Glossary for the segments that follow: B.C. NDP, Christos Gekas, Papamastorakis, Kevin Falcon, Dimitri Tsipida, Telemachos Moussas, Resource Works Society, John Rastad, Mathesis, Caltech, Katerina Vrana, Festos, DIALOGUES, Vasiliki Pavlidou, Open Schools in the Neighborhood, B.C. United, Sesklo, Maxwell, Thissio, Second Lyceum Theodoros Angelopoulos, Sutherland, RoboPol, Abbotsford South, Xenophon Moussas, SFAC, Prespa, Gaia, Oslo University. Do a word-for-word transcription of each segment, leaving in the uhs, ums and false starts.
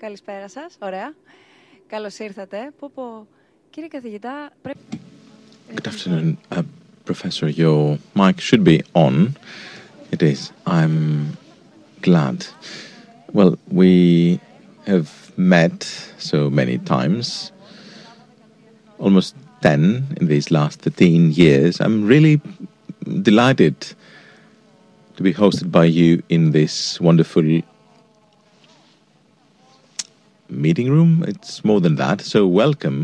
Καλησπέρα σας. Ωραία. Καλώς ήρθατε. Πω πω. Κύριε καθηγητά, πρέπει... Good afternoon. Uh, professor, your mic should be on. It is. I'm glad. Well, we have met so many times, almost ten in these last thirteen years. I'm really delighted to be hosted by you in this wonderful meeting room. It's more than that, so welcome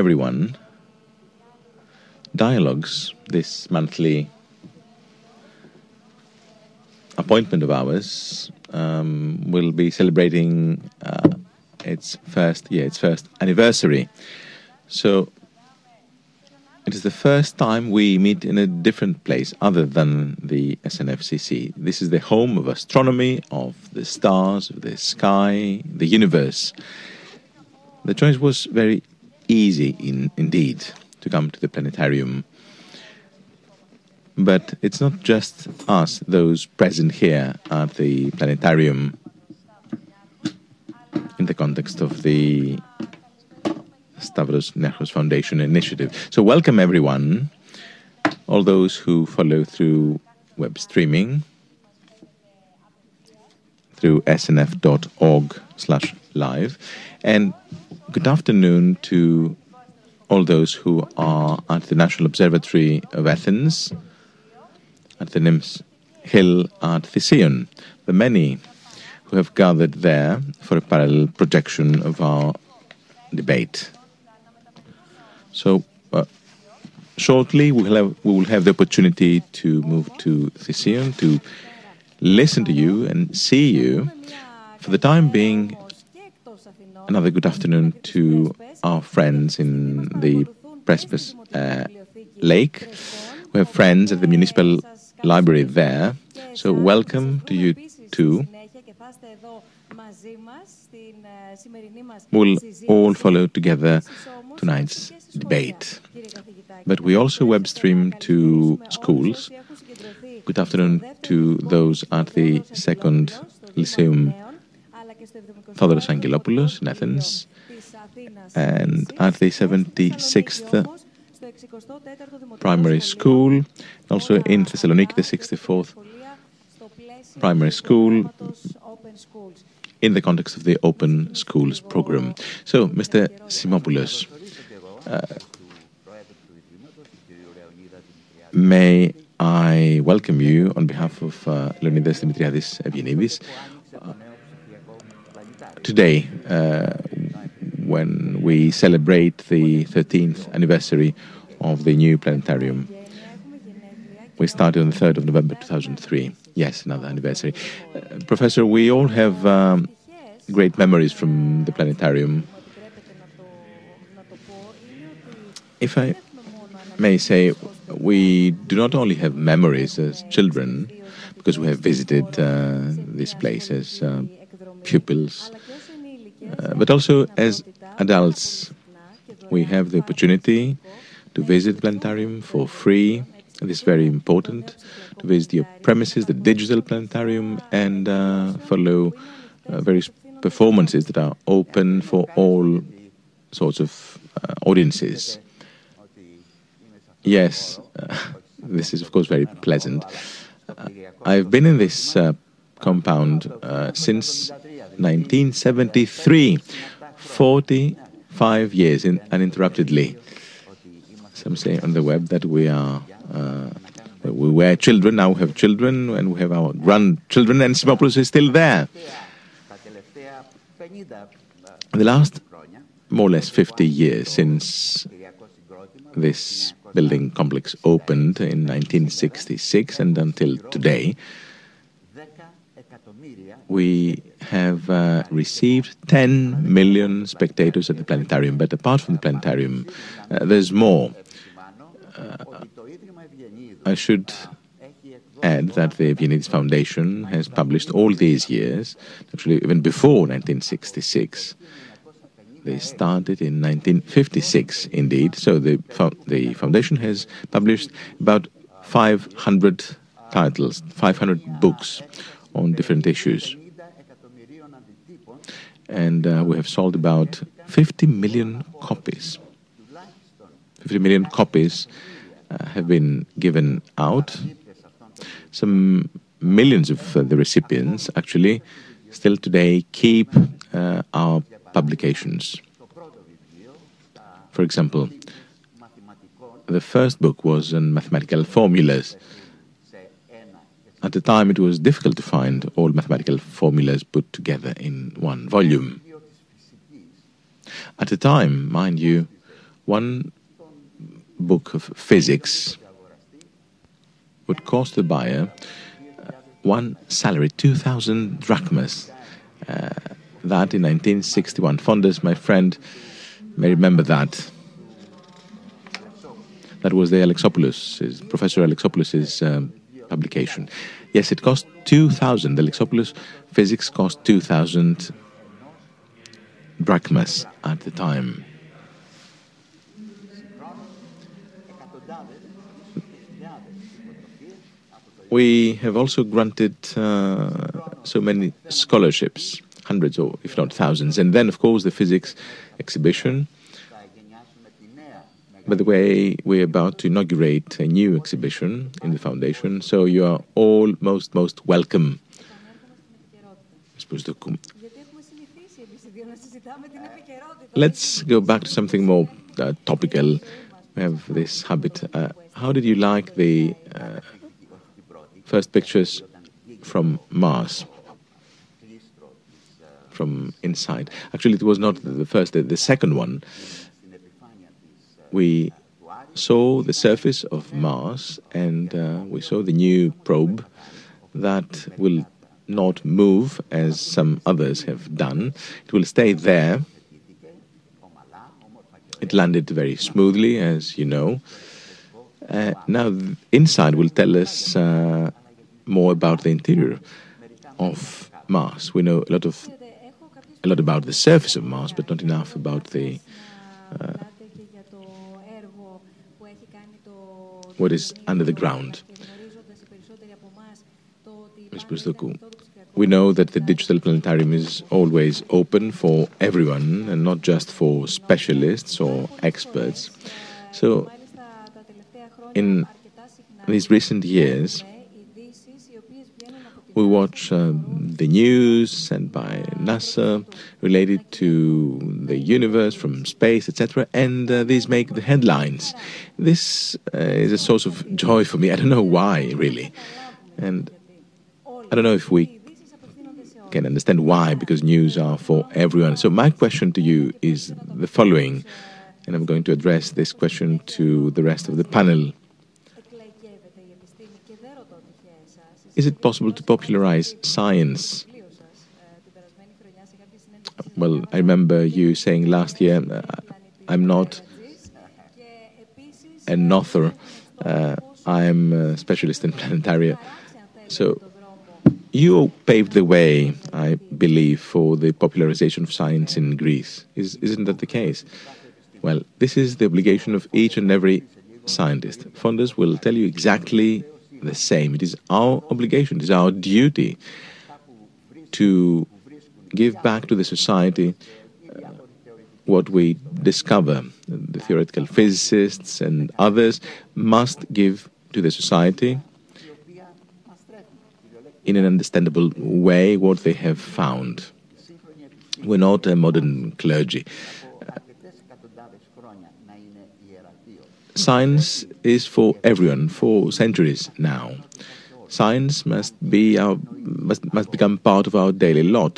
everyone. Dialogues, this monthly appointment of ours, um, will be celebrating uh, its first yeah, its first anniversary. So it is the first time we meet in a different place other than the S N F C C. This is the home of astronomy, of the stars, of the sky, the universe. The choice was very easy in, indeed to come to the planetarium. But it's not just us, those present here at the planetarium, in the context of the Stavros Niarchos Foundation initiative. So welcome everyone, all those who follow through web streaming, through S N F dot org slash live, and good afternoon to all those who are at the National Observatory of Athens, at the Nymphs Hill at Thissio, the many who have gathered there for a parallel projection of our debate. So, uh, shortly we'll have, we will have the opportunity to move to Thissio, to listen to you and see you. For the time being, another good afternoon to our friends in the Prespa uh, lake. We have friends at the Municipal Library there, so welcome to you too. We'll all follow together tonight's debate. But we also web stream to schools. Good afternoon to those at the second Lyceum Theodoros Angelopoulos in Athens and at the seventy-sixth Primary School, also in Thessaloniki, the sixty-fourth Primary School, in the context of the Open Schools program. So, Mister Simopoulos, uh, may I welcome you on behalf of uh, Leonidas Dimitriadis Evgenidis. Uh, today, uh, when we celebrate the thirteenth anniversary of the new planetarium, we started on the third of November two thousand three. Yes, another anniversary. Uh, Professor, we all have um, great memories from the planetarium. If I may say, we do not only have memories as children, because we have visited uh, this place as uh, pupils, uh, but also as adults. We have the opportunity to visit the planetarium for free. It is very important to visit your premises, the digital planetarium, and uh, follow uh, various performances that are open for all sorts of uh, audiences. Yes, uh, this is of course very pleasant. Uh, I've been in this uh, compound uh, since nineteen seventy-three, forty-five years in, uninterruptedly. Some say on the web that we are Uh, we were children, now we have children, and we have our grandchildren, and Simopoulos is still there. The last, more or less, fifty years since this building complex opened in nineteen sixty-six and until today, we have uh, received ten million spectators at the planetarium. But apart from the planetarium, uh, there's more. Uh, I should add that the Eugenides Foundation has published all these years, actually even before nineteen sixty-six. They started in nineteen fifty-six, indeed, so the, the Foundation has published about five hundred titles, five hundred books on different issues. and uh, we have sold about fifty million copies. fifty million copies uh, have been given out. Some millions of uh, the recipients actually still today keep uh, our publications. For example, the first book was on mathematical formulas. At the time, it was difficult to find all mathematical formulas put together in one volume. At the time, mind you, one book of physics would cost the buyer uh, one salary, two thousand drachmas. Uh, that in nineteen sixty-one. Fondas, my friend, may remember that. That was the Alexopoulos, Professor Alexopoulos' um, publication. Yes, it cost two thousand. The Alexopoulos physics cost two thousand drachmas at the time. We have also granted uh, so many scholarships, hundreds or if not thousands. And then, of course, the physics exhibition. By the way, we're about to inaugurate a new exhibition in the foundation, so you are all most, most welcome. Let's go back to something more uh, topical. We have this habit. Uh, how did you like the uh, first pictures from Mars? From inside. Actually, it was not the first, the, the second one. We saw the surface of Mars, and uh, we saw the new probe that will not move as some others have done. It will stay there. It landed very smoothly, as you know. Uh, now, InSight will tell us uh, more about the interior of Mars. We know a lot of a lot about the surface of Mars, but not enough about the Uh, what is under the ground. We know that the digital planetarium is always open for everyone and not just for specialists or experts. So, in these recent years, we watch uh, the news sent by NASA related to the universe from space, et cetera, and uh, these make the headlines. This uh, is a source of joy for me. I don't know why, really. And I don't know if we can understand why, because news are for everyone. So my question to you is the following, and I'm going to address this question to the rest of the panel. Is it possible to popularize science? Well, I remember you saying last year, uh, I'm not an author, uh, I'm a specialist in planetaria. So you paved the way, I believe, for the popularization of science in Greece. Is, isn't that the case? Well, this is the obligation of each and every scientist. Fondas will tell you exactly the same. It is our obligation, it is our duty to give back to the society uh, what we discover. The theoretical physicists and others must give to the society in an understandable way what they have found. We're not a modern clergy. Uh, Science is for everyone for centuries now. Science must be our must must become part of our daily lot.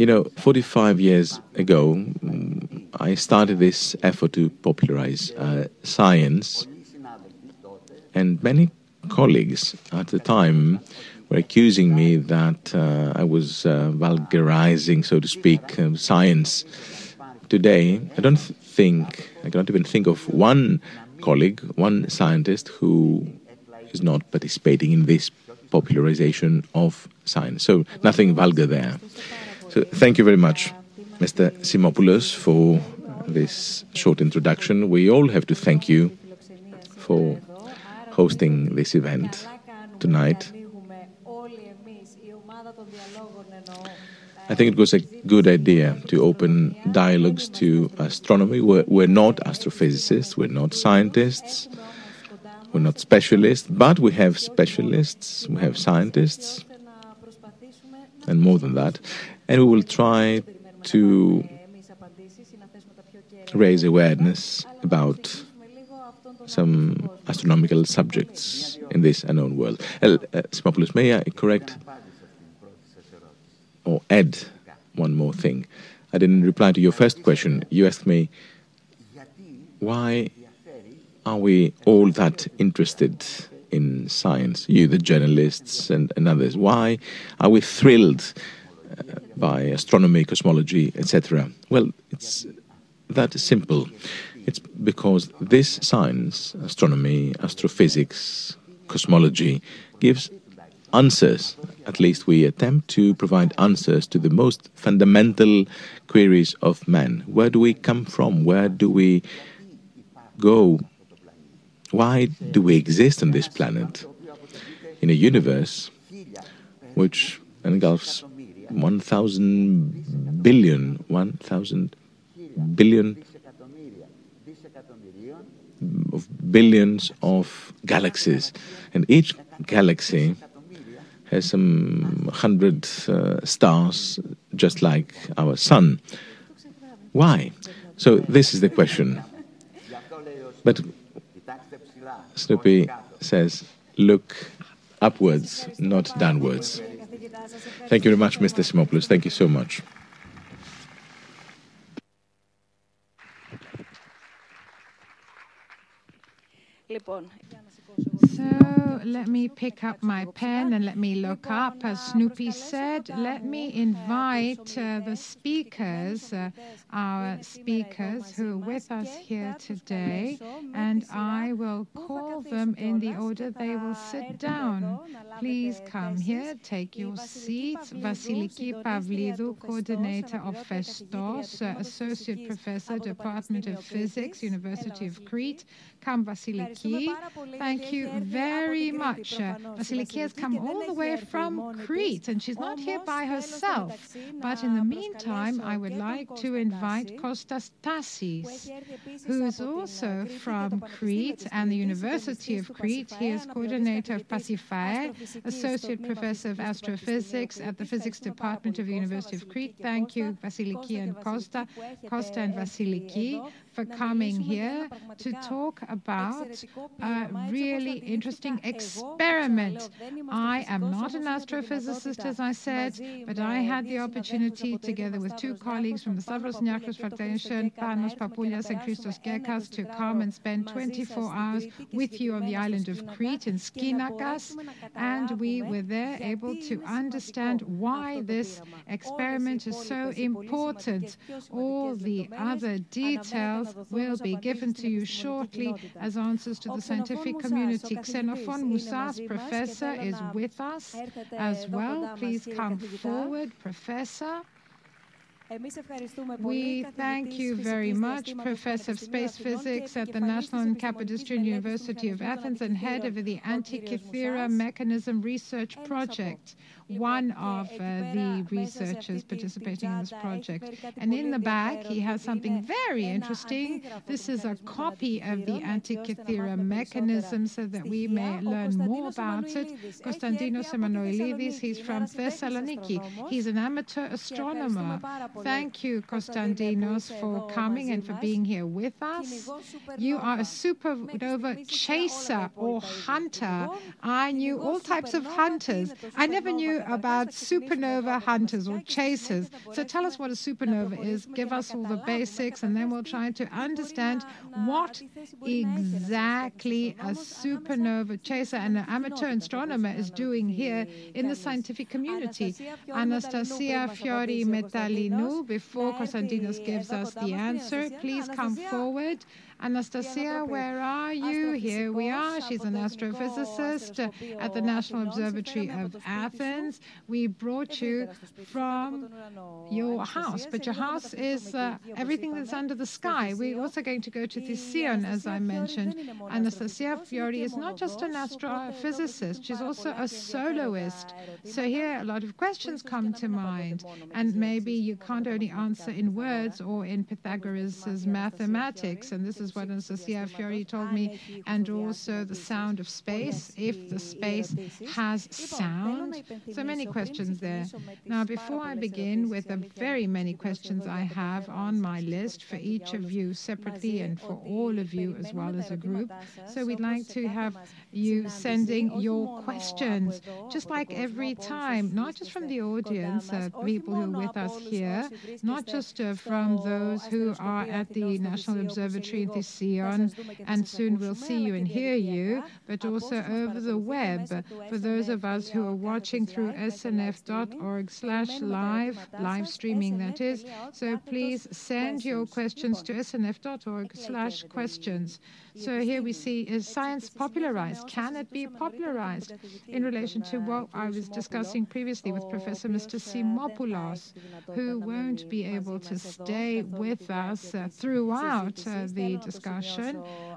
You know, forty-five years ago, I started this effort to popularize uh, science, and many colleagues at the time were accusing me that uh, I was uh, vulgarizing, so to speak, um, science. Today, I don't th think, I cannot even think of one colleague, one scientist who is not participating in this popularization of science. So, nothing vulgar there. So, thank you very much, Mister Simopoulos, for this short introduction. We all have to thank you for hosting this event tonight. I think it was a good idea to open dialogues to astronomy. We're, we're not astrophysicists, we're not scientists, we're not specialists, but we have specialists, we have scientists, and more than that. And we will try to raise awareness about some astronomical subjects in this unknown world. Uh, Simopoulos, may I correct or add one more thing? I didn't reply to your first question. You asked me, why are we all that interested in science? You, the journalists and, and others, why are we thrilled uh, by astronomy, cosmology, et cetera? Well, it's that simple. It's because this science, astronomy, astrophysics, cosmology, gives answers. At least we attempt to provide answers to the most fundamental queries of man. Where do we come from? Where do we go? Why do we exist on this planet? In a universe which engulfs one thousand billion, one thousand billion of billions of galaxies, and each galaxy has some hundred uh, stars, just like our sun. Why? So this is the question. But Snoopy says, look upwards, not downwards. Thank you very much, Mister Simopoulos. Thank you so much. So let me pick up my pen and let me look up. As Snoopy said, let me invite uh, the speakers, uh, our speakers who are with us here today, and I will call them in the order they will sit down. Please come here, take your seats. Vasiliki Pavlidou, coordinator of FESTOS, uh, associate professor, Department of Physics, University of Crete. Come, Vasiliki. Thank you very much. Uh, Vasiliki has come all the way from Crete, and she's not here by herself. But in the meantime, I would like to invite Kostas Tassis, who is also from Crete and the University of Crete. He is coordinator of PASIPHAE, associate professor of astrophysics at the physics department of the University of Crete. Thank you, Vasiliki and Costa, Costa and Vasiliki, for coming here to talk about a really interesting experiment. I am not an astrophysicist, as I said, but I had the opportunity, together with two colleagues from the Stavros Niarchos Foundation, Panos Papoulias and Christos Gekas, to come and spend twenty-four hours with you on the island of Crete in Skinakas, and we were there able to understand why this experiment is so important. All the other details will be given to you shortly as answers to the scientific community. Xenophon Moussas, professor, is with us as well. Please come forward, professor. We thank you very much, Professor of Space Physics at the National and Kapodistrian University of Athens and head of the Antikythera Mechanism Research Project, one of uh, the researchers participating in this project. And in the back, he has something very interesting. This is a copy of the Antikythera Mechanism so that we may learn more about it. Konstantinos Emmanoulidis, he's from Thessaloniki. He's an amateur astronomer. Thank you, Konstantinos, for coming and for being here with us. You are a supernova chaser or hunter. I knew all types of hunters. I never knew about supernova hunters or chasers. So tell us what a supernova is, give us all the basics, and then we'll try to understand what exactly a supernova chaser and an amateur astronomer is doing here in the scientific community. Anastasia Fiori Metallinou, before Konstantinos gives us the answer, please come forward. Anastasia, where are you? Here we are. She's an astrophysicist at the National Observatory of Athens. We brought you from your house, but your house is uh, everything that's under the sky. We're also going to go to Thissio, as I mentioned. Anastasia Fiori is not just an astrophysicist, she's also a soloist. So here a lot of questions come to mind, and maybe you can't only answer in words or in Pythagoras' mathematics, and this is what Anastasia Fiori told me, and also the sound of space, if the space has sound. So many questions there. Now, before I begin with the very many questions I have on my list for each of you separately and for all of you as well as a group, so we'd like to have you sending your questions, just like every time, not just from the audience, uh, people who are with us here, not just uh, from those who are at the National Observatory in Thissio, and soon we'll see you and hear you, but also over the web, for those of us who are watching through s n f dot org slash live, live streaming that is, so please send your questions to s n f dot org slash questions. So here we see, is science popularized? Can it be popularized? In relation to what I was discussing previously with Professor Mister Simopoulos, who won't be able to stay with us uh, throughout uh, the discussion,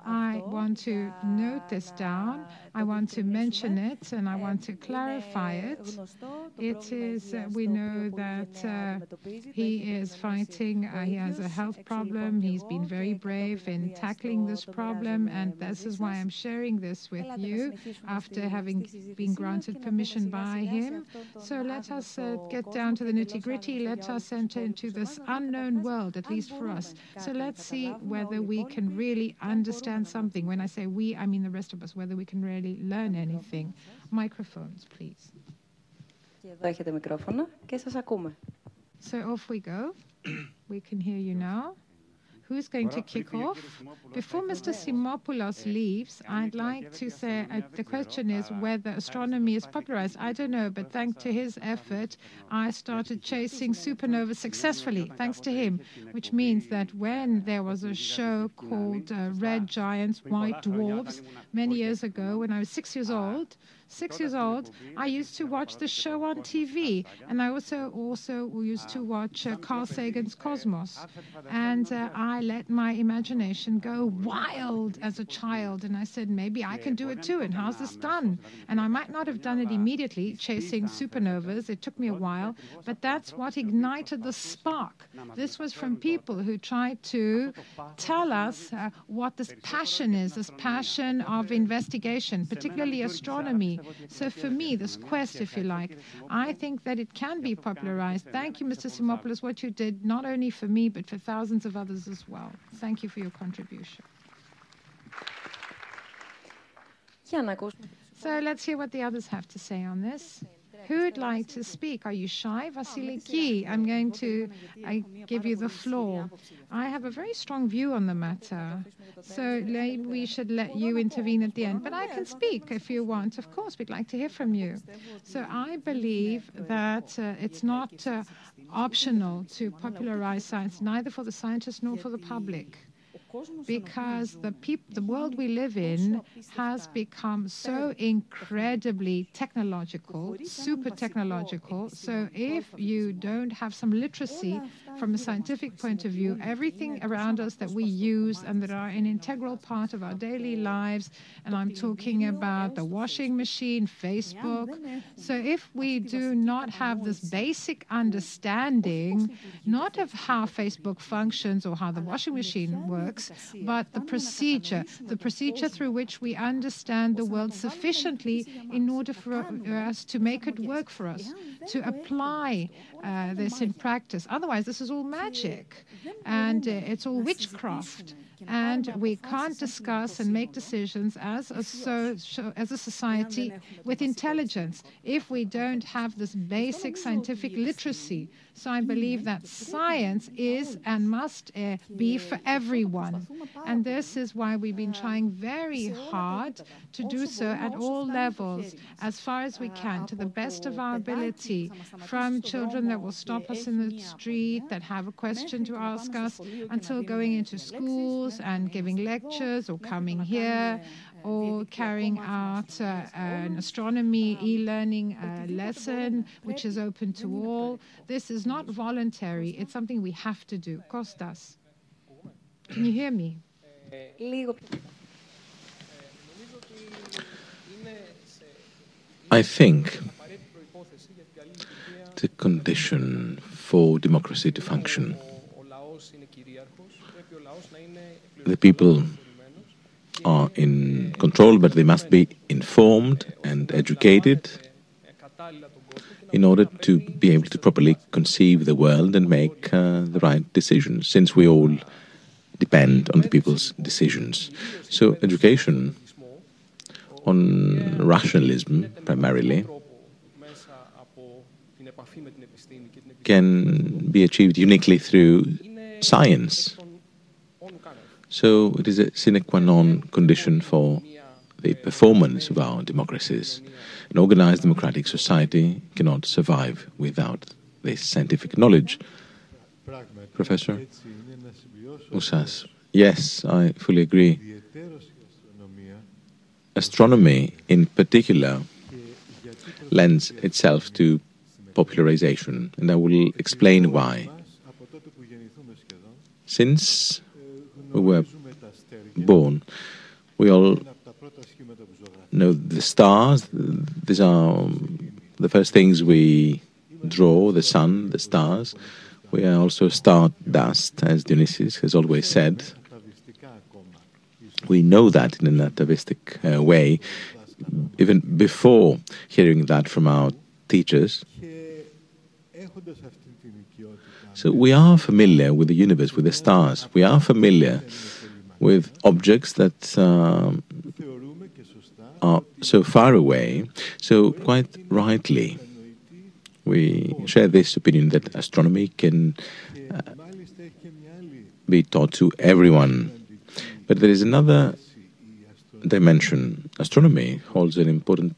I want to note this down, I want to mention it, and I want to clarify it. It is, uh, we know that uh, he is fighting, uh, he has a health problem, he's been very brave in tackling this problem, and this is why I'm sharing this with you after having been granted permission by him. So let us uh, get down to the nitty-gritty, let us enter into this unknown world, at least for us. So let's see whether we can really understand something. When I say we, I mean the rest of us, whether we can really learn anything. Microphones, please. So off we go. We can hear you now. Who's going to kick off? Before Mister Simopoulos leaves, I'd like to say uh, the question is whether astronomy is popularized. I don't know, but thanks to his effort, I started chasing supernova successfully, thanks to him, which means that when there was a show called uh, Red Giants, White Dwarfs, many years ago, when I was six years old, Six years old, I used to watch the show on T V, and I also also used to watch uh, Carl Sagan's Cosmos. And uh, I let my imagination go wild as a child, and I said, maybe I can do it too, and how's this done? And I might not have done it immediately, chasing supernovas, it took me a while, but that's what ignited the spark. This was from people who tried to tell us uh, what this passion is, this passion of investigation, particularly astronomy. So for me, this quest, if you like, I think that it can be popularized. Thank you, Mister Simopoulos, what you did, not only for me, but for thousands of others as well. Thank you for your contribution. So let's hear what the others have to say on this. Who would like to speak? Are you shy? Vasiliki, I'm going to I give you the floor. I have a very strong view on the matter, so we should let you intervene at the end. But I can speak if you want. Of course, we'd like to hear from you. So I believe that uh, it's not uh, optional to popularize science, neither for the scientists nor for the public, because the, peop the world we live in has become so incredibly technological, super technological, so if you don't have some literacy from a scientific point of view, everything around us that we use and that are an integral part of our daily lives, and I'm talking about the washing machine, Facebook, so if we do not have this basic understanding, not of how Facebook functions or how the washing machine works, but the procedure, the procedure through which we understand the world sufficiently in order for us to make it work for us, to apply uh, this in practice. Otherwise, this is all magic, and uh, it's all witchcraft. And we can't discuss and make decisions as a, social, as a society with intelligence if we don't have this basic scientific literacy. So I believe that science is and must uh, be for everyone. And this is why we've been trying very hard to do so at all levels, as far as we can, to the best of our ability, from children that will stop us in the street, that have a question to ask us, until going into schools and giving lectures or coming here or carrying out uh, an astronomy e-learning uh, lesson, which is open to all. This is not voluntary. It's something we have to do. Kostas, can you hear me? I think the condition for democracy to function, the people are in control, but they must be informed and educated in order to be able to properly conceive the world and make uh, the right decisions, since we all depend on the people's decisions. So education on rationalism, primarily, can be achieved uniquely through science. So it is a sine qua non condition for the performance of our democracies. An organized democratic society cannot survive without this scientific knowledge. Professor Moussas, yes, I fully agree. Astronomy, in particular, lends itself to popularization, and I will explain why. Since we were born, we all know the stars. These are the first things we draw, the sun, the stars. We are also star dust, as Dionysius has always said. We know that in an atavistic uh, way, even before hearing that from our teachers. So we are familiar with the universe, with the stars. We are familiar with objects that uh, are so far away. So quite rightly, we share this opinion that astronomy can uh, be taught to everyone. But there is another dimension. Astronomy holds an important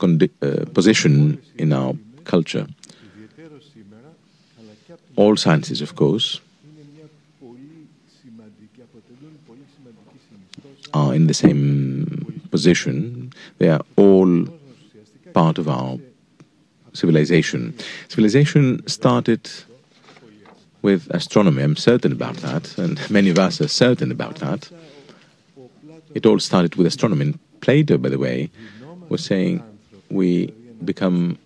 condi uh, position in our culture. All sciences, of course, are in the same position. They are all part of our civilization. Civilization started with astronomy. I'm certain about that, and many of us are certain about that. It all started with astronomy. And Plato, by the way, was saying we become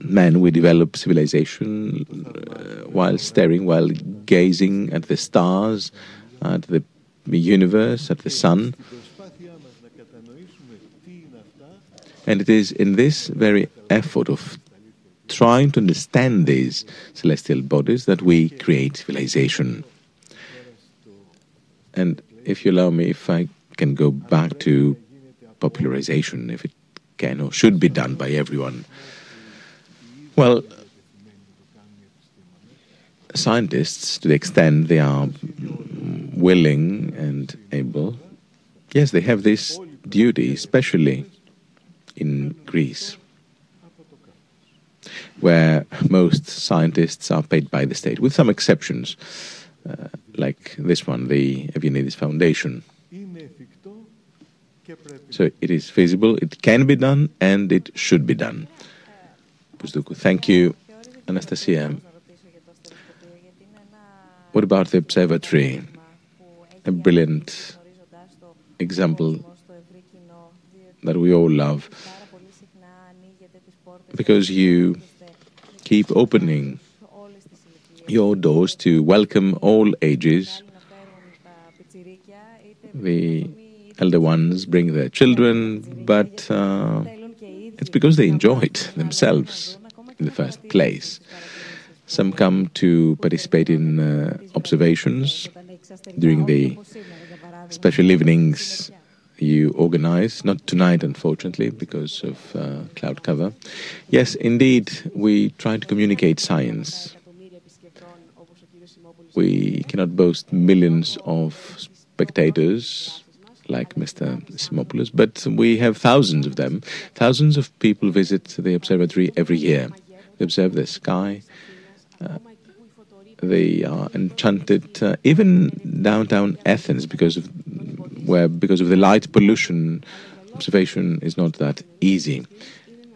men, we develop civilization uh, while staring, while gazing at the stars, at the universe, at the sun. And it is in this very effort of trying to understand these celestial bodies that we create civilization. And if you allow me, if I can go back to popularization, if it can or should be done by everyone. Well, scientists, to the extent they are willing and able, yes, they have this duty, especially in Greece, where most scientists are paid by the state, with some exceptions, uh, like this one, the Eugenides Foundation. So it is feasible, it can be done, and it should be done. Thank you, Anastasia. What about the observatory? A brilliant example that we all love, because you keep opening your doors to welcome all ages. The elder ones bring their children, but uh, it's because they enjoy it themselves in the first place. Some come to participate in uh, observations during the special evenings you organize, not tonight, unfortunately, because of uh, cloud cover. Yes, indeed, we try to communicate science. We cannot boast millions of spectators like Mister Simopoulos, but we have thousands of them. Thousands of people visit the observatory every year. to observe the sky, uh, the uh, enchanted, uh, even downtown Athens, because of where because of the light pollution, observation is not that easy.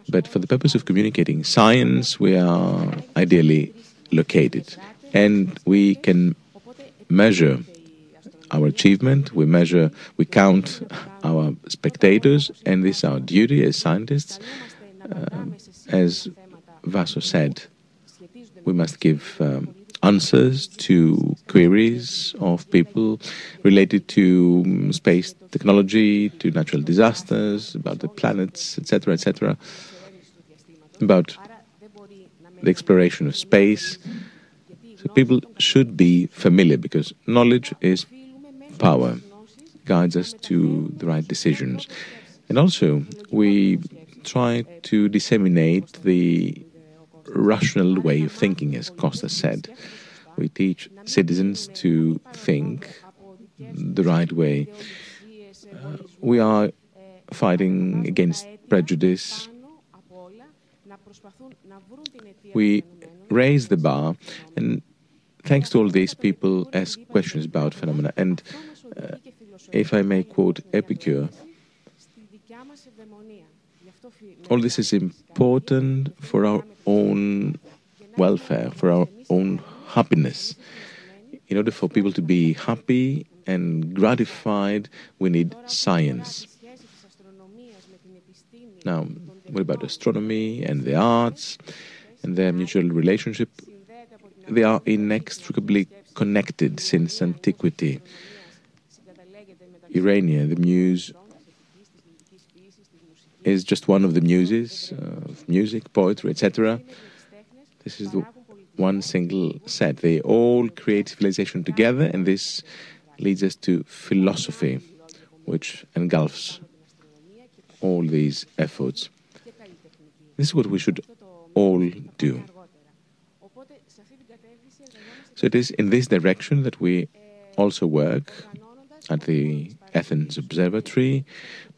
But for the purpose of communicating science, we are ideally located, and we can measure our achievement. We measure, we count our spectators, and this is our duty as scientists. Uh, as Vaso said, we must give um, answers to queries of people related to space technology, to natural disasters, about the planets, et cetera, et cetera, about the exploration of space. So people should be familiar, because knowledge is power, guides us to the right decisions. And also, we try to disseminate the rational way of thinking, as Kostas said. We teach citizens to think the right way. Uh, we are fighting against prejudice. We raise the bar, and thanks to all these, people ask questions about phenomena. And uh, if I may quote Epicure, all this is important for our own welfare, for our own happiness. In order for people to be happy and gratified, we need science. Now, what about astronomy and the arts and their mutual relationship? They are inextricably connected since antiquity. Urania, the muse, is just one of the muses, uh, of music, poetry, et cetera. This is the one single set. They all create civilization together, and this leads us to philosophy, which engulfs all these efforts. This is what we should all do. So it is in this direction that we also work at the Athens Observatory,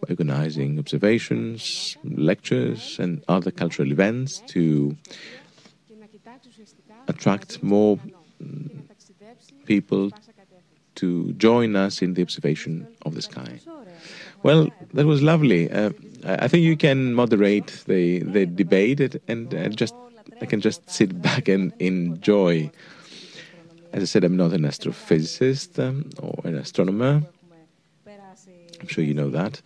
organizing observations, lectures, and other cultural events to attract more people to join us in the observation of the sky. Well, that was lovely. Uh, I think you can moderate the, the debate, and uh, just I can just sit back and enjoy. As I said, I'm not an astrophysicist um, or an astronomer. I'm sure you know that.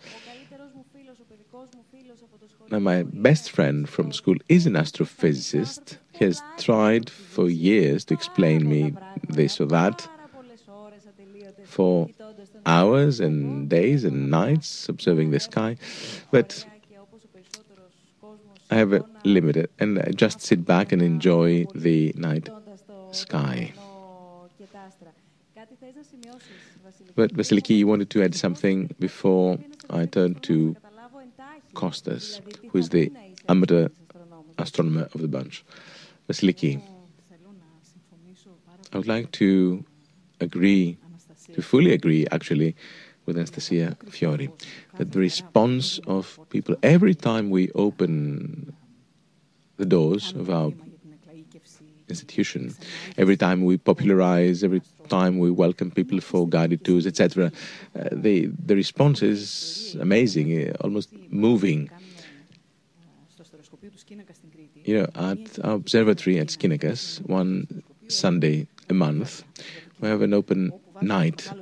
Now, my best friend from school is an astrophysicist. He has tried for years to explain me this or that. For hours and days and nights observing the sky. But I have a limit, and I just sit back and enjoy the night sky. But Vasiliki, you wanted to add something before I turn to Kostas, who is the amateur astronomer of the bunch. Vasiliki, I would like to agree, to fully agree actually, with Anastasia Fiori, that the response of people every time we open the doors of our institution, every time we popularize, every time we welcome people for guided tours, et cetera, uh, the, the response is amazing, almost moving. You know, at our observatory at Skinakas, one Sunday a month, we have an open night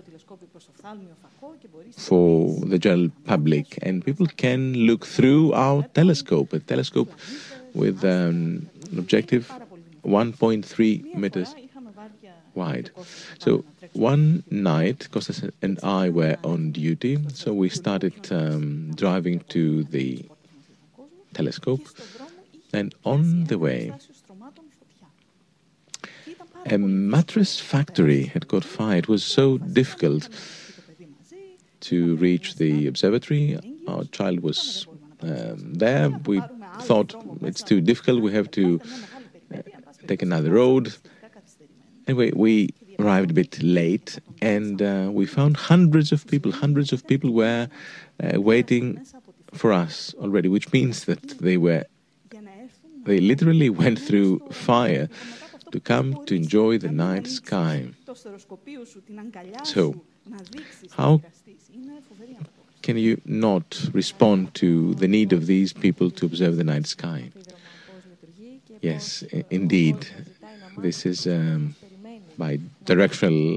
for the general public, and people can look through our telescope, a telescope with um, an objective one point three meters wide. So one night, Kostas and I were on duty, so we started um, driving to the telescope, and on the way, a mattress factory had caught fire. It was so difficult to reach the observatory. Our child was um, there. We thought it's too difficult, we have to uh, take another road. Anyway, we arrived a bit late, and uh, we found hundreds of people. Hundreds of people were uh, waiting for us already, which means that they were They literally went through fire to come to enjoy the night sky. So, how can you not respond to the need of these people to observe the night sky? Yes, I- indeed. This is um, by directional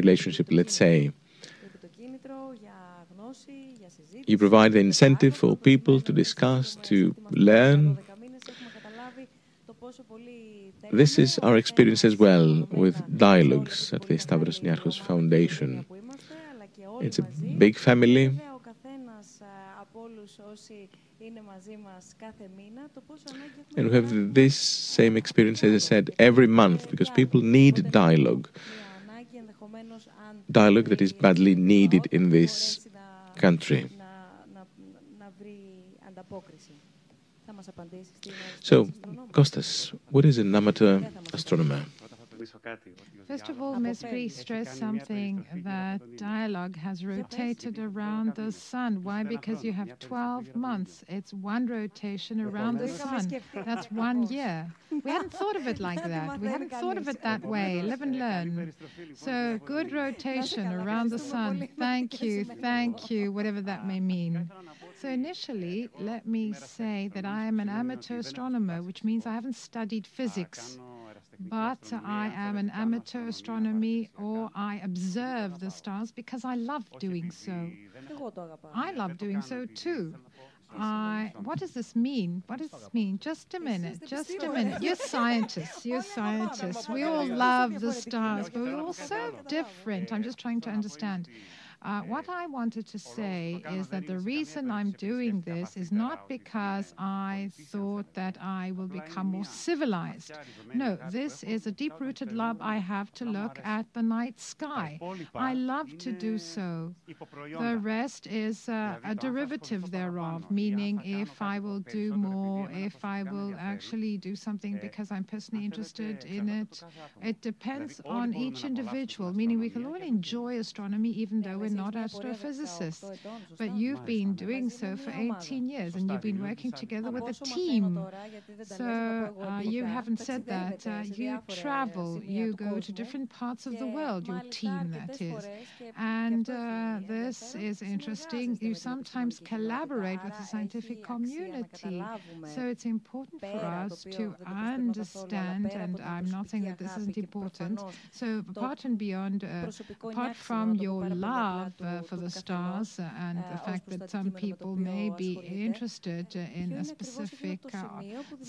relationship, let's say. You provide the incentive for people to discuss, to learn. This is our experience as well with dialogues at the Stavros Niarchos Foundation. It's a big family. And we have this same experience, as I said, every month, because people need dialogue. Dialogue that is badly needed in this country. So, Kostas, what is an amateur astronomer? First of all, must we stress something, that dialogue has rotated around the sun. Why? Because you have twelve months. It's one rotation around the sun. That's one year. We hadn't thought of it like that. We hadn't thought of it that way. Live and learn. So, good rotation around the sun. Thank you, thank you, whatever that may mean. So, initially, let me say that I am an amateur astronomer, which means I haven't studied physics. But I am an amateur astronomy, or I observe the stars because I love doing so. I love doing so too. I, what does this mean? What does this mean? Just a minute, just a minute. You're scientists, you're scientists. We all love the stars, but we're all so different. I'm just trying to understand. Uh, what I wanted to say is that the reason I'm doing this is not because I thought that I will become more civilized. No, this is a deep-rooted love I have to look at the night sky. I love to do so. The rest is uh, a derivative thereof, meaning if I will do more, if I will actually do something because I'm personally interested in it. It depends on each individual, meaning we can all enjoy astronomy even though we're not astrophysicists, but you've been doing so for eighteen years, and you've been working together with a team. So uh, you haven't said that. Uh, you travel, you go to different parts of the world, your team, that is. And uh, this is interesting. You sometimes collaborate with the scientific community. So it's important for us to understand, and I'm not saying that this isn't important, so apart and beyond, uh, apart from your love, Uh, for the stars uh, and the fact that some people may be interested uh, in a specific uh,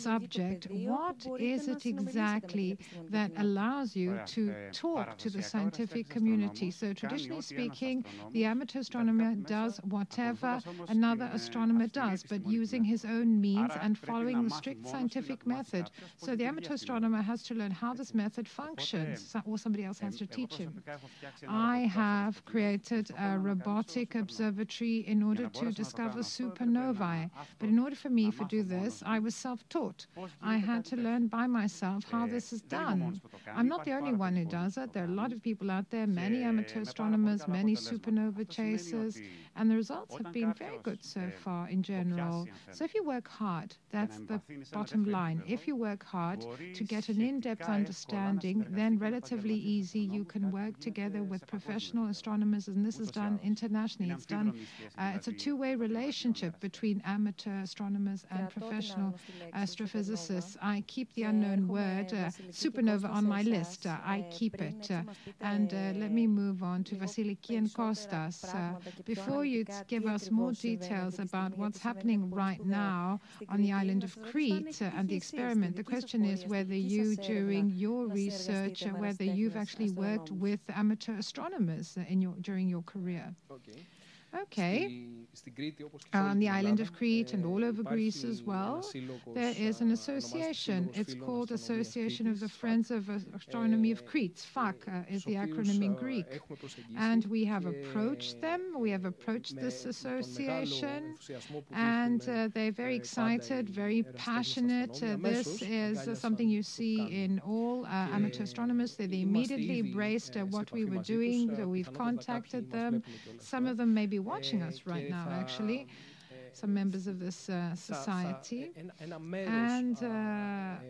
subject, what is it exactly that allows you to talk to the scientific community? So traditionally speaking, the amateur astronomer does whatever another astronomer does, but using his own means and following the strict scientific method. So the amateur astronomer has to learn how this method functions, or somebody else has to teach him. I have created a robotic observatory in order to discover supernovae. But in order for me to do this, I was self-taught. I had to learn by myself how this is done. I'm not the only one who does it. There are a lot of people out there, many amateur astronomers, many supernova chasers, and the results have been very good so far in general. So if you work hard, that's the bottom line. If you work hard to get an in-depth understanding, then relatively easy you can work together with professional astronomers, and this is done internationally. It's done. Uh, it's a two-way relationship between amateur astronomers and professional astrophysicists. I keep the unknown word uh, supernova on my list. Uh, I keep it. Uh, and uh, let me move on to Vasiliki and Kostas. Uh, before you give us more details about what's happening right now on the island of Crete uh, and the experiment, the question is whether you, during your research, uh, whether you've actually worked with amateur astronomers uh, in your during your career. Okay. Okay, on the island of Crete and all over Greece as well, there is an association. It's called Association of the Friends of Astronomy of Crete. S F A C uh, is the acronym in Greek. And we have approached them. We have approached this association. And uh, they're very excited, very passionate. Uh, this is uh, something you see in all uh, amateur astronomers. They, they immediately embraced uh, what we were doing. So we've contacted them. Some of them may be watching us right now, actually. some members of this uh, society, and uh,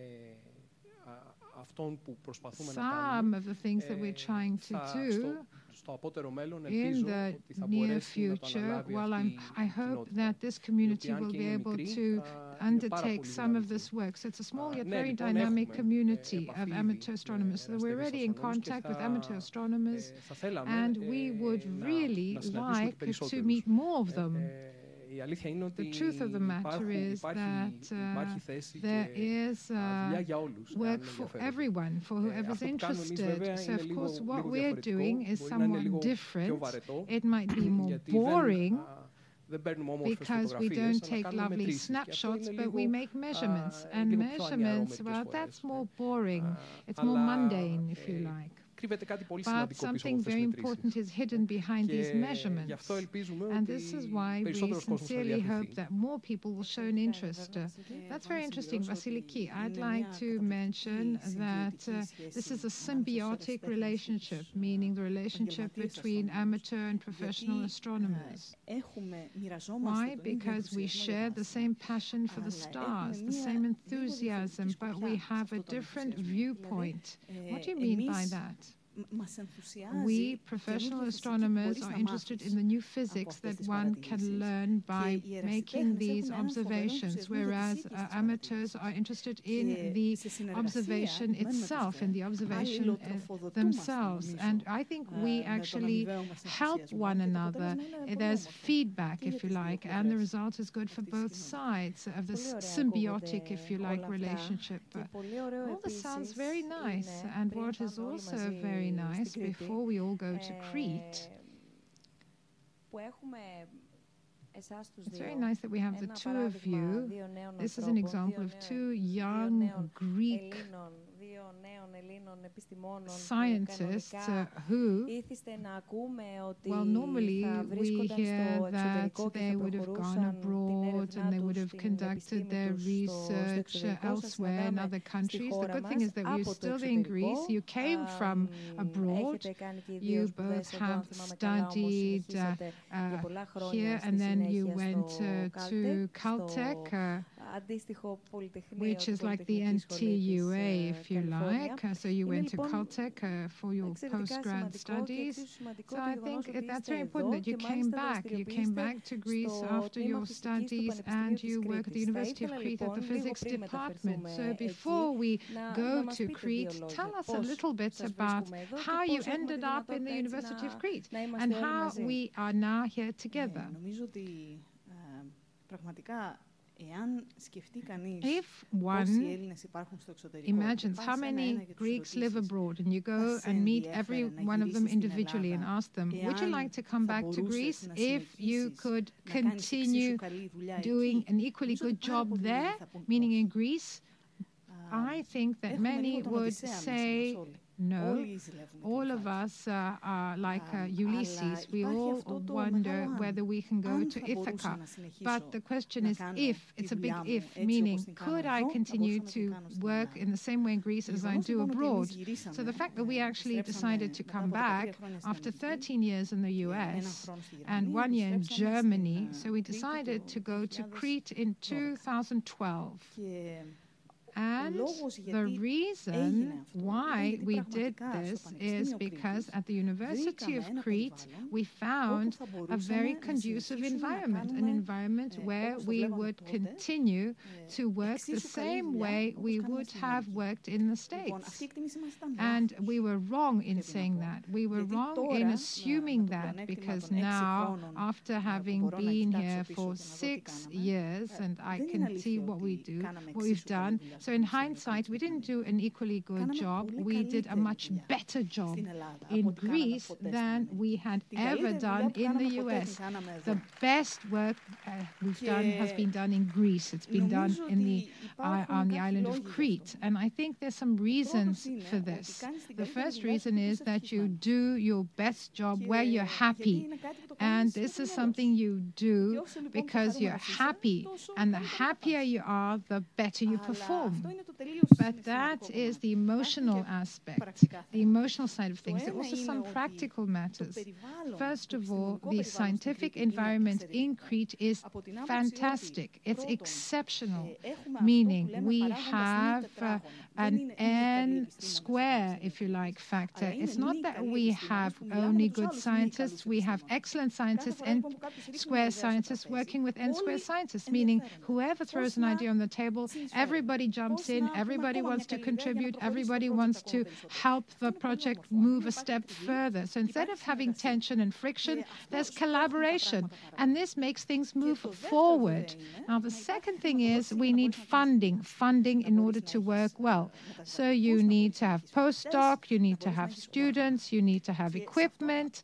some of the things that we're trying to do in the near future. Well, I'm, I hope that this community will be able to undertake some of this work. So it's a small yet very dynamic community of amateur astronomers. So we're already in contact with amateur astronomers, and we would really like to meet more of them. The truth of the matter is that uh, there is uh, work for everyone, for whoever's interested. So, of course, what we're doing is somewhat different. It might be more boring, because we don't take lovely snapshots, but we make measurements. And measurements, well, that's more boring. It's more mundane, if you like. But something very important is hidden behind these measurements. And this is why we sincerely hope that more people will show an interest. Uh, that's very interesting, Vasiliki. I'd like to mention that uh, this is a symbiotic relationship, meaning the relationship between amateur and professional astronomers. Why? Because we share the same passion for the stars, the same enthusiasm, but we have a different viewpoint. What do you mean by that? We, professional astronomers, are interested in the new physics that one can learn by making these observations, whereas uh, amateurs are interested in the observation itself, in the observation uh, themselves. And I think we actually help one another. There's feedback, if you like, and the result is good for both sides of this symbiotic, if you like, relationship. All this sounds very nice, and what is also very nice, before we all go to Crete, it's very nice that we have the two of you. This is an example of two young Greek scientists uh, who, well, normally we hear that they would have gone abroad and they would have conducted their research uh, elsewhere in other countries. The good thing is that we're still in Greece. You came from abroad. You both have studied uh, uh, here, and then you went uh, to Caltech, uh, which is like the N T U A, if you like. Uh, so you went to Caltech uh, for your postgrad studies. So I think it, that's very important that you came back. You came back to Greece after your studies, and you work at the University of Crete at the physics department. So before we go to Crete, tell us a little bit about how you ended up in the University of Crete and how we are now here together. If one imagines how many Greeks live abroad, and you go and meet every one of them individually and ask them, would you like to come back to Greece if you could continue doing an equally good job there, meaning in Greece, I think that many would say, no, all of us uh, are like uh, Ulysses. We all wonder whether we can go to Ithaca. But the question is if. It's a big if, meaning could I continue to work in the same way in Greece as I do abroad? So the fact that we actually decided to come back after thirteen years in the U S and one year in Germany, so we decided to go to Crete in two thousand twelve. And the reason why we did this is because at the University of Crete, we found a very conducive environment, an environment where we would continue to work the same way we would have worked in the States. And we were wrong in saying that. We were wrong in assuming that, because now, after having been here for six years, and I can see what we do, what we've done, so in hindsight, we didn't do an equally good job. We did a much better job in Greece than we had ever done in the U S. The best work uh, we've done has been done in Greece. It's been done in the, uh, on the island of Crete. And I think there's some reasons for this. The first reason is that you do your best job where you're happy. And this is something you do because you're happy. And the happier you are, the better you perform. But that is the emotional aspect, the emotional side of things. There are also some practical matters. First of all, the scientific environment in Crete is fantastic. It's exceptional, meaning we have uh, an N square, if you like, factor. It's not that we have only good scientists, we have excellent scientists, N square scientists working with N square scientists, meaning whoever throws an idea on the table, everybody jumps in, everybody wants to contribute, everybody wants to help the project move a step further. So instead of having tension and friction, there's collaboration, and this makes things move forward. Now, the second thing is we need funding, funding in order to work well. So you need to have postdoc, you need to have students, you need to have equipment,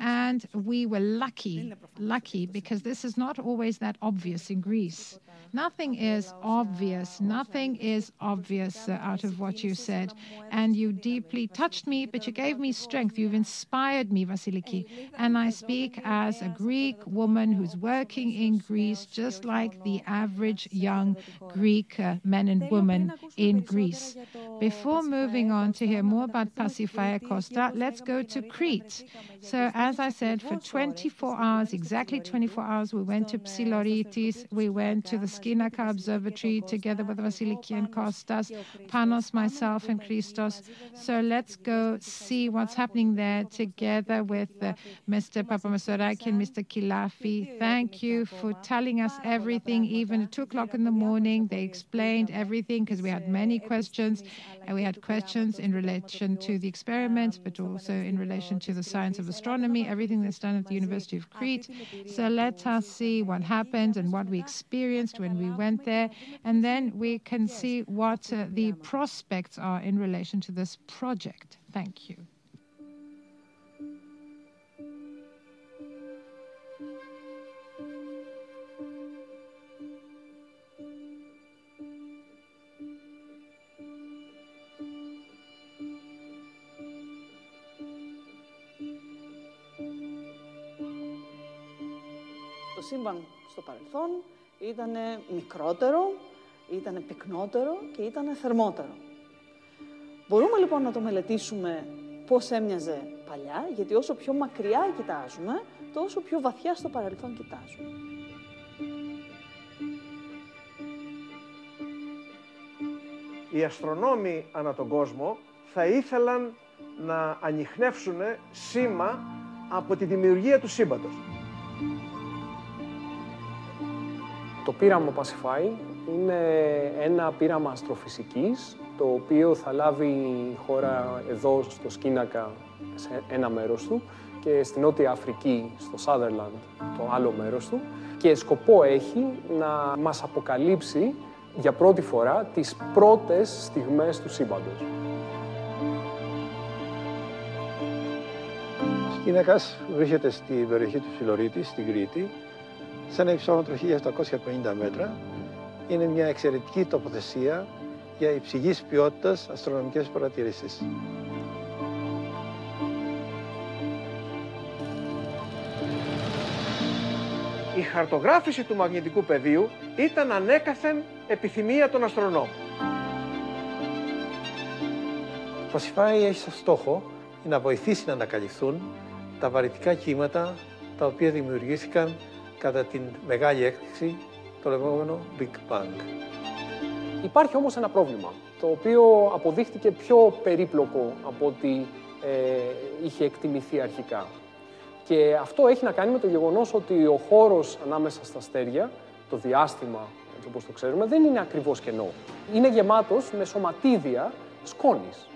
and we were lucky, lucky, because this is not always that obvious in Greece. Nothing is obvious, nothing is obvious uh, out of what you said, and you deeply touched me, but you gave me strength, you've inspired me, Vasiliki, and I speak as a Greek woman who's working in Greece, just like the average young Greek uh, men and women in Greece. Before moving on to hear more about PASIPHAE, Costa, let's go to Crete. So, as I said, for twenty-four hours, exactly twenty-four hours, we went to Psiloritis, we went to the Skinakas Observatory together with Vasiliki and Kostas, Panos, myself, and Christos. So let's go see what's happening there together with uh, Mister Papamassoraki and Mister Kilafi. Thank you for telling us everything, even at two o'clock in the morning. They explained everything because we had many questions. And we had questions in relation to the experiments, but also in relation to the science of astronomy, everything that's done at the University of Crete. So let us see what happened and what we experienced when we went there, and then we can see what uh, the prospects are in relation to this project. Thank you. Το σύμπαν στο παρελθόν ήταν μικρότερο, ήταν πυκνότερο και ήταν θερμότερο. Μπορούμε λοιπόν να το μελετήσουμε πώς έμοιαζε παλιά, γιατί όσο πιο μακριά κοιτάζουμε, τόσο πιο βαθιά στο παρελθόν κοιτάζουμε. Οι αστρονόμοι ανά τον κόσμο θα ήθελαν να ανιχνεύσουν σήμα από τη δημιουργία του σύμπαντος. Το πείραμα PASIPHAE είναι ένα πείραμα αστροφυσικής, το οποίο θα λάβει χώρα εδώ στο Σκίνακα σε ένα μέρος του και στην Νότια Αφρική, στο Sutherland, το άλλο μέρος του, και σκοπό έχει να μας αποκαλύψει για πρώτη φορά τις πρώτες στιγμές του σύμπαντος. Ο Σκίνακας βρίσκεται στην περιοχή του Ψιλωρίτη, στην Κρήτη, σε ένα υψόμετρο χίλια επτακόσια πενήντα μέτρα, είναι μια εξαιρετική τοποθεσία για υψηλής ποιότητας αστρονομικές παρατηρήσεις. Η χαρτογράφηση του μαγνητικού πεδίου ήταν ανέκαθεν επιθυμία των αστρονόμων. Το PASIPHAE έχει σαν στόχο να βοηθήσει να ανακαλυφθούν τα βαρυτικά κύματα τα οποία δημιουργήθηκαν κατά την μεγάλη έκρηξη, το λεγόμενο Big Bang. Υπάρχει όμως ένα πρόβλημα, το οποίο αποδείχτηκε πιο περίπλοκο από ό,τι ε, είχε εκτιμηθεί αρχικά. Και αυτό έχει να κάνει με το γεγονός ότι ο χώρος ανάμεσα στα αστέρια, το διάστημα, έτσι όπως το ξέρουμε, δεν είναι ακριβώς κενό. Είναι γεμάτος με σωματίδια σκόνης.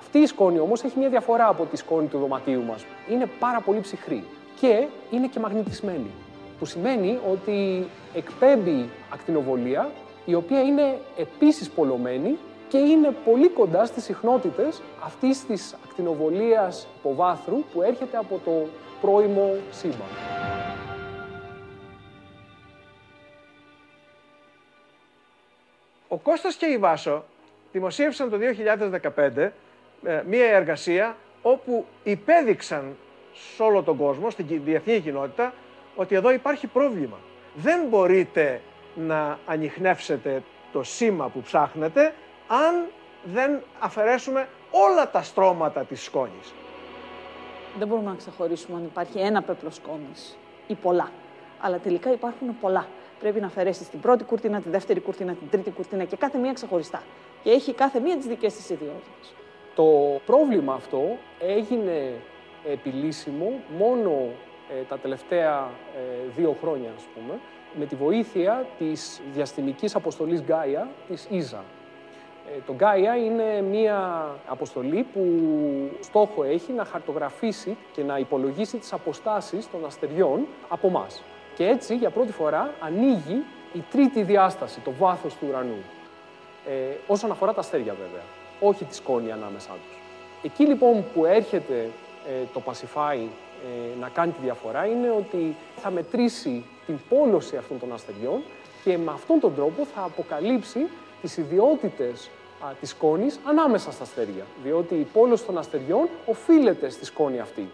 Αυτή η σκόνη όμως έχει μια διαφορά από τη σκόνη του δωματίου μας. Είναι πάρα πολύ ψυχρή και είναι και μαγνητισμένη, που σημαίνει ότι εκπέμπει ακτινοβολία, η οποία είναι επίσης πολλωμένη και είναι πολύ κοντά στις συχνότητες αυτής της ακτινοβολίας υποβάθρου που έρχεται από το πρώιμο σύμπαν. Ο Κώστας και η Βάσο δημοσίευσαν το δύο χιλιάδες δεκαπέντε μία εργασία όπου υπέδειξαν σε όλο τον κόσμο, στην διεθνή κοινότητα, ότι εδώ υπάρχει πρόβλημα. Δεν μπορείτε να ανιχνεύσετε το σήμα που ψάχνετε αν δεν αφαιρέσουμε όλα τα στρώματα της σκόνης. Δεν μπορούμε να ξεχωρίσουμε αν υπάρχει ένα πέπλο σκόνης ή πολλά. Αλλά τελικά υπάρχουν πολλά. Πρέπει να αφαιρέσεις την πρώτη κουρτίνα, τη δεύτερη κουρτίνα, την τρίτη κουρτίνα και κάθε μία ξεχωριστά. Και έχει κάθε μία τις δικές της ιδιότητες. Το πρόβλημα αυτό έγινε επιλύσιμο μόνο ε, τα τελευταία ε, δύο χρόνια, ας πούμε, με τη βοήθεια της διαστημικής αποστολής Gaia της ίζα. Ε, το Gaia είναι μία αποστολή που στόχο έχει να χαρτογραφήσει και να υπολογίσει τις αποστάσεις των αστεριών από μας. Και έτσι, για πρώτη φορά, ανοίγει η τρίτη διάσταση, το βάθος του ουρανού. Ε, όσον αφορά τα αστέρια, βέβαια, όχι τη σκόνη ανάμεσά τους. Εκεί, λοιπόν, που έρχεται ε, το PASIPHAE ε, να κάνει τη διαφορά είναι ότι θα μετρήσει την πόλωση αυτών των αστεριών και με αυτόν τον τρόπο θα αποκαλύψει τις ιδιότητες α, της σκόνης ανάμεσα στα αστέρια. Διότι η πόλωση των αστεριών οφείλεται στη σκόνη αυτή.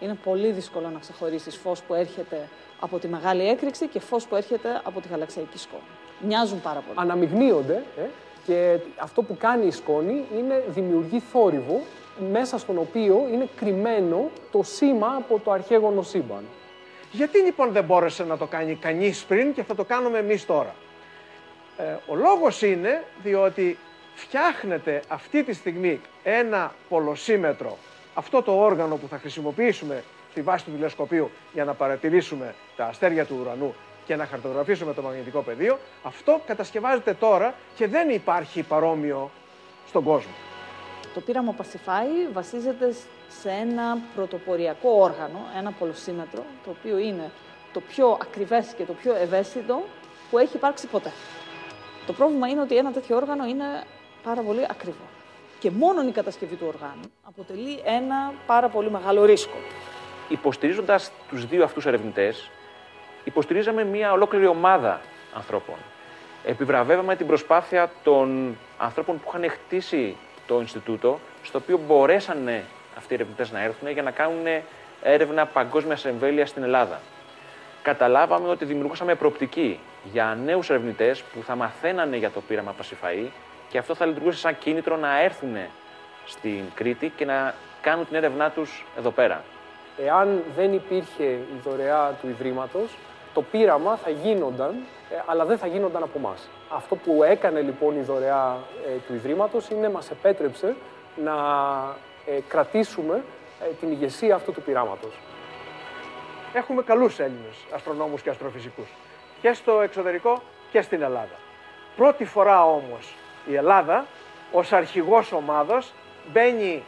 Είναι πολύ δύσκολο να ξεχωρίσεις φως που έρχεται από τη μεγάλη έκρηξη και φως που έρχεται από τη γαλαξιακή σκόνη. Μοιάζουν πάρα πολύ. Αναμειγνύονται ε, και αυτό που κάνει η σκόνη είναι δημιουργεί θόρυβο μέσα στον οποίο είναι κρυμμένο το σήμα από το αρχαίγωνο σύμπαν. Γιατί λοιπόν δεν μπόρεσε να το κάνει κανείς πριν και θα το κάνουμε εμείς τώρα? Ε, ο λόγος είναι διότι φτιάχνεται αυτή τη στιγμή ένα πολλοσίμετρο, αυτό το όργανο που θα χρησιμοποιήσουμε στη βάση του τηλεσκοπίου για να παρατηρήσουμε τα αστέρια του ουρανού και να χαρτογραφήσουμε το μαγνητικό πεδίο, αυτό κατασκευάζεται τώρα και δεν υπάρχει παρόμοιο στον κόσμο. Το πείραμα PASIPHAE βασίζεται σε ένα πρωτοποριακό όργανο, ένα πολλοσίμετρο, το οποίο είναι το πιο ακριβές και το πιο ευαίσθητο που έχει υπάρξει ποτέ. Το πρόβλημα είναι ότι ένα τέτοιο όργανο είναι πάρα πολύ ακριβό. Και μόνον η κατασκευή του οργάνου αποτελεί ένα πάρα πολύ μεγάλο ρίσκο. Υποστηρίζοντας τους δύο αυτούς ερευνητές, υποστηρίζαμε μια ολόκληρη ομάδα ανθρώπων. Επιβραβεύαμε την προσπάθεια των ανθρώπων που είχαν χτίσει το Ινστιτούτο, στο οποίο μπορέσαν αυτοί οι ερευνητές να έρθουν για να κάνουν έρευνα παγκόσμιας εμβέλειας στην Ελλάδα. Καταλάβαμε ότι δημιουργούσαμε προοπτική για νέους ερευνητές που θα μαθαίνανε για το πείραμα PASIPHAE και αυτό θα λειτουργούσε σαν κίνητρο να έρθουν στην Κρήτη και να κάνουν την έρευνά τους εδώ πέρα. Εάν δεν υπήρχε η δωρεά του Ιδρύματος, το πείραμα θα γίνονταν, αλλά δεν θα γίνονταν από εμάς. Αυτό που έκανε λοιπόν η δωρεά ε, του Ιδρύματος είναι μας επέτρεψε να ε, κρατήσουμε ε, την ηγεσία αυτού του πειράματος. Έχουμε καλούς Έλληνες αστρονόμους και αστροφυσικούς, και στο εξωτερικό και στην Ελλάδα. Πρώτη φορά όμως η Ελλάδα, ως αρχηγός ομάδος, μπαίνει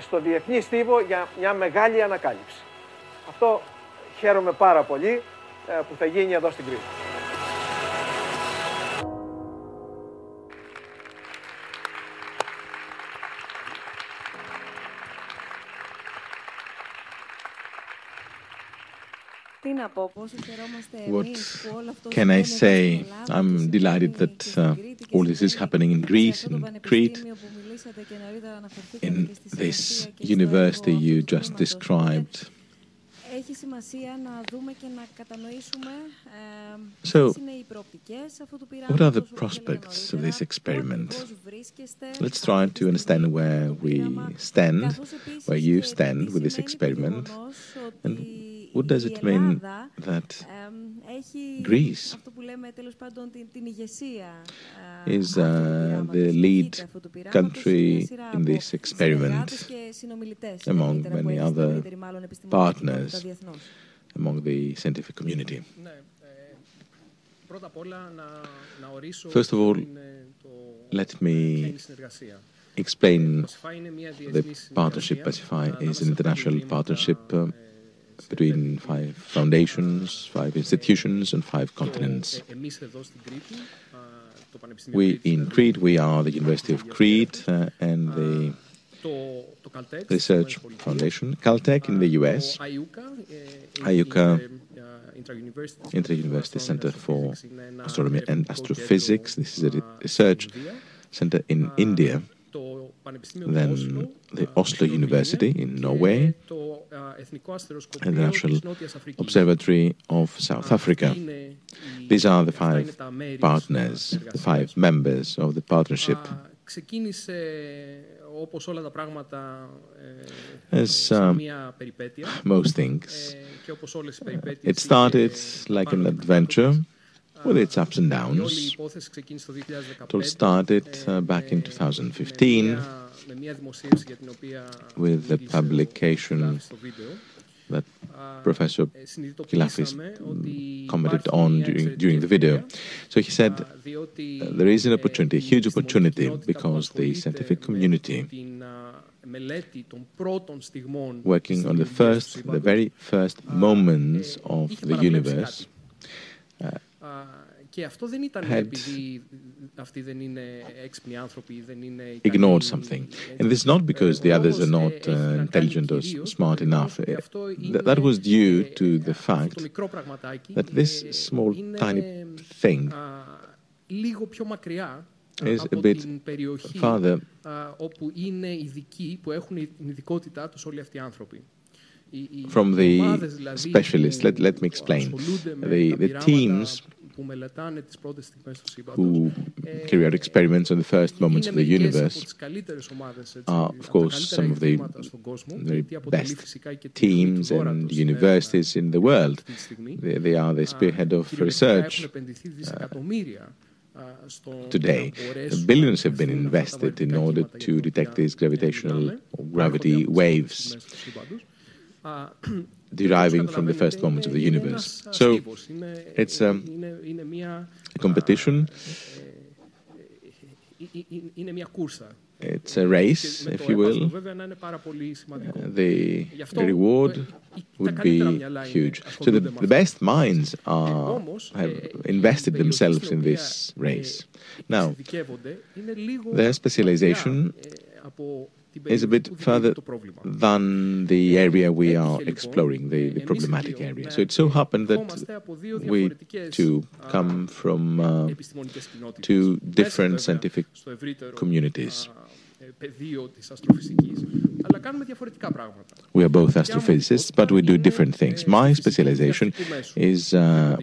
στο διεθνή στίβο για μια μεγάλη ανακάλυψη. Αυτό χαίρομαι πάρα πολύ που θα γίνει εδώ στην Κρήτη. What can I say? I'm delighted that uh, all this is happening in Greece, in Crete, in this university you just described. So, what are the prospects of this experiment? Let's try to understand where we stand, where you stand with this experiment, and what does it mean that Greece is uh, the lead country in this experiment among many other partners, among the scientific community? First of all, let me explain the partnership PASIPHAE is an international partnership uh, between five foundations, five institutions, and five continents. We in Crete, we are the University of Crete uh, and the Research Foundation, Caltech in the U S, IUCA, Inter-University Center for Astronomy and Astrophysics, this is a research center in India, then the Oslo University in Norway, and the National Observatory of South Africa. These are the five partners, the five members of the partnership. As um, most things, it started like an adventure with its ups and downs. It all started uh, back in two thousand fifteen with the publication that Professor Kilafis commented on during, during the video. So he said uh, there is an opportunity, a huge opportunity, because the scientific community working on the first, the very first moments of the universe uh, had ignored something. And this is not because the others are not uh, intelligent or smart enough. Th- that was due to the fact that this small, tiny thing is a bit farther from the specialists. Let, let me explain. The, the teams who carry out experiments on the first moments of the universe are, of course, some of the very best teams and universities in the world. They, they are the spearhead of research uh, today. Billions have been invested in order to detect these gravitational or gravity waves deriving from the first moments of the universe. So it's um, a competition, it's a race, if you will. The reward would be huge. So the, the best minds are, have invested themselves in this race. Now, their specialization is a bit further than the area we are exploring, the, the problematic area. So it so happened that we too come from uh, two different scientific communities. We are both astrophysicists, but we do different things. My specialization is uh,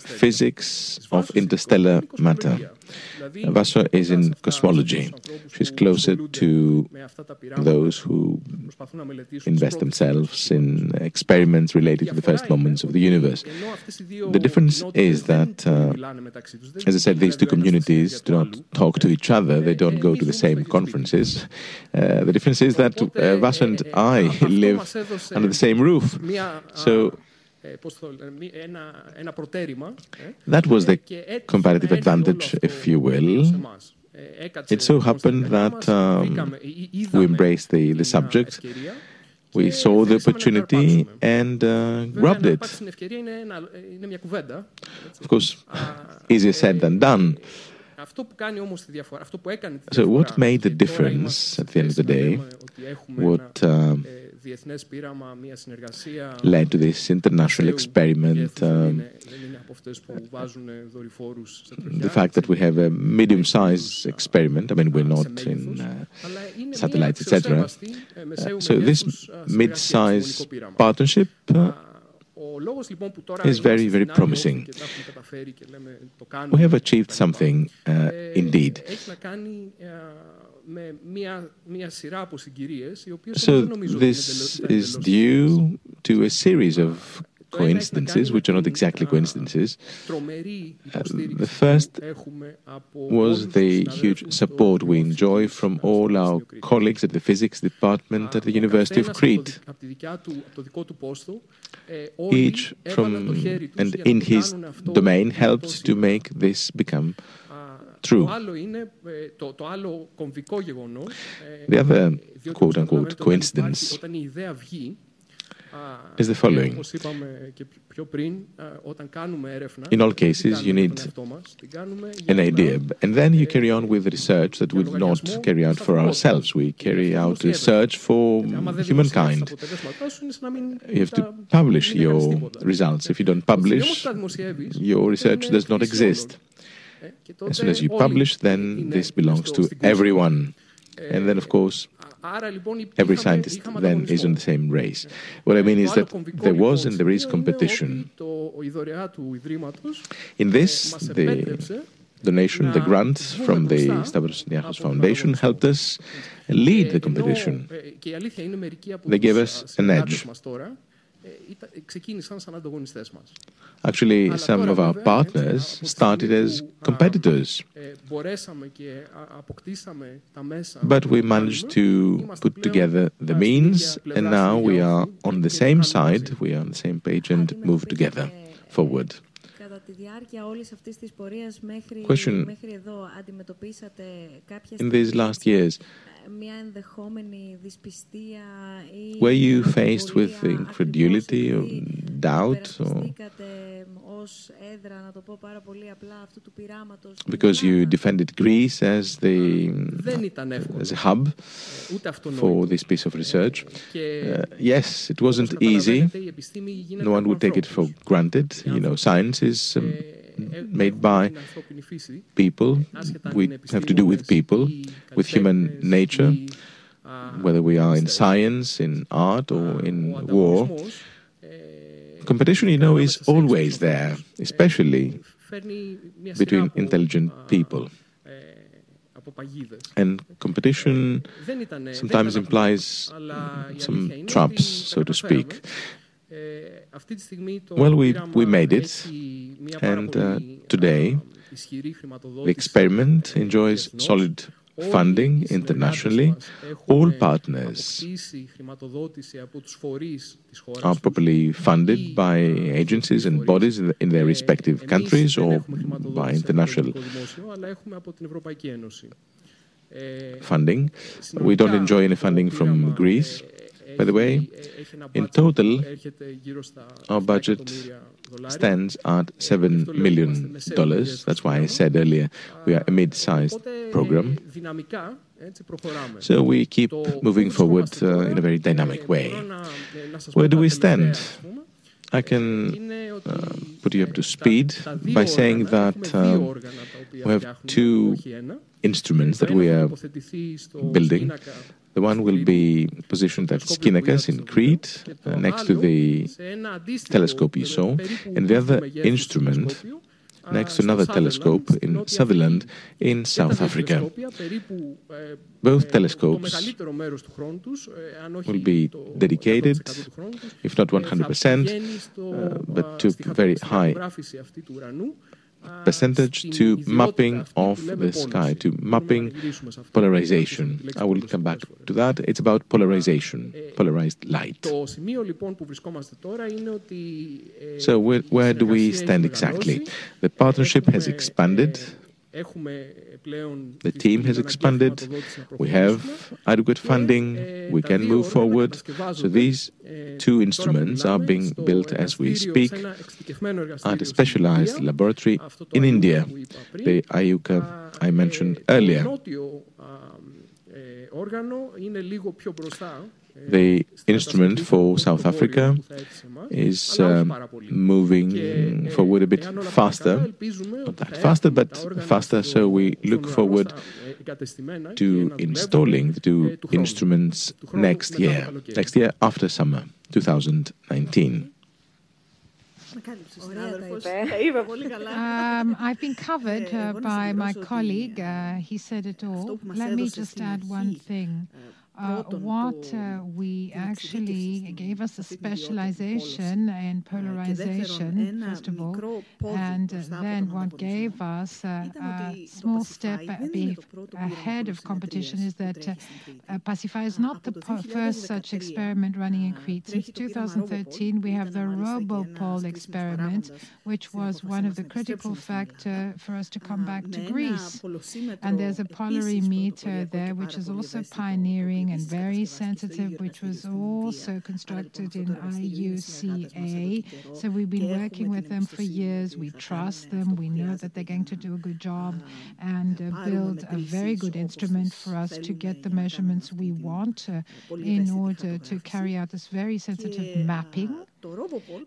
physics of interstellar matter. Vaso is in cosmology. She's closer to those who invest themselves in experiments related to the first moments of the universe. The difference is that, uh, as I said, these two communities do not talk to each other, they don't go to the same conferences. Uh, the difference is that uh, Vaso and I live under the same roof. So that was the comparative advantage, if you will. It so happened that um, we embraced the, the subject, we saw the opportunity and uh, grabbed it. Of course, easier said than done. So what made the difference at the end of the day, what uh, led to this international experiment, uh, the fact that we have a medium-sized experiment, I mean, we're not in uh, satellites, et cetera. Uh, so this mid-sized partnership uh, is very, very promising. We have achieved something, uh, indeed. So this is due to a series of coincidences, which are not exactly coincidences. Uh, the first was the huge support we enjoy from all our colleagues at the physics department at the University of Crete. Each from and in his domain helped to make this become true. The other quote-unquote coincidence is the following. In all cases, you need an idea, and then you carry on with research that we do not carry out for ourselves. We carry out research for humankind. You have to publish your results. If you don't publish, your research does not exist. As soon as you publish, then this belongs to everyone. And then, of course, every scientist then is on the same race. What I mean is that there was and there is competition. In this, the donation, the grant from the Stavros Niarchos Foundation helped us lead the competition. They gave us an edge. Actually, some of our partners started as competitors. But we managed to put together the means, and now we are on the same side, we are on the same page, and move together forward. Question. In these last years, were you faced with incredulity or doubt? Or because you defended Greece as the as a hub for this piece of research. Uh, yes, it wasn't easy. No one would take it for granted. You know, science is um, made by people. We have to do with people, with human nature, whether we are in science, in art, or in war. Competition, you know, is always there, especially between intelligent people. And competition sometimes implies some traps, so to speak. Well, we, we made it, and uh, today the experiment enjoys solid funding internationally. All partners are properly funded by agencies and bodies in, the, in their respective countries or by international funding. We don't enjoy any funding from Greece. By the way, in total, our budget stands at seven million dollars. That's why I said earlier we are a mid-sized program. So we keep moving forward uh, in a very dynamic way. Where do we stand? I can uh, put you up to speed by saying that uh, we have two instruments that we are building. The one will be positioned at Skinakas in Crete, uh, next to the telescope you saw, and the other instrument next to another telescope in Sutherland in South Africa. Both telescopes will be dedicated, if not one hundred percent, uh, but to very high percentage to mapping of the sky, to mapping polarization. I will come back to that. It's about polarization, polarized light. So where, where do we stand exactly? The partnership has expanded. The team has expanded, we have adequate funding, we can move forward. So these two instruments are being built as we speak at a specialized laboratory in India, the IUCA I mentioned earlier. The instrument for South Africa is uh, moving forward a bit faster, not that faster, but faster, so we look forward to installing the two instruments next year, next year after summer twenty nineteen. Um, I've been covered uh, by my colleague. Uh, he said it all. Let me just add one thing. Uh, what uh, we actually gave us a specialization in polarization, first of all, and then what gave us uh, a small step ahead of competition is that uh, uh, PASIPHAE is not the po- first such experiment running in Crete. Since two thousand thirteen, we have the RoboPol experiment, which was one of the critical factors for us to come back to Greece. And there's a polarimeter there, which is also pioneering and very sensitive, which was also constructed in I U C A. So we've been working with them for years. We trust them. We know that they're going to do a good job and uh, build a very good instrument for us to get the measurements we want uh, in order to carry out this very sensitive mapping.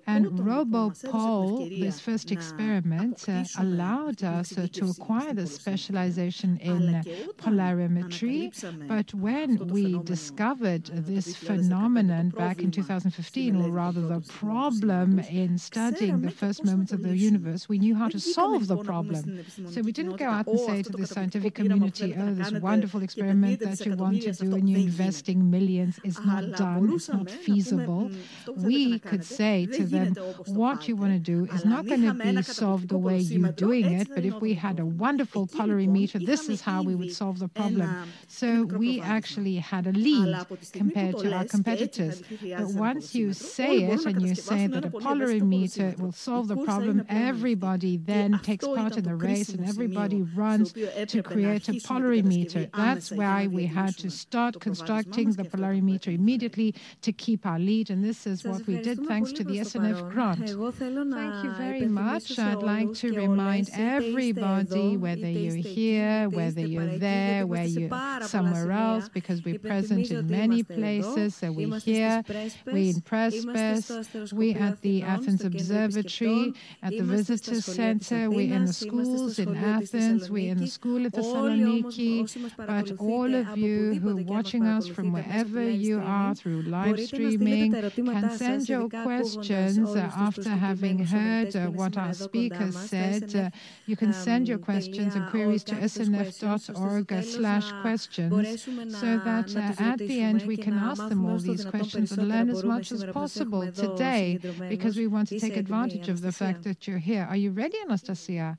And RoboPol, this first experiment, uh, allowed us uh, to acquire the specialization in uh, polarimetry. But when we discovered this phenomenon back in two thousand fifteen, or rather the problem in studying the first moments of the universe, we knew how to solve the problem. So we didn't go out and say to the scientific community, oh, this wonderful experiment that you want to do and you're investing millions is not done, it's not feasible. We could say to them, what you want to do is not going to be solved the way you're doing it, but if we had a wonderful polarimeter, this is how we would solve the problem. So we actually had a lead compared to our competitors. But once you say it and you say that a polarimeter will solve the problem, everybody then takes part in the race and everybody runs to create a polarimeter. That's why we had to start constructing the polarimeter immediately to keep our lead, and this is what we did thanks to the S N F grant. Thank you very much. I'd like to remind everybody, whether you're here, whether you're there, whether you're somewhere else, because we're present in many places, so we're here, we're in Prespa, we're at the Athens Observatory, at the Visitor Center, we're in the schools in Athens, we're in the school at Thessaloniki, but all of you who are watching us from wherever you are through live streaming can send your questions uh, after having heard uh, what our speakers said. Uh, you can send your questions and queries to s n f dot org slash questions so that uh, at the end we can ask them all these questions and learn as much as possible today, because we want to take advantage of the fact that you're here. Are you ready, Anastasia?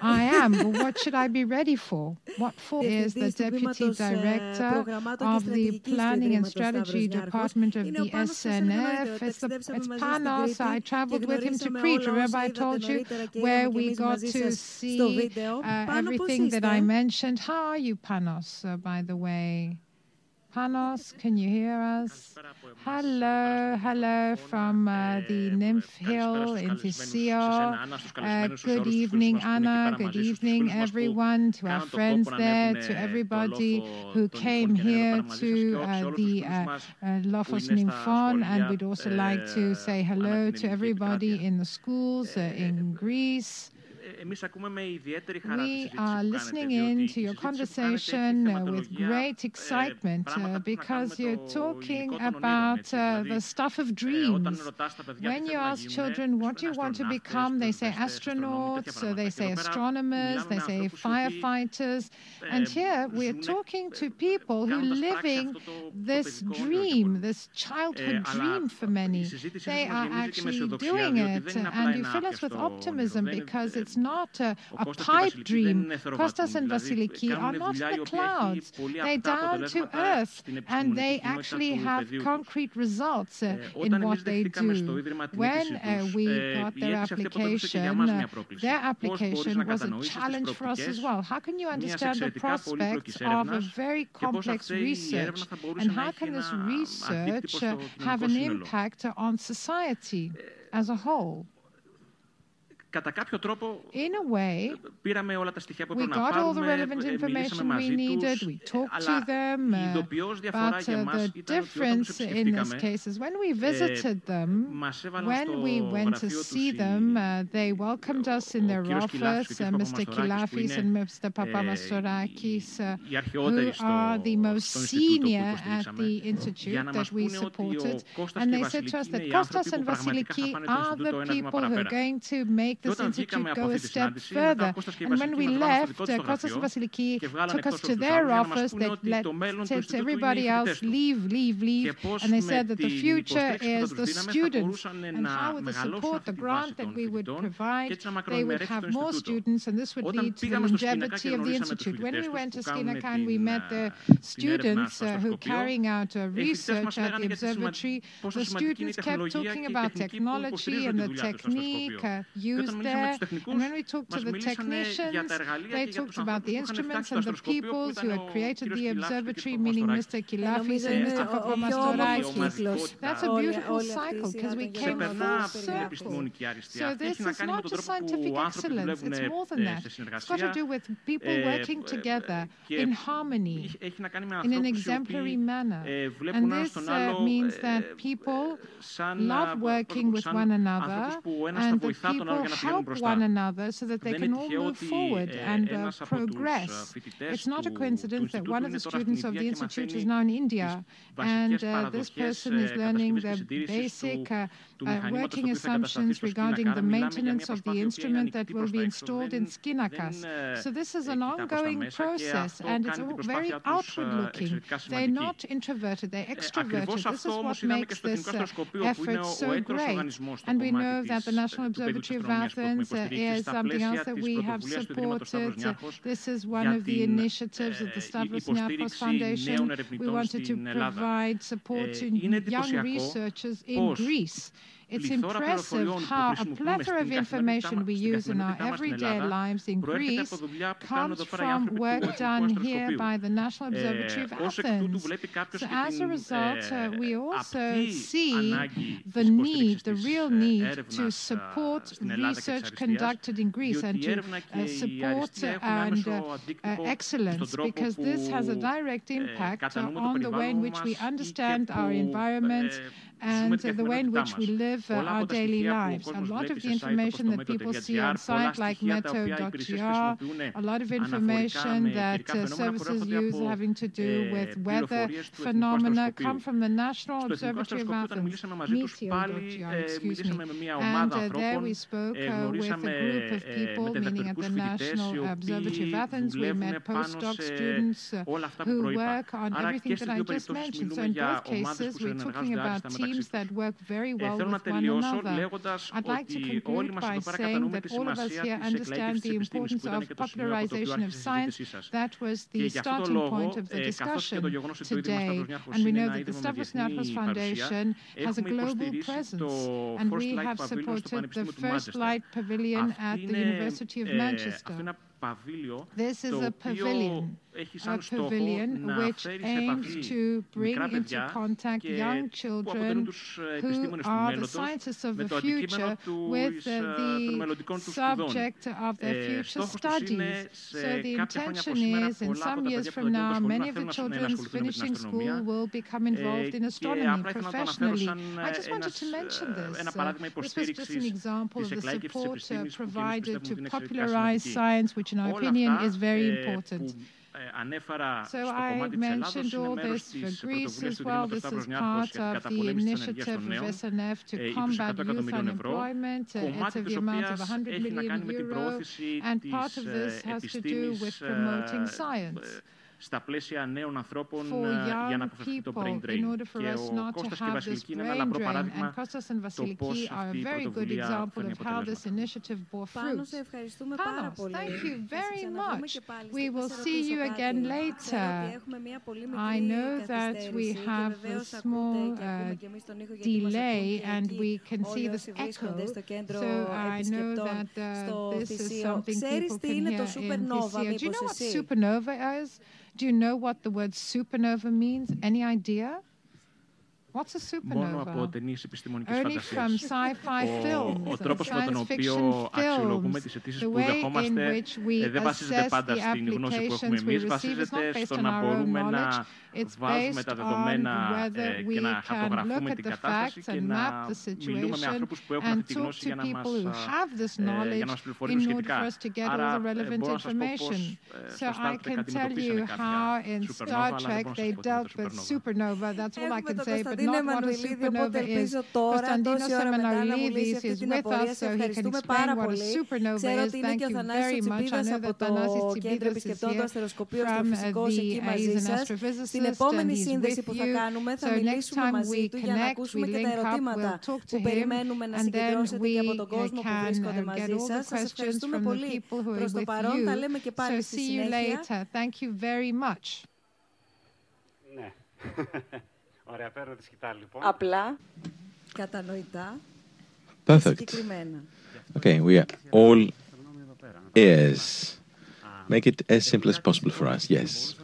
I am. Well, what should I be ready for? What for? Is the Deputy Director of the Planning and Strategy Department of the S N F. It's, the, it's Panos. I traveled with him to Crete. Remember I told you where we got to see uh, everything that I mentioned. How are you, Panos, uh, by the way? Panos, can you hear us? Hello, hello from uh, the Nymphs Hill in Thissio. Uh, good evening, Anna. Good evening, everyone, to our friends there, to everybody who came here to uh, the uh, uh, Lophos Nymphon. And we'd also like to say hello to everybody in the schools uh, in Greece. We are listening in to your conversation uh, with great excitement uh, because you're talking about uh, the stuff of dreams. When you ask children, what do you want to become? They say astronauts, uh, they say astronomers, they say firefighters. And here we're talking to people who are living this dream, this childhood dream for many. They are actually doing it, and you fill us with optimism because it's not Not a, a pipe dream. Kostas and Vasiliki are not in the clouds. They're down to earth, and they actually have concrete results uh, in what they do. When uh, we got their application, uh, their application was a challenge for us as well. How can you understand the prospects of a very complex research, and how can this research uh, have an impact uh, on society as a whole? In a way, we got all the relevant information we needed, we talked to them, uh, but uh, the difference in this case is when we visited them, when we went to see them, uh, they welcomed us in their office, uh, Mister Kilafis and Mister Papamastorakis, uh, who are the most senior at the institute that we supported, and they said to us that Kostas and Vasiliki are the people who are going to make this institute go a step further. And when we left, uh, Kostas and Vasiliki took us to their office. They let said everybody else leave, leave, leave. And they said that the future is the students. And how with the support, the grant that we would provide, they would have more students, and this would lead to the longevity of the institute. When we went to Skinakan, we met the students uh, who carrying out uh, research at the observatory. The students kept talking about technology and the technique uh, used όταν μιλήσαμε με τους τεχνικούς, μας μιλήσανε για τα εργαλεία και για τους ανθρώπους που είχαν φτιάξει το αστροσκόπιο, που ήταν ο κύριος Κιλάφης και ο Παπαμαστοράκης. Ξεπερνά από την επιστημονική αριστεία. Έχει να κάνει με τον τρόπο που άνθρωποι δουλεύουν σε συνεργασία και έχει να κάνει με ανθρώπους οι οποίοι βλέπουν ένα στον άλλο σαν ανθρώπους που ένας θα βοηθά τον άλλο για να πηγαίνουν μπροστά. Δεν είναι τυχαίο ότι ένας από τους φοιτητές του Ινστιτούτου είναι τώρα στην Ινδία και μαθαίνει τις βασικές παραδοχές κατασκευής και συντήρησης του μηχανήματος που θα κατασταθεί στο Σκίνακα. Μιλάμε για μια προσπάθεια που είναι ανοιχτή προς τα έξω, δεν κοιτά προς τα μέσα και αυτό κάνει την προσπάθεια τους εξαιρετικά σημαντική. Ακριβώς αυτό όμως είδαμε και στο Εθνικό Αστροσκοπείο που είναι ο έτερος οργανισμός του κομμάτι της εκπαιδευτικής αστρονομίας που έχουμε υποστηρίξει στα πλαίσια της πρωτοβουλίας του Ιδρύματος Σταύρος Νιάρχος για την υποστήριξη νέων ερευνητών στην Ελλάδα. Είναι εντυπωσιακό πώς πληθώρα πληροφοριών που χρησιμοποιούμε στην καθημερινότητά μας στην Ελλάδα προέρχεται από δουλειά που κάνουν εδώ πέρα οι άνθρωποι του Αστροσκοπείου. Ως εκ τούτου βλέπει κάποιος και την ανάγκη της υποστήριξης έρευνας στην Ελλάδα και της αριστείας, διότι η έρευνα και η αριστεία έχουν άμεσο αντίκτυπο στον τρόπο που κατανοούμε το περιβάλλον μας και που and the way in which we live our daily lives. A lot of the information that people see on sites like Meteo dot G R, a lot of information that uh, services use having to do with weather phenomena come from the National Observatory of Athens, Meteo dot G R, excuse me. And uh, there we spoke uh, with a group of people, meaning at the National Observatory of Athens. We met postdoc students uh, who work on everything that I just mentioned. So in both cases, we're talking about teams that work very well with one another. I'd like to conclude by saying that all of us here understand the importance of popularization of science. That was the starting point of the discussion today. And we know that the Stavros Niarchos Foundation has a global presence. And we have supported the First Light Pavilion at the University of Manchester. This is a pavilion, a pavilion which aims to bring into contact young children who are the scientists of the future with the subject of their future studies. So the intention is, in some years from now, many of the children finishing school will become involved in astronomy professionally. I just wanted to mention this. Uh, this was just an example of the support uh, provided to popularize science, which in our opinion is very important. So I mentioned all this for Greece as well. This is part of the initiative of S N F to combat youth unemployment. It's of the amount of one hundred million euro, and part of this has to do with promoting science στα πλαίσια νέων ανθρώπων για να αποφευθεί το brain drain. Και ο Κώστας και η Βασιλική είναι ένα λαμπρό παράδειγμα το πώς αυτή η πρωτοβουλία φέρνει αποτελέσματα. Πάνο, σε ευχαριστούμε πάρα πολύ. We will see you again later. I know that we have a small delay and we can see this echo. So I know that this is something people can hear in Thissio. Do you know what supernova is? Do you know what the word supernova means? Any idea? What's a supernova? Only from sci-fi films, ο, ο science fiction films. The way in which we assess the applications we receive is not based on our own knowledge. It's based on whether we can look at the facts and map the situation and talk to people who have this knowledge in order for us to get all the relevant information. So I can tell you how in Star Trek they dealt with supernova. That's all I can say, but not what a supernova is. Konstantinos Emmanoulidis is with us, so he can explain what a supernova is. Thank you very much. I know that Thanasis Tsipidas is here from the, he's an astrophysicist. Την επόμενη σύνδεση που θα κάνουμε θα μιλήσουμε μαζί του για να ακούσουμε και τα ερωτήματα που περιμένουμε να συγκεντρώσετε και από τον κόσμο που βρίσκονται μαζί σας. Σας ευχαριστούμε πολύ. Προς το παρόν τα λέμε και πάλι στη συνέχεια. Ναι. Ωραία, παίρνω τη σκητάλη λοιπόν. Απλά, κατανοητά και συγκεκριμένα. Okay, we are all ears. Make it as simple as possible for us, yes.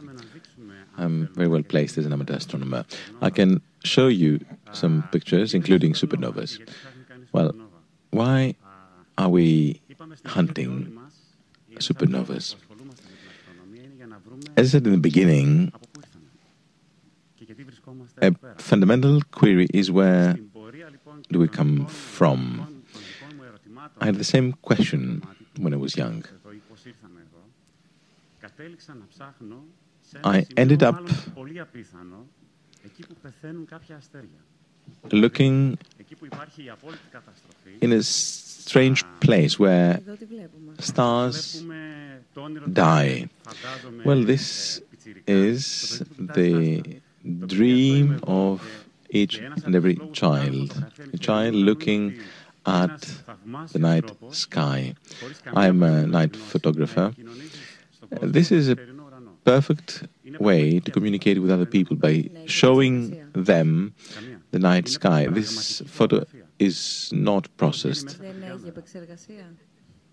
I'm very well placed as an amateur astronomer. I can show you some pictures, including supernovas. Well, why are we hunting supernovas? As I said in the beginning, a fundamental query is where do we come from? I had the same question when I was young. I ended up looking in a strange place where stars die. Well, this is the dream of each and every child, a child looking at the night sky. I'm a night photographer. This is a perfect way to communicate with other people by showing them the night sky. This photo is not processed.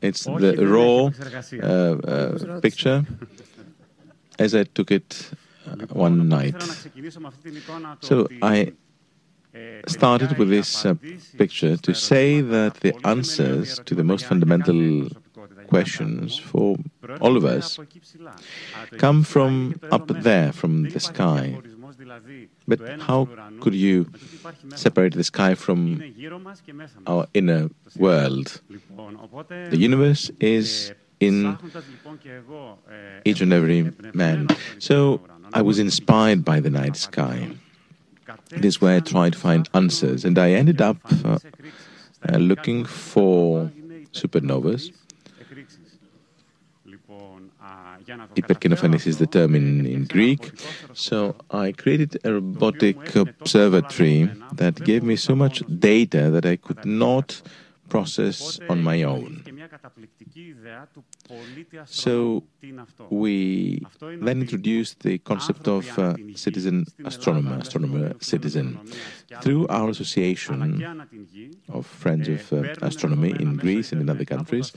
It's the raw uh, uh, picture as I took it uh, one night. So I started with this uh, picture to say that the answers to the most fundamental questions for all of us come from up there, from the sky. But how could you separate the sky from our inner world? The universe is in each and every man. So I was inspired by the night sky. This is where I tried to find answers, and I ended up uh, uh, looking for supernovas. Hyperkenophanes is the term in, in Greek. So I created a robotic observatory that gave me so much data that I could not process on my own. So we then introduced the concept of uh, citizen astronomer, astronomer citizen. Through our association of Friends of uh, Astronomy in Greece and in other countries,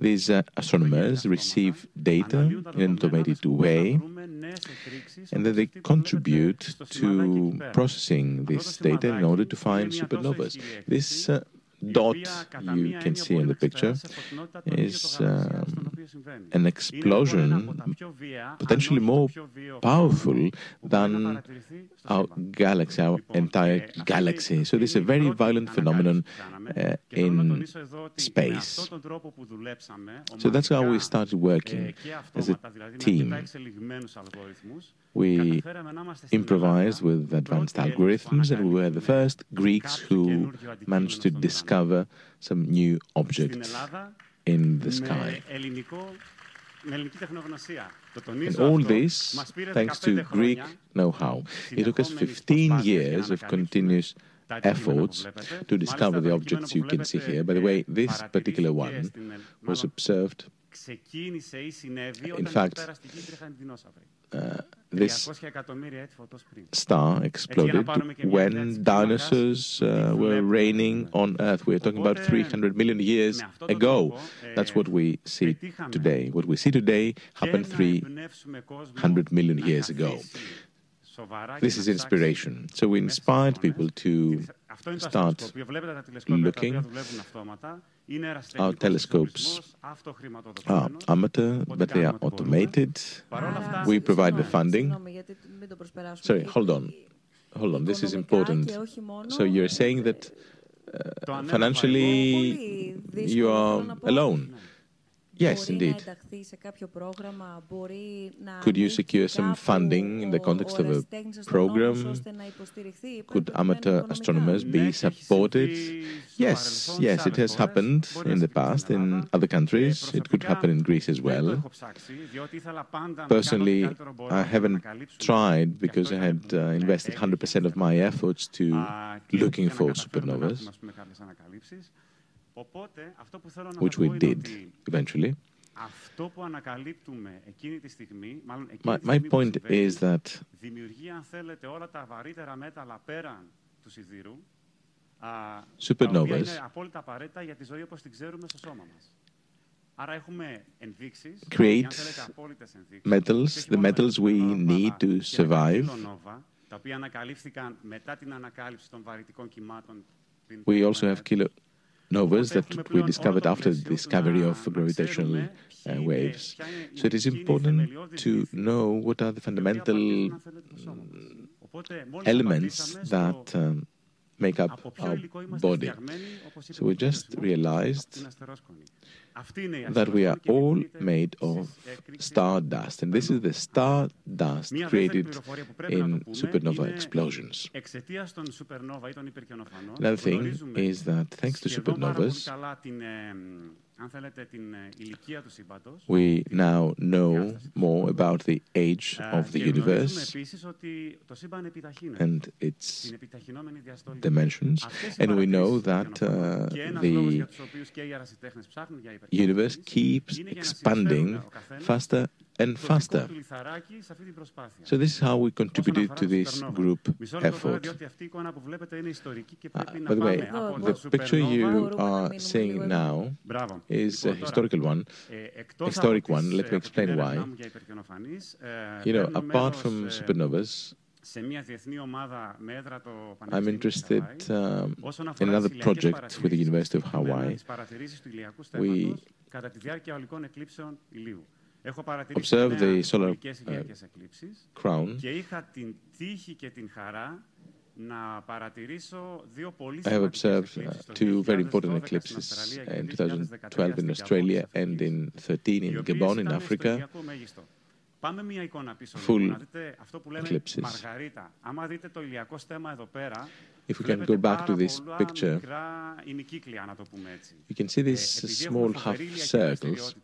these uh, astronomers receive data in an automated way, and then they contribute to processing this data in order to find supernovas. This uh, dot you can see in the picture is um, an explosion potentially more powerful than our galaxy, our entire galaxy. So this is a very violent phenomenon uh, in space. So that's how we started working as a team. We improvised with advanced algorithms, and we were the first Greeks who managed to discover some new objects in the sky. And all this thanks to Greek know-how. It took us fifteen years of continuous efforts to discover the objects you can see here. By the way, this particular one was observed. In fact, uh, this star exploded when dinosaurs uh, were reigning on Earth. We're talking about three hundred million years ago. That's what we see today. What we see today happened three hundred million years ago. This is inspiration. So we inspired people to start looking. Our telescopes are amateur, but they are automated. We provide the funding. Sorry, hold on. Hold on, this is important. So you're saying that uh, financially you are alone. Yes, indeed. Could you secure some funding in the context of a program? Could amateur astronomers be supported? Yes, yes, it has happened in the past in other countries. It could happen in Greece as well. Personally, I haven't tried because I had uh, invested one hundred percent of my efforts to looking for supernovas, which we did eventually. My, my point is that supernovas create metals, the metals we need to survive. We also have kilonovas that we discovered after the discovery of gravitational uh, waves. So it is important to know what are the fundamental elements that um, make up our body. So we just realized that we are all made of stardust, and this is the stardust created in supernova explosions. Another thing is that thanks to supernovas, we now know more about the age of the universe and its dimensions, and we know that uh, the universe keeps expanding faster and faster. So this is how we contributed to this group effort. Uh, by the way, the picture you are seeing now is a historical one, historic one. Let me explain why. You know, apart from supernovas, I'm interested um, in another project with the University of Hawaii. We observe the solar uh, crown. I have observed uh, two very important eclipses uh, in twenty twelve in Australia and in twenty thirteen in Gabon in Africa. Full eclipses. If we can go back to this picture, you can see these small half circles,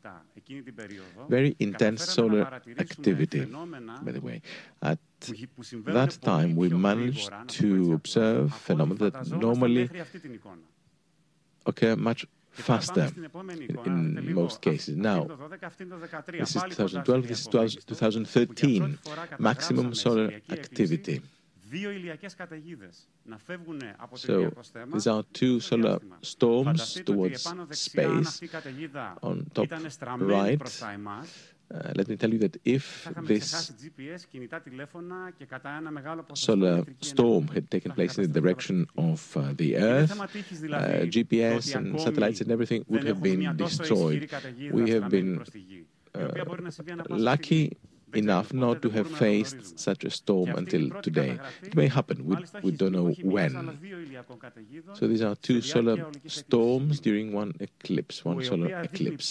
very intense solar activity, by the way. At that time, we managed to observe phenomena that normally occur much faster in, in most cases. Now, this is twenty twelve, this is twenty thirteen, maximum solar activity. So these are two solar storms towards space. On top right, uh, let me tell you that if this solar storm had taken place in the direction of uh, the Earth, uh, G P S and satellites and everything would have been destroyed. We have been uh, lucky enough not to have faced such a storm until today. It may happen, we, we don't know when. So these are two solar storms during one eclipse, one solar eclipse.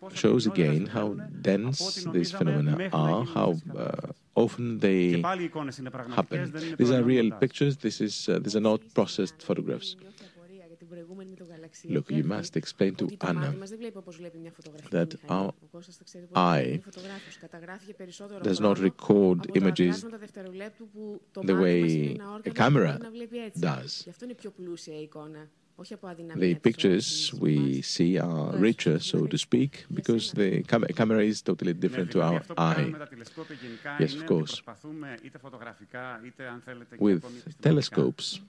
Which shows again how dense these phenomena are, how uh, often they happen. These are real pictures, this is, uh, these are not processed photographs. Look, you must explain to Anna that our eye does not record images the way a camera does. The pictures we see are richer, so to speak, because the cam camera is totally different to our eye. Yes, of course. With telescopes,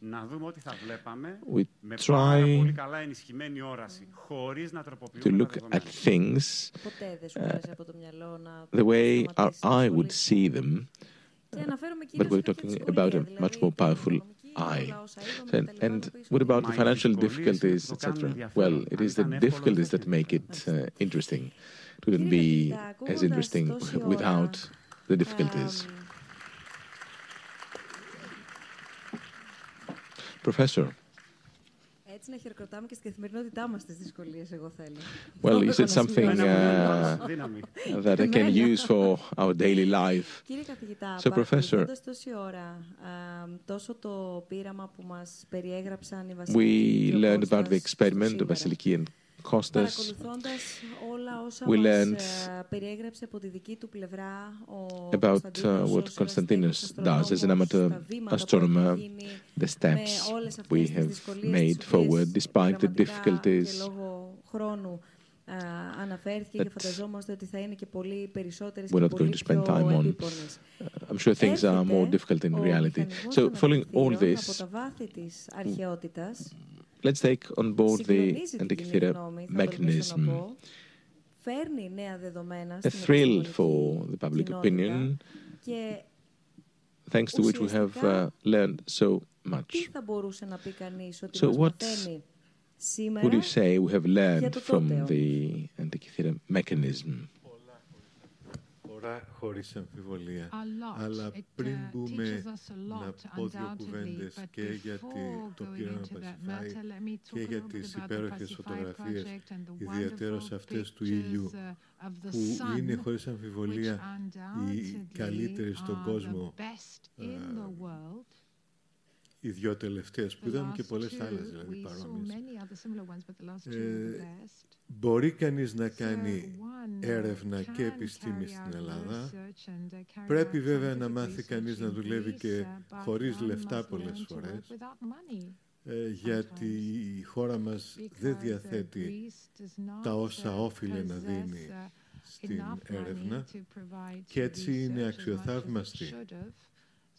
we try to look at things uh, the way our eye would see them, uh, but we're talking about a much more powerful eye. And, and what about the financial difficulties, et cetera? Well, it is the difficulties that make it uh, interesting. It wouldn't be as interesting without the difficulties. Professor. Well, you said something uh, that I can use for our daily life. So, Professor, we learned about the experiment of Vasiliki and Kostas. We learned about uh, what Konstantinos does as an amateur astronomer, the steps we have made forward despite the difficulties that we're not going to spend time on. Uh, I'm sure things are more difficult in reality. So following all this, let's take on board the Antikythera mechanism. A thrill for the public opinion, thanks to which we have uh, learned so much. So what would you say we have learned from the Antikythera mechanism? Χωρίς αμφιβολία. Αλλά πριν μπούμε να πω δύο κουβέντες και για το πείραμα PASIPHAE και για τις υπέροχες φωτογραφίες, ιδιαίτερως αυτές του ήλιου, που είναι χωρίς αμφιβολία οι καλύτεροι στον κόσμο, οι δύο τελευταίες που είδαμε και πολλές άλλες δηλαδή παρόμοιες. Ε, μπορεί κανείς να κάνει έρευνα και επιστήμη στην Ελλάδα. Πρέπει βέβαια να μάθει κανείς να δουλεύει και χωρίς λεφτά πολλές φορές, γιατί η χώρα μας δεν διαθέτει τα όσα όφιλε να δίνει στην έρευνα και έτσι είναι αξιοθαύμαστη.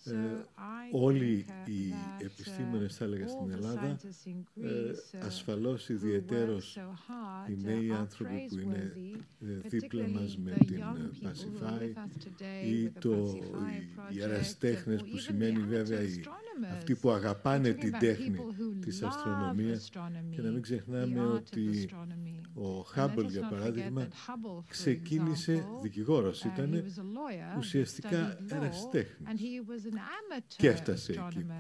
Ε, όλοι οι επιστήμονες, θα έλεγα, στην Ελλάδα, ε, ασφαλώς ιδιαιτέρως οι νέοι άνθρωποι που είναι δίπλα μας με την PASIPHAE ή το, οι ερασιτέχνες, που σημαίνει βέβαια οι, αυτοί που αγαπάνε την τέχνη της αστρονομίας. Και να μην ξεχνάμε ότι ο Χάμπλ, για παράδειγμα, ξεκίνησε, δικηγόρος ήταν, ουσιαστικά ερασιτέχνης. Και έφτασε εκεί που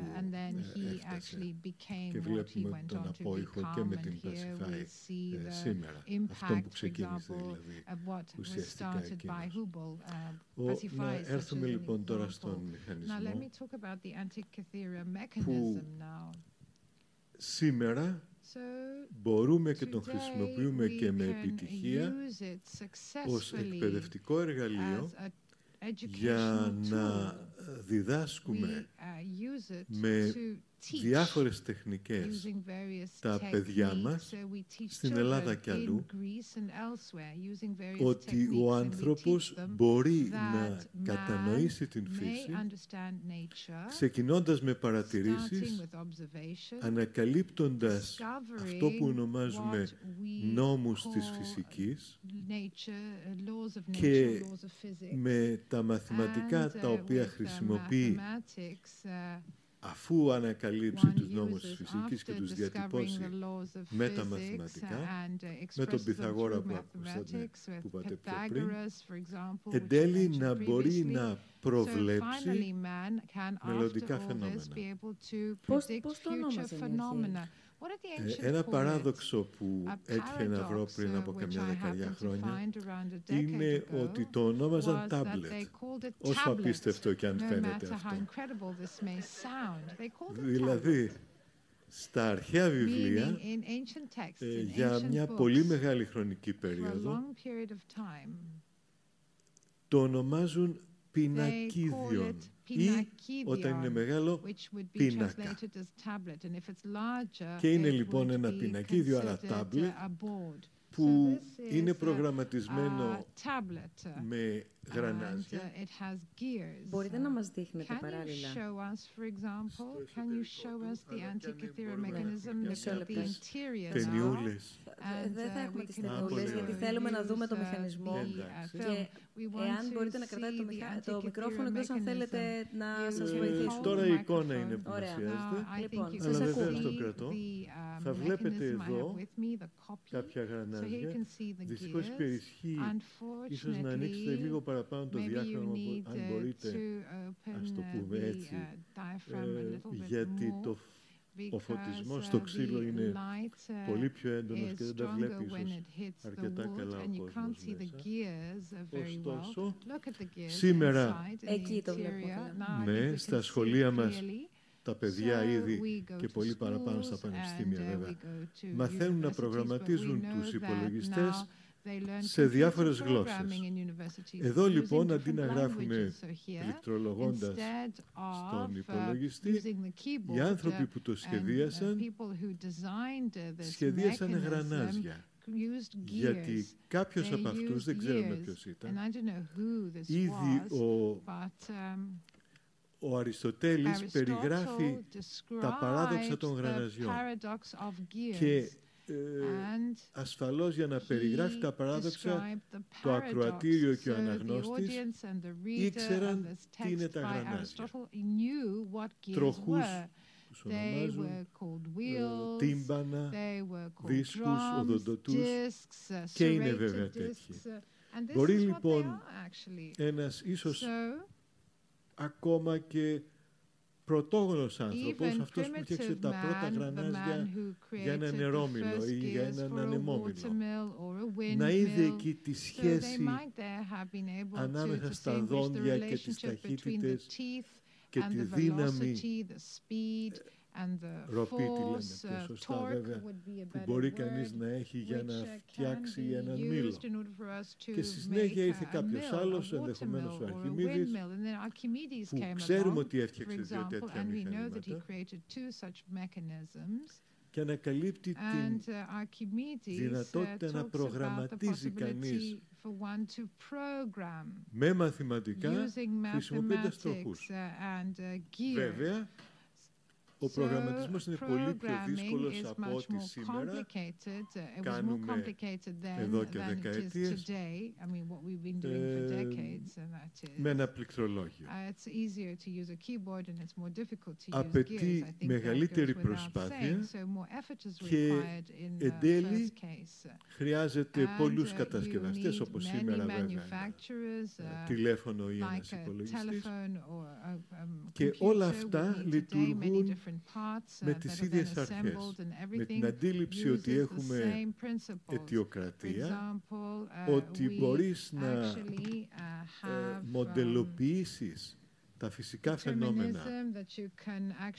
έφτασε. Και βλέπουμε τον απόϊχο και με την PASIPHAE σήμερα. Αυτό που ξεκίνησε δηλαδή ουσιαστικά εκείνος. Να έρθουμε λοιπόν τώρα στον μηχανισμό που σήμερα μπορούμε και τον χρησιμοποιούμε και με επιτυχία ως εκπαιδευτικό εργαλείο για να διδάσκουμε με διάφορες τεχνικές τα παιδιά μας στην Ελλάδα και αλλού ότι ο άνθρωπος μπορεί να κατανοήσει την φύση ξεκινώντας με παρατηρήσεις, ανακαλύπτοντας αυτό που ονομάζουμε νόμους της φυσικής και με τα μαθηματικά τα οποία χρησιμοποιεί αφού ανακαλύψει τους νόμους της φυσικής και τους διατυπώσει με τα μαθηματικά, με τον Πυθαγόρα που ακούσατε, που είπατε πιο πριν, εν τέλει να μπορεί να προβλέψει μελλοντικά φαινόμενα. Πώς το ονόμαζε? Ένα παράδοξο που έτυχε να βρω πριν από καμιά δεκαετία χρόνια είναι ότι το ονόμαζαν τάμπλετ, όσο απίστευτο και αν φαίνεται αυτό. Δηλαδή, στα αρχαία βιβλία, ε, για μια πολύ μεγάλη χρονική περίοδο, το ονομάζουν πινακίδιον ή, όταν είναι μεγάλο, πίνακα. Και είναι λοιπόν ένα πινακίδιο, άρα τάμπλετ, που είναι προγραμματισμένο με γρανάζια. Μπορείτε να μας δείχνετε παράλληλα? Ταινιούλες. Δεν θα έχουμε τις ταινιούλες, γιατί θέλουμε να δούμε το μηχανισμό. Και εάν μπορείτε να κρατάτε το μικρόφωνο, εκτός αν θέλετε να σας βοηθήσουμε. Τώρα η εικόνα είναι που παρουσιάζεται, αλλά βεβαίως το κρατώ. Θα βλέπετε εδώ κάποια γρανάζια. Δυστυχώς υπερισχύει, ίσως να ανοίξετε λίγο παραπάνω το διάφραγμα, αν μπορείτε, ας το πούμε έτσι, γιατί το ο φωτισμός στο ξύλο είναι πολύ πιο έντονος και δεν τα βλέπει ίσως αρκετά καλά ο κόσμος μέσα. Ωστόσο, σήμερα, ναι, στα σχολεία μας, τα παιδιά ήδη και πολύ παραπάνω στα πανεπιστήμια βέβαια, μαθαίνουν να προγραμματίζουν τους υπολογιστές σε διάφορες γλώσσες. Εδώ λοιπόν, αντί να γράφουμε πληκτρολογώντας στον υπολογιστή, οι άνθρωποι που το σχεδίασαν, σχεδίασαν γρανάζια. γιατί κάποιος από αυτούς, δεν ξέρουμε ποιος ήταν, ήδη ο, ο Αριστοτέλης περιγράφει τα παράδοξα των γραναζιών και Ε, ασφαλώς για να περιγράφει τα παράδοξα, το ακροατήριο και ο αναγνώστης ήξεραν τι είναι τα γρανάζια. Τροχούς, τους ονομάζουν, τύμπανα, δίσκους, οδοντοτούς, και είναι βέβαια τέτοιοι. Μπορεί λοιπόν ένας ίσως ακόμα και πρωτόγνωρος άνθρωπος, αυτός που φτιάξε τα πρώτα γρανάζια για ένα νερόμυλο ή για έναν ανεμόμυλο, να είδε εκεί τη σχέση ανάμεσα στα δόντια και τις ταχύτητες και τη δύναμη ροπή, τη λένε πιο σωστά βέβαια, που μπορεί κανείς να έχει για να φτιάξει έναν μήλο. Και στη συνέχεια ήρθε κάποιος άλλος, ενδεχομένως ο Αρχιμίδης, που ξέρουμε ότι έφτιαξε δύο τέτοια μηχανήματα και ανακαλύπτει τη δυνατότητα να προγραμματίζει κανείς με μαθηματικά χρησιμοποιώντας τροχούς. Βέβαια, ο προγραμματισμός είναι πολύ πιο δύσκολος από ό,τι σήμερα κάνουμε εδώ και δεκαετίες με ένα πληκτρολόγιο. Απαιτεί μεγαλύτερη προσπάθεια και εν τέλει χρειάζεται πολλούς κατασκευαστές, όπως σήμερα βέβαια τηλέφωνο ή ένας υπολογιστής, και όλα αυτά λειτουργούν με τις ίδιες αρχές, με την αντίληψη ότι έχουμε αιτιοκρατία, ότι μπορείς να μοντελοποιήσεις τα φυσικά φαινόμενα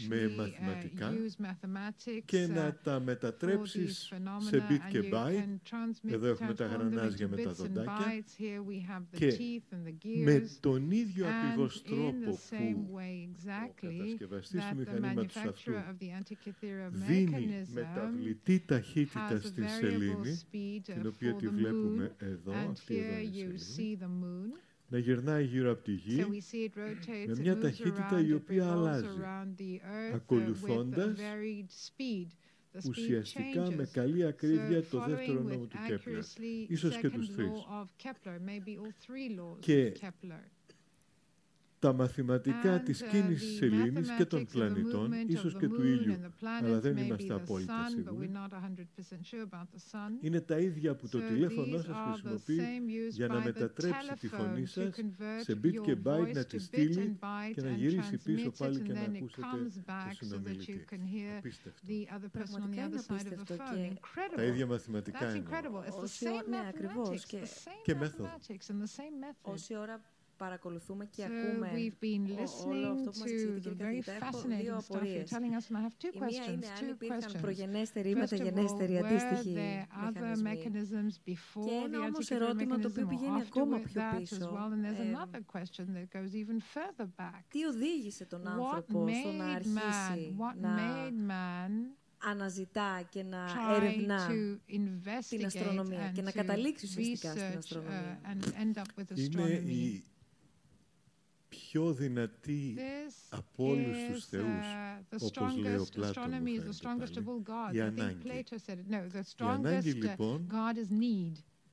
με μαθηματικά και να τα μετατρέψεις σε bit και byte. Εδώ έχουμε τα γρανάζια με τα δοντάκια και με τον ίδιο ακριβώς τρόπο που ο κατασκευαστής του μηχανήματος αυτού δίνει μεταβλητή ταχύτητα στη σελήνη, την οποία τη βλέπουμε εδώ, αυτή εδώ είναι η σελήνη, να γυρνάει γύρω από τη Γη με μια ταχύτητα η οποία αλλάζει, ακολουθώντας ουσιαστικά με καλή ακρίβεια το δεύτερο νόμο του Κέπλερ, ίσως και τους τρεις. Και τα μαθηματικά της κίνησης σελήνης και των πλανητών, ίσως και του ήλιου, αλλά δεν είμαστε απόλυτα σίγουροι, είναι τα ίδια που το τηλέφωνο σας χρησιμοποιεί για να μετατρέψει τη φωνή σας σε bit και byte, να τη στείλει και να γυρίσει πίσω πάλι και να ακούσετε το συνομιλητή. Απίστευτο. Πραγματικά είναι απίστευτο. Τα ίδια μαθηματικά εννοώ. Και μέθοδο. Όση ώρα παρακολουθούμε και ακούμε όλο αυτό που μας εξηγείτε, κύριε καθηγητά, έχω δύο απορίες. Η μία είναι αν υπήρχαν προγενέστεροι ή μεταγενέστεροι αντίστοιχοι μηχανισμοί. Και ένα όμως ερώτημα το οποίο πηγαίνει ακόμα πιο πίσω. Τι οδήγησε τον άνθρωπο στο να αρχίσει να αναζητά και να ερευνά την αστρονομία και να καταλήξει ουσιαστικά στην αστρονομία? Είναι η πιο δυνατή από όλους τους θεούς, όπως λέει ο Πλάτο, η ανάγκη. Η ανάγκη, λοιπόν,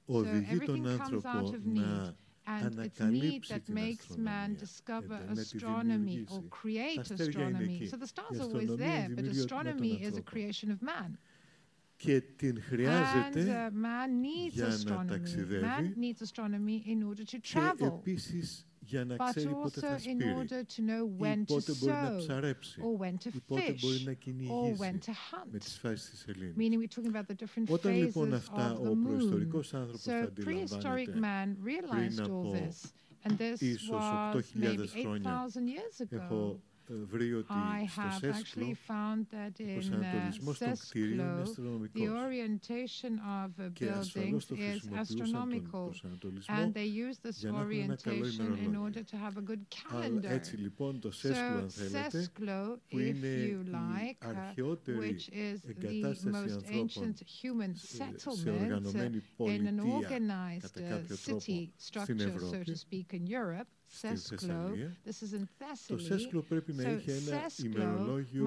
οδηγεί τον άνθρωπο να And it's need that makes man discover astronomy or create astronomy. So the stars are always there, but astronomy is a creation of man. Και την χρειάζεται για να ταξιδεύει και επίσης για να ξέρει πότε θα σπείρει ή πότε μπορεί να ψαρέψει ή πότε μπορεί να κυνηγήσει με τις φάσεις της σελήνης. Όταν λοιπόν αυτά ο προϊστορικός άνθρωπος θα αντιλαμβάνεται πριν από ίσως οκτώ χιλιάδες χρόνια, έχω βρει ότι στο Σέσκλο ο προσανατολισμός των κτηρίων είναι αστρονομικός και ασφαλώς το χρησιμοποιούσαν τον προσανατολισμό για να έχουν ένα καλό ημερολόγιο. Αλλά έτσι λοιπόν το Σέσκλο, αν θέλετε, που είναι η αρχαιότερη εγκατάσταση ανθρώπων σε οργανωμένη πολιτεία κατά κάποιο τρόπο στην Ευρώπη, Sesklo, this is in Thessaly, so Sesklo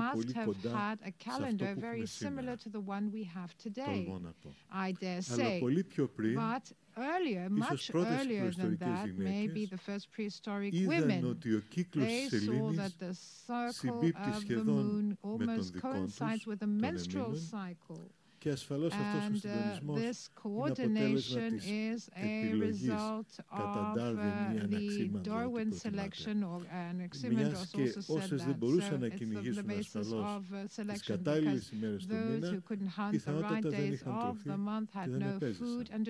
must have had a calendar very similar to the one we have today, I dare say, but earlier, much earlier than that, maybe the first prehistoric women, they saw that the circle of the moon almost coincides with the menstrual cycle. Και ασφαλώς αυτός ο συντονισμός είναι αποτέλεσμα της επιλογής κατά Darwin ή αναξίμαντο, μιας και όσες δεν μπορούσαν να κυνηγήσουν ασφαλώς τις κατάλληλες ημέρες του μήνα, πιθανότατα δεν είχαν τροφή και δεν επέζησαν.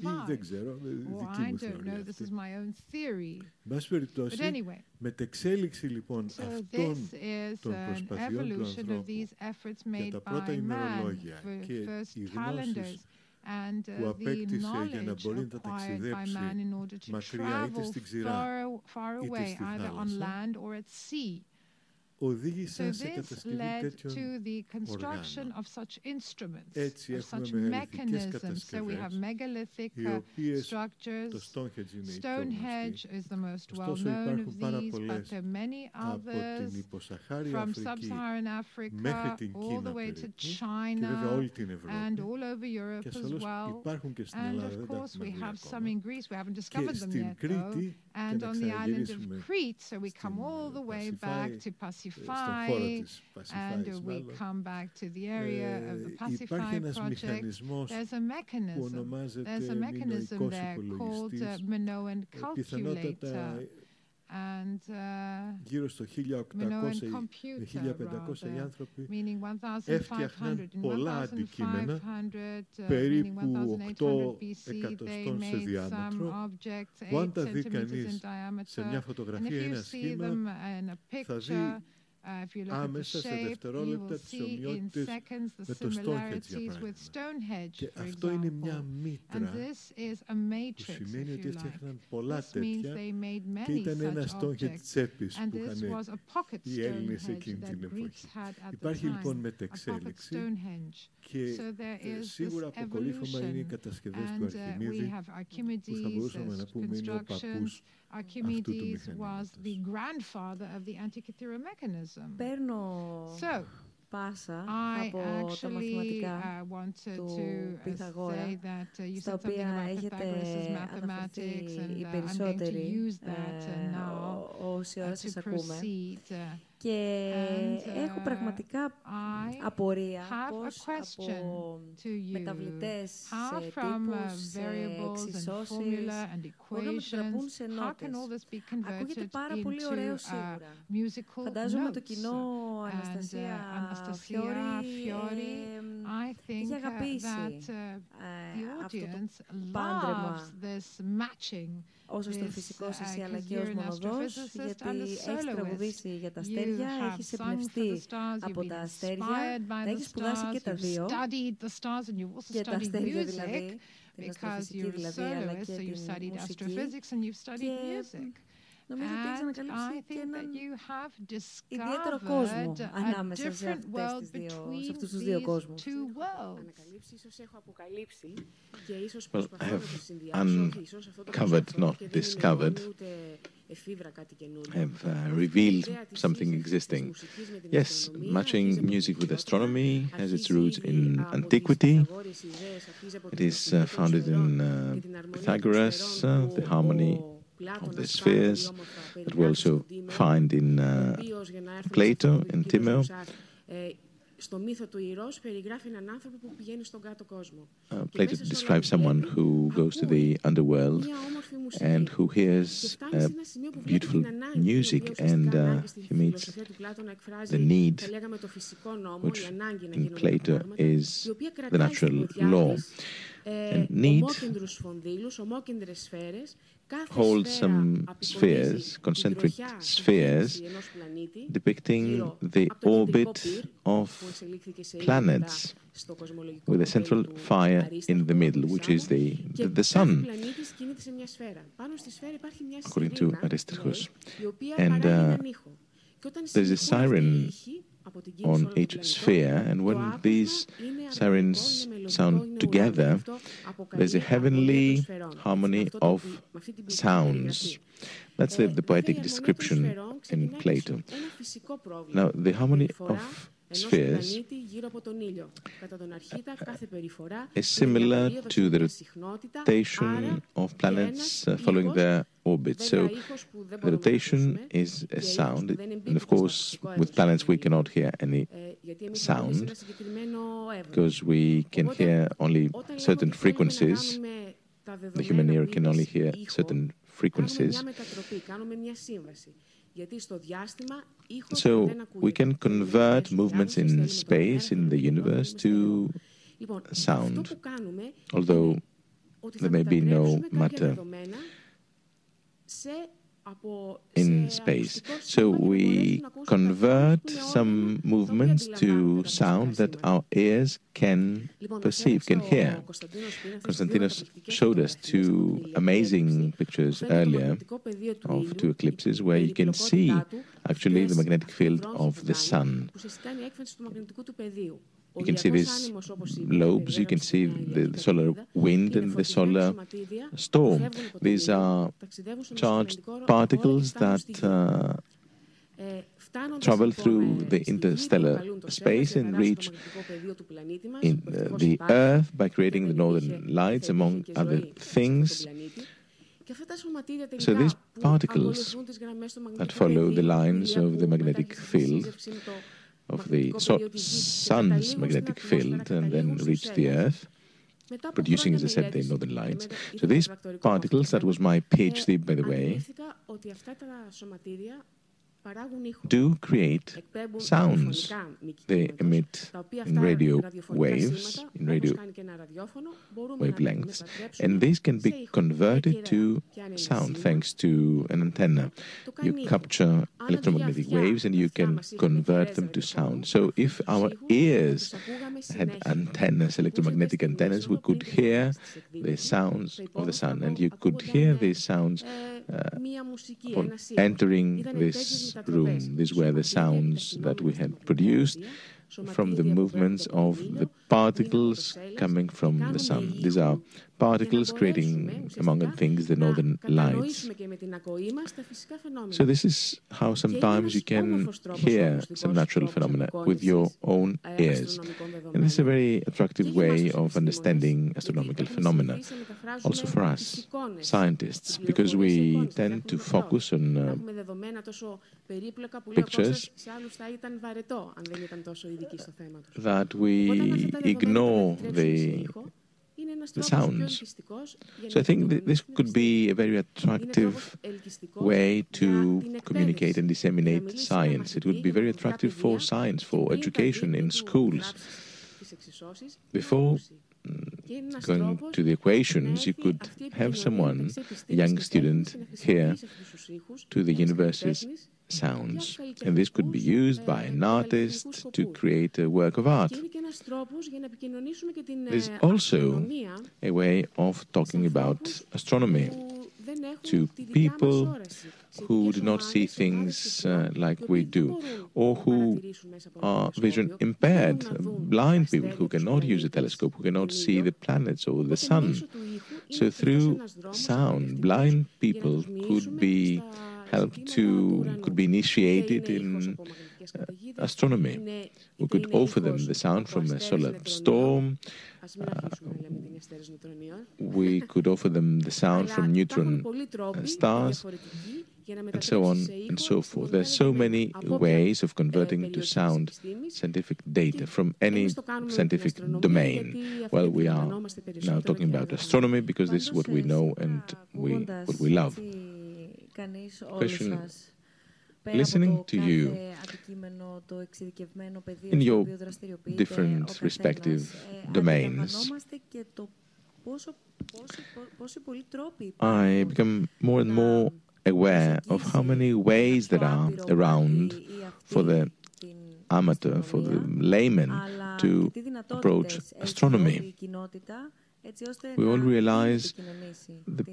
Ή δεν ξέρω, δική μου θεωρία αυτή. Μπας περιπτώσει, μετεξέλιξη λοιπόν αυτών των προσπαθειών του ανθρώπου για τα πρώτα ημερολόγια και οι γνώσεις που απέκτησε για να μπορεί να τα ταξιδέψει μακριά είτε στην ξηρά είτε στη θάλασσα, οδήγησαν σε κατασκευή τέτοιων οργάνων. Έτσι έχουμε μεγαλυθικές κατασκευές, οι οποίες το Stonehenge είναι η πιο γνωστή. Ωστόσο υπάρχουν πάρα πολλές από την υποσαχάρια Αφρική μέχρι την Κίνα περίπου και βέβαια όλη την Ευρώπη. Και ασφαλώς υπάρχουν και στην Ελλάδα, δεν τα έχουμε βρει ακόμα. Και στην Κρήτη, και να ξαναγυρίσουμε στην PASIPHAE, στον χώρο της PASIPHAE, μάλλον, υπάρχει ένας μηχανισμός που ονομάζεται μινοϊκός υπολογιστής, πιθανότατα γύρω στο χίλια οκτακόσια με χίλια πεντακόσια οι άνθρωποι έφτιαχναν πολλά αντικείμενα, περίπου οκτώ εκατοστών σε διάμετρο, που αν τα δει κανείς σε μια φωτογραφία ένα σχήμα, θα δει άμεσα σε δευτερόλεπτα τις ομοιότητες με το Stonehenge, για παράδειγμα. Και αυτό είναι μια μήτρα που σημαίνει ότι έφτιαχναν πολλά τέτοια και ήταν ένα Stonehenge τσέπης που είχαν οι Έλληνες εκείνη την εποχή. Υπάρχει λοιπόν μετεξέλιξη και σίγουρα αποκορύφωμα είναι οι κατασκευές του Αρχιμίδη, που θα μπορούσαμε να πούμε είναι ο παππούς αυτού του μηχανισμού. Παίρνω πάσα από τα μαθηματικά του Πυθαγόρα, στα οποία έχετε αναφερθεί οι περισσότεροι όση ώρα σας ακούμε. Και έχω πραγματικά απορία πώς από μεταβλητές σε τύπους, σε εξισώσεις, μπορούν να μετατραπούν σε νότες. Ακούγεται πάρα πολύ ωραίο σίγουρα. Φαντάζομαι το κοινό, Αναστασία Φιόρη, έχει αγαπήσει αυτό το πάντρεμα, όσο στον φυσικό σας, αλλά και ως μονοδός, γιατί έχει τραγουδήσει για τα αστέρια, έχεις εμπνευστεί από τα αστέρια, να έχεις σπουδάσει και τα δύο, και τα αστέρια δηλαδή, την αστροφυσική δηλαδή, αλλά και την μουσική. Νομίζω ότι έχεις ανακαλύψει και έναν ιδιαίτερο κόσμο ανάμεσα σε αυτούς τους δύο κόσμους. Ανακαλύψει, ίσως έχω αποκαλύψει και ίσως προσπαθώ να το συνδυάσω και ίσως αυτό το προσπαθώ και δεν είναι ούτε εφήβρα κάτι καινούριο. Revealed something existing. Yes, matching music with astronomy has its roots in antiquity. It is founded in Pythagoras, the harmony of the spheres that we also find in uh, Plato and Timeo. Uh, Plato describes someone who goes to the underworld and who hears uh, beautiful music, and uh, he meets the need, which in Plato is the natural law. And need hold some spheres, concentric spheres, depicting the orbit of planets with a central fire in the middle, which is the, the, the sun, according to Aristarchus. And uh, there's a siren on each sphere, and when these sirens sound together, there's a heavenly harmony of sounds. That's the, the poetic description in Plato. Now, the harmony of spheres is similar to the rotation of planets uh, following their orbit. So the rotation is a sound, and of course with planets we cannot hear any sound because we can hear only certain frequencies. The human ear can only hear certain frequencies. So we can convert movements in space, in the universe, to sound, although there may be no matter in space. So we convert some movements to sound that our ears can perceive, can hear. Konstantinos showed us two amazing pictures earlier of two eclipses where you can see actually the magnetic field of the sun. You can see these lobes, you can see the, the solar wind and the solar storm. These are charged particles that uh, travel through the interstellar space and reach in, uh, the Earth by creating the northern lights, among other things. So these particles that follow the lines of the magnetic field, of the sun's magnetic field, and then reach the Earth, producing, as I said, the northern lights. So these particles, that was my PhD, by the way, do create sounds. They emit in radio waves, in radio wavelengths, and these can be converted to sound thanks to an antenna. You capture electromagnetic waves and you can convert them to sound. So if our ears had antennas, electromagnetic antennas, we could hear the sounds of the sun, and you could hear these sounds uh, upon entering this room. These were the sounds that we had produced from the movements of the particles coming from the sun. These are particles creating, among other things, the northern lights. So this is how sometimes you can hear some natural phenomena with your own ears. And this is a very attractive way of understanding astronomical phenomena, also for us, scientists, because we tend to focus on uh, pictures that we ignore the, the sounds. So I think th- this could be a very attractive way to communicate and disseminate science. It would be very attractive for science, for education in schools. Before going to the equations, you could have someone, a young student, hear to the universe's sounds. And this could be used by an artist to create a work of art. There's also a way of talking about astronomy to people who do not see things uh, like we do, or who are vision impaired, blind people who cannot use a telescope, who cannot see the planets or the sun. So through sound, blind people could be helped to, could be initiated in uh, astronomy. We could offer them the sound from a solar storm. Uh, we could offer them the sound from neutron stars, and so on and so forth. There are so many ways of converting to sound scientific data from any scientific domain. Well, we are now talking about astronomy because this is what we know and we, what we love. Question. Listening to you in your different respective domains, I become more and more aware of how many ways there are around for the amateur, for the layman to approach astronomy. We all realize the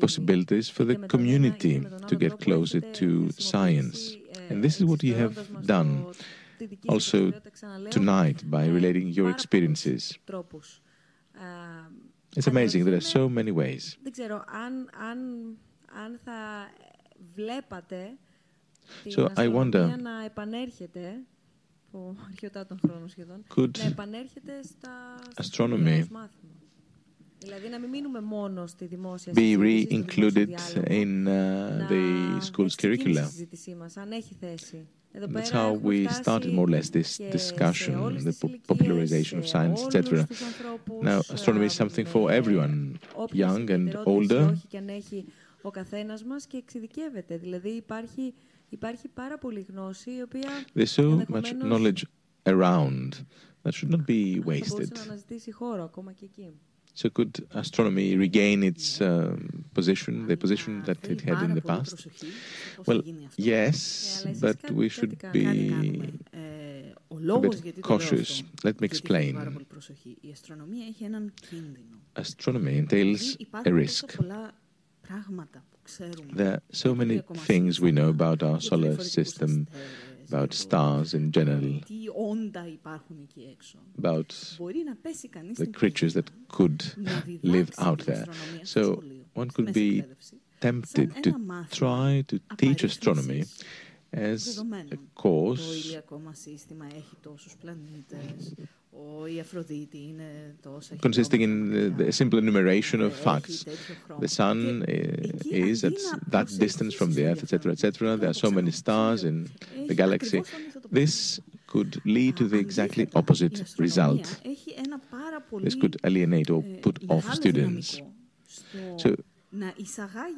possibilities for the community to get closer to science. And this is what you have done also tonight by relating your experiences. It's amazing, there are so many ways. So I wonder, could astronomy be re-included in uh, the school's curricula? That's how we started, more or less, this discussion, the popularization of science, et cetera. Now, astronomy is something for everyone, young and older. There's so much knowledge around that should not be wasted. So could astronomy regain its uh, position, the position that it had in the past? Well, yes, but we should be a bit cautious. Let me explain. Astronomy entails a risk. There are so many things we know about our solar system, about stars in general, about the creatures that could live out there. So one could be tempted to try to teach astronomy as a course. Consisting in the simple enumeration of facts. The sun is at that distance from the Earth, et cetera, et cetera. There are so many stars in the galaxy. This could lead to the exactly opposite result. This could alienate or put off students. So,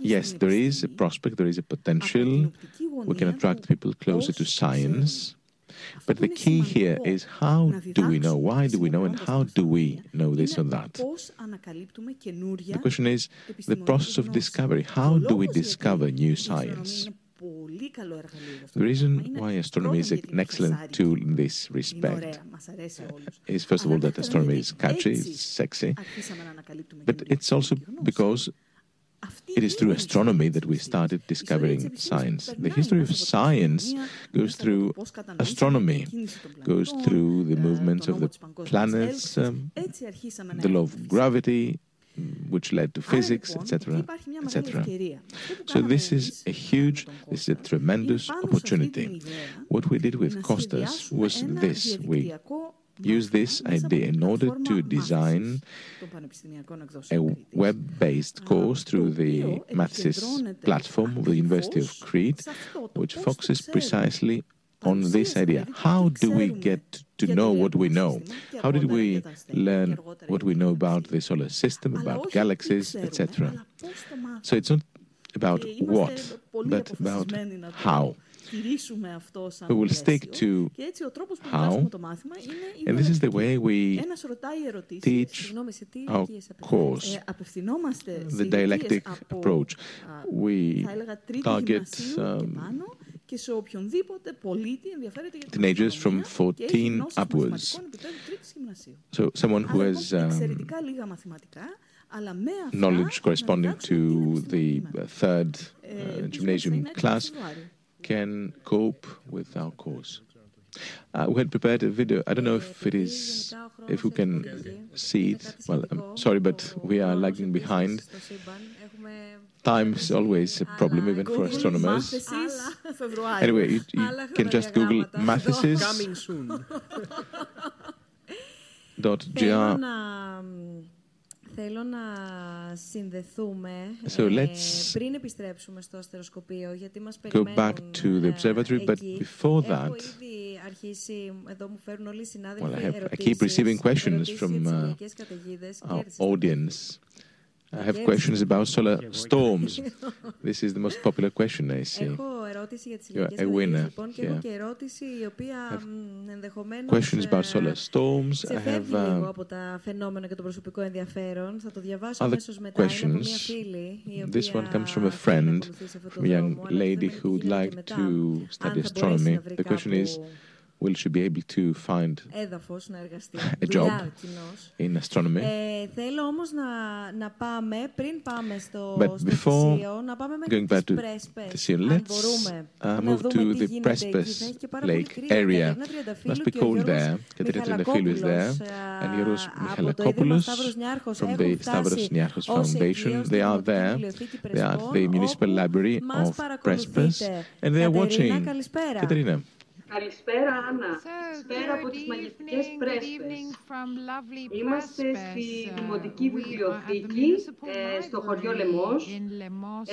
yes, there is a prospect, there is a potential. We can attract people closer to science. But the key here is how do we know, why do we know, and how do we know this or that? The question is the process of discovery. How do we discover new science? The reason why astronomy is an excellent tool in this respect is, first of all, that astronomy is catchy, it's sexy, but it's also because it is through astronomy that we started discovering science. The history of science goes through astronomy, goes through the movements of the planets, um, the law of gravity, which led to physics, et cetera, et cetera. So this is a huge, this is a tremendous opportunity. What we did with Kostas was this. We use this idea in order to design a web-based course through the MathSys platform of the University of Crete, which focuses precisely on this idea. How do we get to know what we know? How did we learn what we know about the solar system, about galaxies, et cetera? So it's not about what, but about how. We will stick to how, and this is the way we teach our course, the dialectic approach. We target um, teenagers from fourteen upwards. So someone who has um, knowledge corresponding to the third uh, gymnasium class can cope with our course. Uh, we had prepared a video. I don't know if it is, if we can see it. Well, I'm sorry, but we are lagging behind. Time is always a problem, even for astronomers. Anyway, you, you can just Google mathesis dot g r. Θέλω να συνδεθούμε πριν επιστρέψουμε στο αστεροσκοπείο, γιατί μας περιμένουν. Go back to the observatory, but before that, well, I, have, I keep receiving questions from uh, our audience. I have questions about solar storms. This is the most popular question I see. ερώτηση για τις ηλιακές καταιγίδες, λοιπόν, και έχω και ερώτηση η οποία ενδεχομένως ξεφεύγει λίγο από τα φαινόμενα και το προσωπικό ενδιαφέρον. Θα το διαβάσω αμέσως μετά. Είναι από μια φίλη, η οποία παρακολουθείς αυτό το δρόμο, αλλά θα ήθελα αν θα μπορέσει να βρει κάπου will she be able to find έδαφος, να εργαστεί, a job in astronomy. Ε, θέλω όμως να, να πάμε, πριν πάμε στο, But στο before Θησίο, να πάμε μέχρι τις Πρέσπες, αν μπορούμε, uh, να δούμε τι γίνεται εκεί. Θα έχει και πάρα πολύ κρύο. Κατερίνα Τριανταφύλλου και ο Γιώργος Μιχαλακόπουλος από το Ίδρυμα Σταύρος Νιάρχος έχουν φτάσει ως εκδίος στην βιβλιοθήκη Πρεσπών, όπου μας παρακολουθείτε. Κατερίνα, καλησπέρα. Καλησπέρα, Άννα. Καλησπέρα από τις μαγευτικές Πρέσπες. Είμαστε στη Δημοτική Βιβλιοθήκη, στο χωριό Λεμός.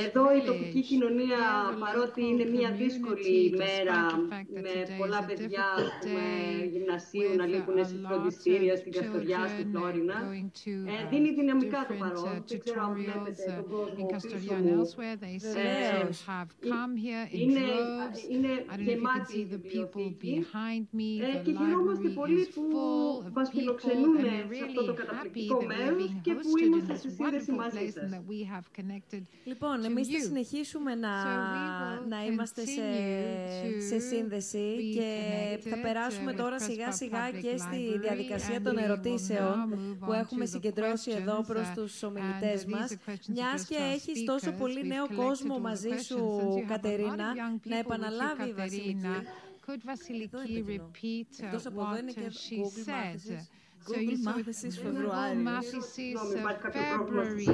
Εδώ η τοπική κοινωνία, παρότι είναι μια δύσκολη ημέρα, με πολλά παιδιά γυμνασίου να λείπουν στις φροντιστήρια, στην Καστοριά, στην Φλόρινα, δίνει δυναμικά το παρόν. Δεν ξέρω αν βλέπετε τον κόσμο πίσω μου. Είναι γεμάτη η βιβλιοθήκη. Και γινόμαστε πολλοί που μας φιλοξενούν σε αυτό το καταπληκτικό μέρος και που είμαστε στη σύνδεση μαζί σας. Λοιπόν, εμείς θα συνεχίσουμε να είμαστε σε σύνδεση και θα περάσουμε τώρα σιγά σιγά και στη διαδικασία των ερωτήσεων που έχουμε συγκεντρώσει εδώ προς τους ομιλητές μας. Μιας και έχεις τόσο πολύ νέο κόσμο μαζί σου, Κατερίνα, να επαναλάβει η Βασιλική. Could Vasiliki repeat uh, what uh, she said? So you saw Google Mathesis uh, February.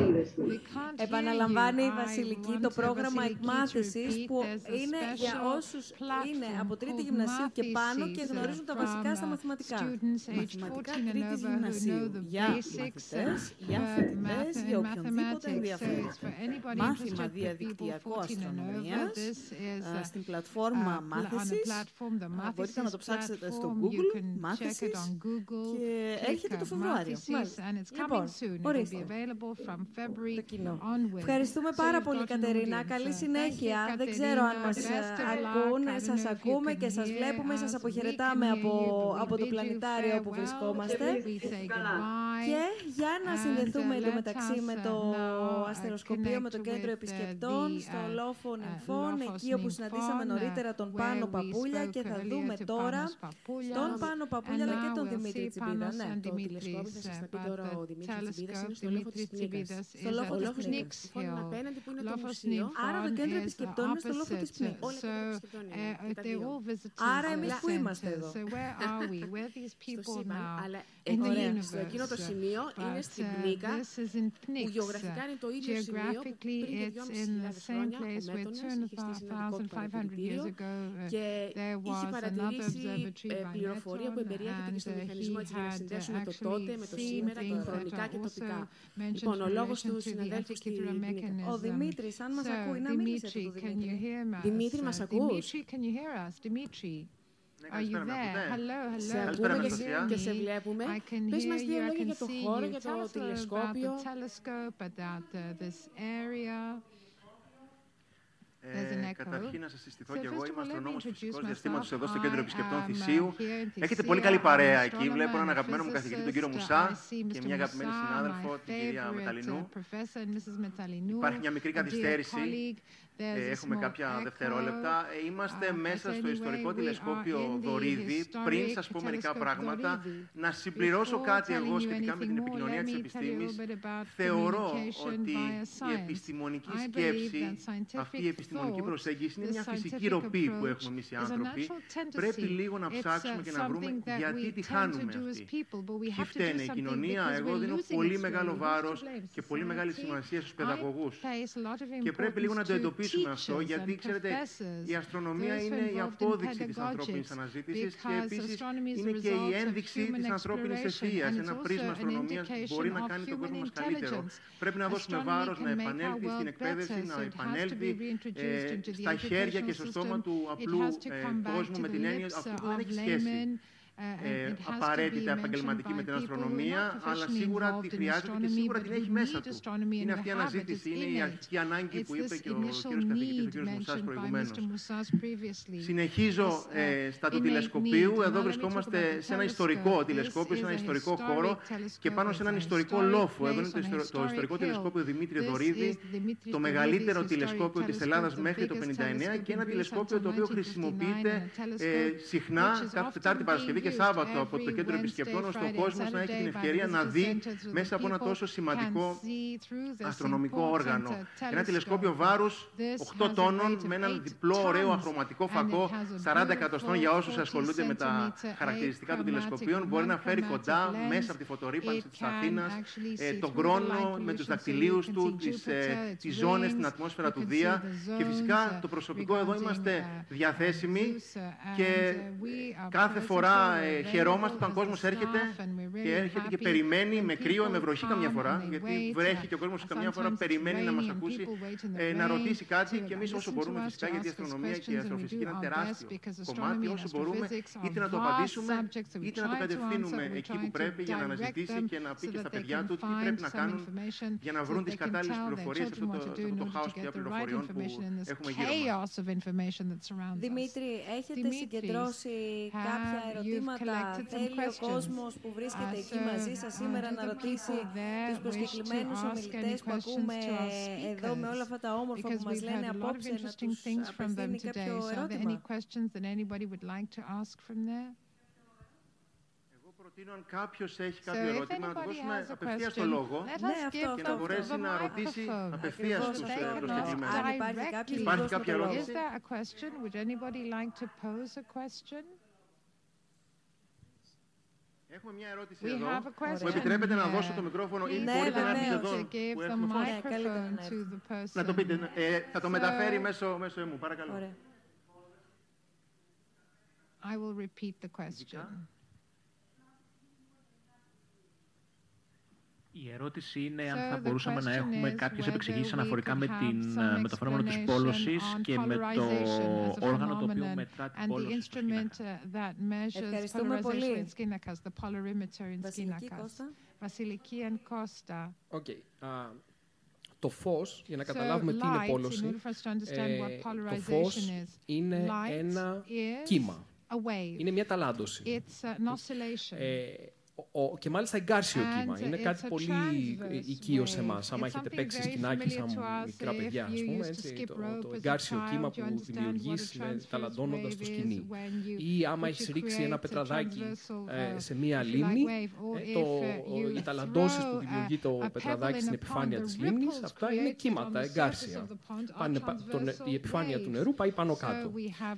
Επαναλαμβάνει η Βασιλική το πρόγραμμα εκμάθησης που είναι για όσους είναι από τρίτη γυμνασίου και πάνω και γνωρίζουν τα βασικά στα μαθηματικά. Μαθηματικά τρίτης γυμνασίου για μαθητές, για φοιτητές, για οποιονδήποτε ενδιαφέρει. Μάθημα διαδικτυακό αστρονομίας στην πλατφόρμα μάθησης. Μπορείτε να το ψάξετε στο Google Mathesis και έρχεται το Φεβρουάριο. Λοιπόν, ορίστε. Ευχαριστούμε πάρα πολύ, Κατερίνα. Καλή συνέχεια. Δεν ξέρω αν μας ακούν. Σας ακούμε και σας βλέπουμε. Σας αποχαιρετάμε από το πλανητάριο που βρισκόμαστε. Και για να συνδεθούμε εδώ μεταξύ με το αστεροσκοπείο, με το κέντρο επισκεπτών, στο Xenophon Moussas, εκεί όπου συναντήσαμε νωρίτερα τον Πάνο Παπούλια και θα δούμε τώρα τον Πάνο Παπούλια αλλά και τον Δημήτρη Τσιπίδα. Ναι, το τηλεσκόπι θα σας τα πει τώρα ο Δημήτρης Τσιπίδας είναι στο λόφο της Πνίκας. Στο λόφο της Πνίκας. Λοιπόν, απέναντι που είναι το μουσείο. Άρα το κέντρο επισκεπτών είναι στο λόφο της Πνίκας. Όλα τα κέντρα επισκεπτών είναι τα δύο. Άρα εμείς που είμαστε εδώ. Στο σήμαν, αλλά στο εκείνο το σημείο είναι στην Πνίκα, που γεωγραφικά είναι το ίδιο σημείο που πριν και δυόμισι χιλιάδες χρόνια ο Μέτωνας είχε στήσει ένα δικό του παρατηρητήριο και είχε παρατηρήσει πληροφορία που εμπεριέχεται και στο μηχανισμό έτσι για να συνδέσουμε το τότε με το σήμερα, τα χρονικά και τοπικά. Λοιπόν, ο λόγος του συναδέλφου στην Πνίκα. Ο Δημήτρης, αν μας ακούει, να μίλησε του Δημήτρη. Δημήτρη, μας ακούς? Are you there? Hello, hello. Καλησπέρα, Αναστασία. Και σε βλέπουμε. Πες μας δύο λόγια για το χώρο, για το τηλεσκόπιο. Ε, καταρχήν, να σας συστηθώ so, και εγώ. Είμαι αστρονόμος φυσικός διαστήματος εδώ στο κέντρο επισκεπτών Θησίου. Έχετε πολύ καλή παρέα εκεί. Βλέπω έναν αγαπημένο μου καθηγητή, τον κύριο Μουσά, και μια αγαπημένη συνάδελφο, την κυρία Μεταλλινού. Υπάρχει μια μικρή καθυστέρηση. Έχουμε κάποια δευτερόλεπτα. Είμαστε μέσα στο ιστορικό τηλεσκόπιο Δωρίδη. Πριν σας πω μερικά πράγματα, να συμπληρώσω κάτι εγώ σχετικά με την επικοινωνία της επιστήμης. Θεωρώ ότι η επιστημονική σκέψη, αυτή η επιστημονική προσέγγιση είναι μια φυσική ροπή που έχουμε εμείς οι άνθρωποι. Πρέπει λίγο να ψάξουμε και να βρούμε γιατί τη χάνουμε αυτή. Τι φταίνε η κοινωνία? Εγώ δίνω πολύ μεγάλο βάρος και πολύ μεγάλη σημασία στους παιδαγωγούς. Και πρέπει λίγο να το εντοπίσουμε. Αυτό, γιατί, ξέρετε, η αστρονομία είναι η απόδειξη της ανθρώπινης αναζήτησης και επίσης είναι και η ένδειξη της ανθρώπινης ευφυΐας. Ένα πρίσμα αστρονομίας μπορεί να κάνει τον κόσμο μας καλύτερο. Πρέπει να δώσουμε βάρος να επανέλθει στην εκπαίδευση, να επανέλθει ε, στα χέρια και στο στόμα του απλού ε, κόσμου με την έννοια αυτού που δεν έχει σχέση. ε, απαραίτητα επαγγελματική με την αστρονομία, αλλά σίγουρα τη χρειάζεται και σίγουρα την έχει μέσα του. Είναι αυτή η αναζήτηση, είναι η αρχική ανάγκη που είπε και ο κύριος καθηγητής, ο κύριος Μουσάς, προηγουμένως. Συνεχίζω ε, στα του τηλεσκοπίου. Εδώ βρισκόμαστε σε ένα ιστορικό τηλεσκόπιο, σε ένα ιστορικό χώρο και πάνω σε έναν ιστορικό λόφο. Εδώ είναι το, ιστορο, το ιστορικό τηλεσκόπιο Δημήτρη Δωρίδη, το μεγαλύτερο τηλεσκόπιο της Ελλάδας μέχρι το χίλια εννιακόσια πενήντα εννέα και ένα τηλεσκόπιο το οποίο χρησιμοποιείται ε, συχνά κάθε Τετάρτη, Παρασκευή και Σάββατο από το κέντρο επισκεπτών, ώστε ο κόσμος να έχει την ευκαιρία να δει μέσα από ένα τόσο σημαντικό αστρονομικό όργανο. Ένα τηλεσκόπιο βάρους οκτώ τόνων με έναν διπλό ωραίο αχρωματικό φακό σαράντα εκατοστών για όσους ασχολούνται με τα χαρακτηριστικά των τηλεσκοπίων. Μπορεί να φέρει κοντά μέσα από τη φωτορύπανση της Αθήνας ε, τον χρόνο με τους δακτυλίους του, τις, ε, τις ζώνες στην ατμόσφαιρα του Δία και φυσικά το προσωπικό εδώ είμαστε διαθέσιμοι και κάθε φορά ε, χαιρόμαστε όταν ο κόσμος έρχεται και έρχεται και περιμένει με κρύο, με βροχή καμιά φορά, γιατί βρέχει και ο κόσμος καμιά φορά περιμένει να μας ακούσει, ε, να ρωτήσει κάτι και εμείς όσο μπορούμε φυσικά, γιατί η αστρονομία και η αστροφυσική είναι ένα τεράστιο κομμάτι, όσο μπορούμε είτε να το απαντήσουμε είτε να το κατευθύνουμε εκεί που πρέπει για να αναζητήσει και να πει και στα παιδιά του τι πρέπει να κάνουν για να βρουν τις κατάλληλες πληροφορίες σε αυτό το χάος πια πληροφοριών που έχουμε γύρω μας. Δημήτρη, έχετε συγκεντρώσει κάποια ερωτήματα, θέλει ο κόσμος που βρίσκεται εκεί μαζί σας σήμερα να ρωτήσει τους προσκεκλημένους ομιλητές που ακούμε εδώ με όλα αυτά τα όμορφα που μας λένε απόψε, να τους απευθύνει κάποιο ερώτημα. Αν κάποιος έχει κάποιο ερώτημα, να του δώσουμε απευθείας το λόγο και να μπορέσει να ρωτήσει απευθείας τους προσκεκλημένους. Υπάρχει κάποια ερώτηση? Έχουμε μια ερώτηση εδώ. Μου επιτρέπετε να δώσω το μικρόφωνο ή μπορείτε να έρθετε εδώ που έχουμε φως. Να το πείτε. Θα το μεταφέρει μέσω εμού. Παρακαλώ. I will repeat the question. Η ερώτηση είναι αν θα μπορούσαμε να έχουμε κάποιες επεξηγήσεις αναφορικά με, την, με το φαινόμενο της πόλωσης και με το όργανο το οποίο μετρά την πόλωση στο Σκινακάς. Ευχαριστούμε πολύ. Βασιλική, Κώστα. Βασιλική και Κώστα. Το φως, για να καταλάβουμε τι είναι πόλωση, το φως είναι ένα κύμα. Είναι μια ταλάντωση. Ο, και μάλιστα εγκάρσιο κύμα. Είναι κάτι πολύ οικείο σε εμάς. Άμα έχετε παίξει σκινάκι σαν μικρά παιδιά, ας πούμε, έτσι, το, το εγκάρσιο κύμα που δημιουργείς ταλαντώνοντας το σκηνή. Ή άμα έχεις ρίξει ένα πετραδάκι ε, σε μία λίμνη, ε, το, οι ταλαντώσεις που δημιουργεί το πετραδάκι στην επιφάνεια της λίμνης, αυτά είναι κύματα εγκάρσια. Πάνε, το, η επιφάνεια του νερού πάει πάνω κάτω.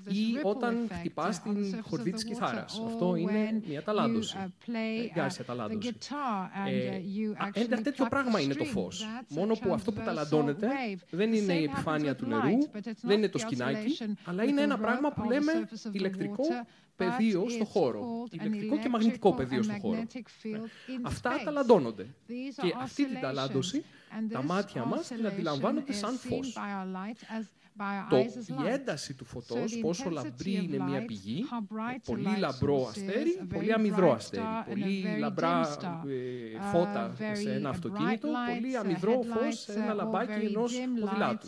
Ή όταν χτυπάς την χορδή της κιθάρας. Αυτό είναι μία ταλάντωση. Εγκάρσια ταλάντωση. Ένα τέτοιο πράγμα είναι το φως. Μόνο που αυτό που ταλαντώνεται δεν είναι η επιφάνεια του νερού, δεν είναι το σκηνάκι, αλλά είναι ένα πράγμα που λέμε ηλεκτρικό πεδίο στο χώρο. Ηλεκτρικό και μαγνητικό πεδίο στο χώρο. Αυτά ταλαντώνονται. Και αυτή την ταλάντωση τα μάτια μας την αντιλαμβάνονται σαν φως. Το, η ένταση του φωτός, πόσο λαμπρή είναι μια πηγή, πολύ λαμπρό αστέρι, πολύ αμυδρό αστέρι, πολύ λαμπρά φώτα σε ένα αυτοκίνητο, πολύ αμυδρό φως σε ένα λαμπάκι ενός ποδηλάτου.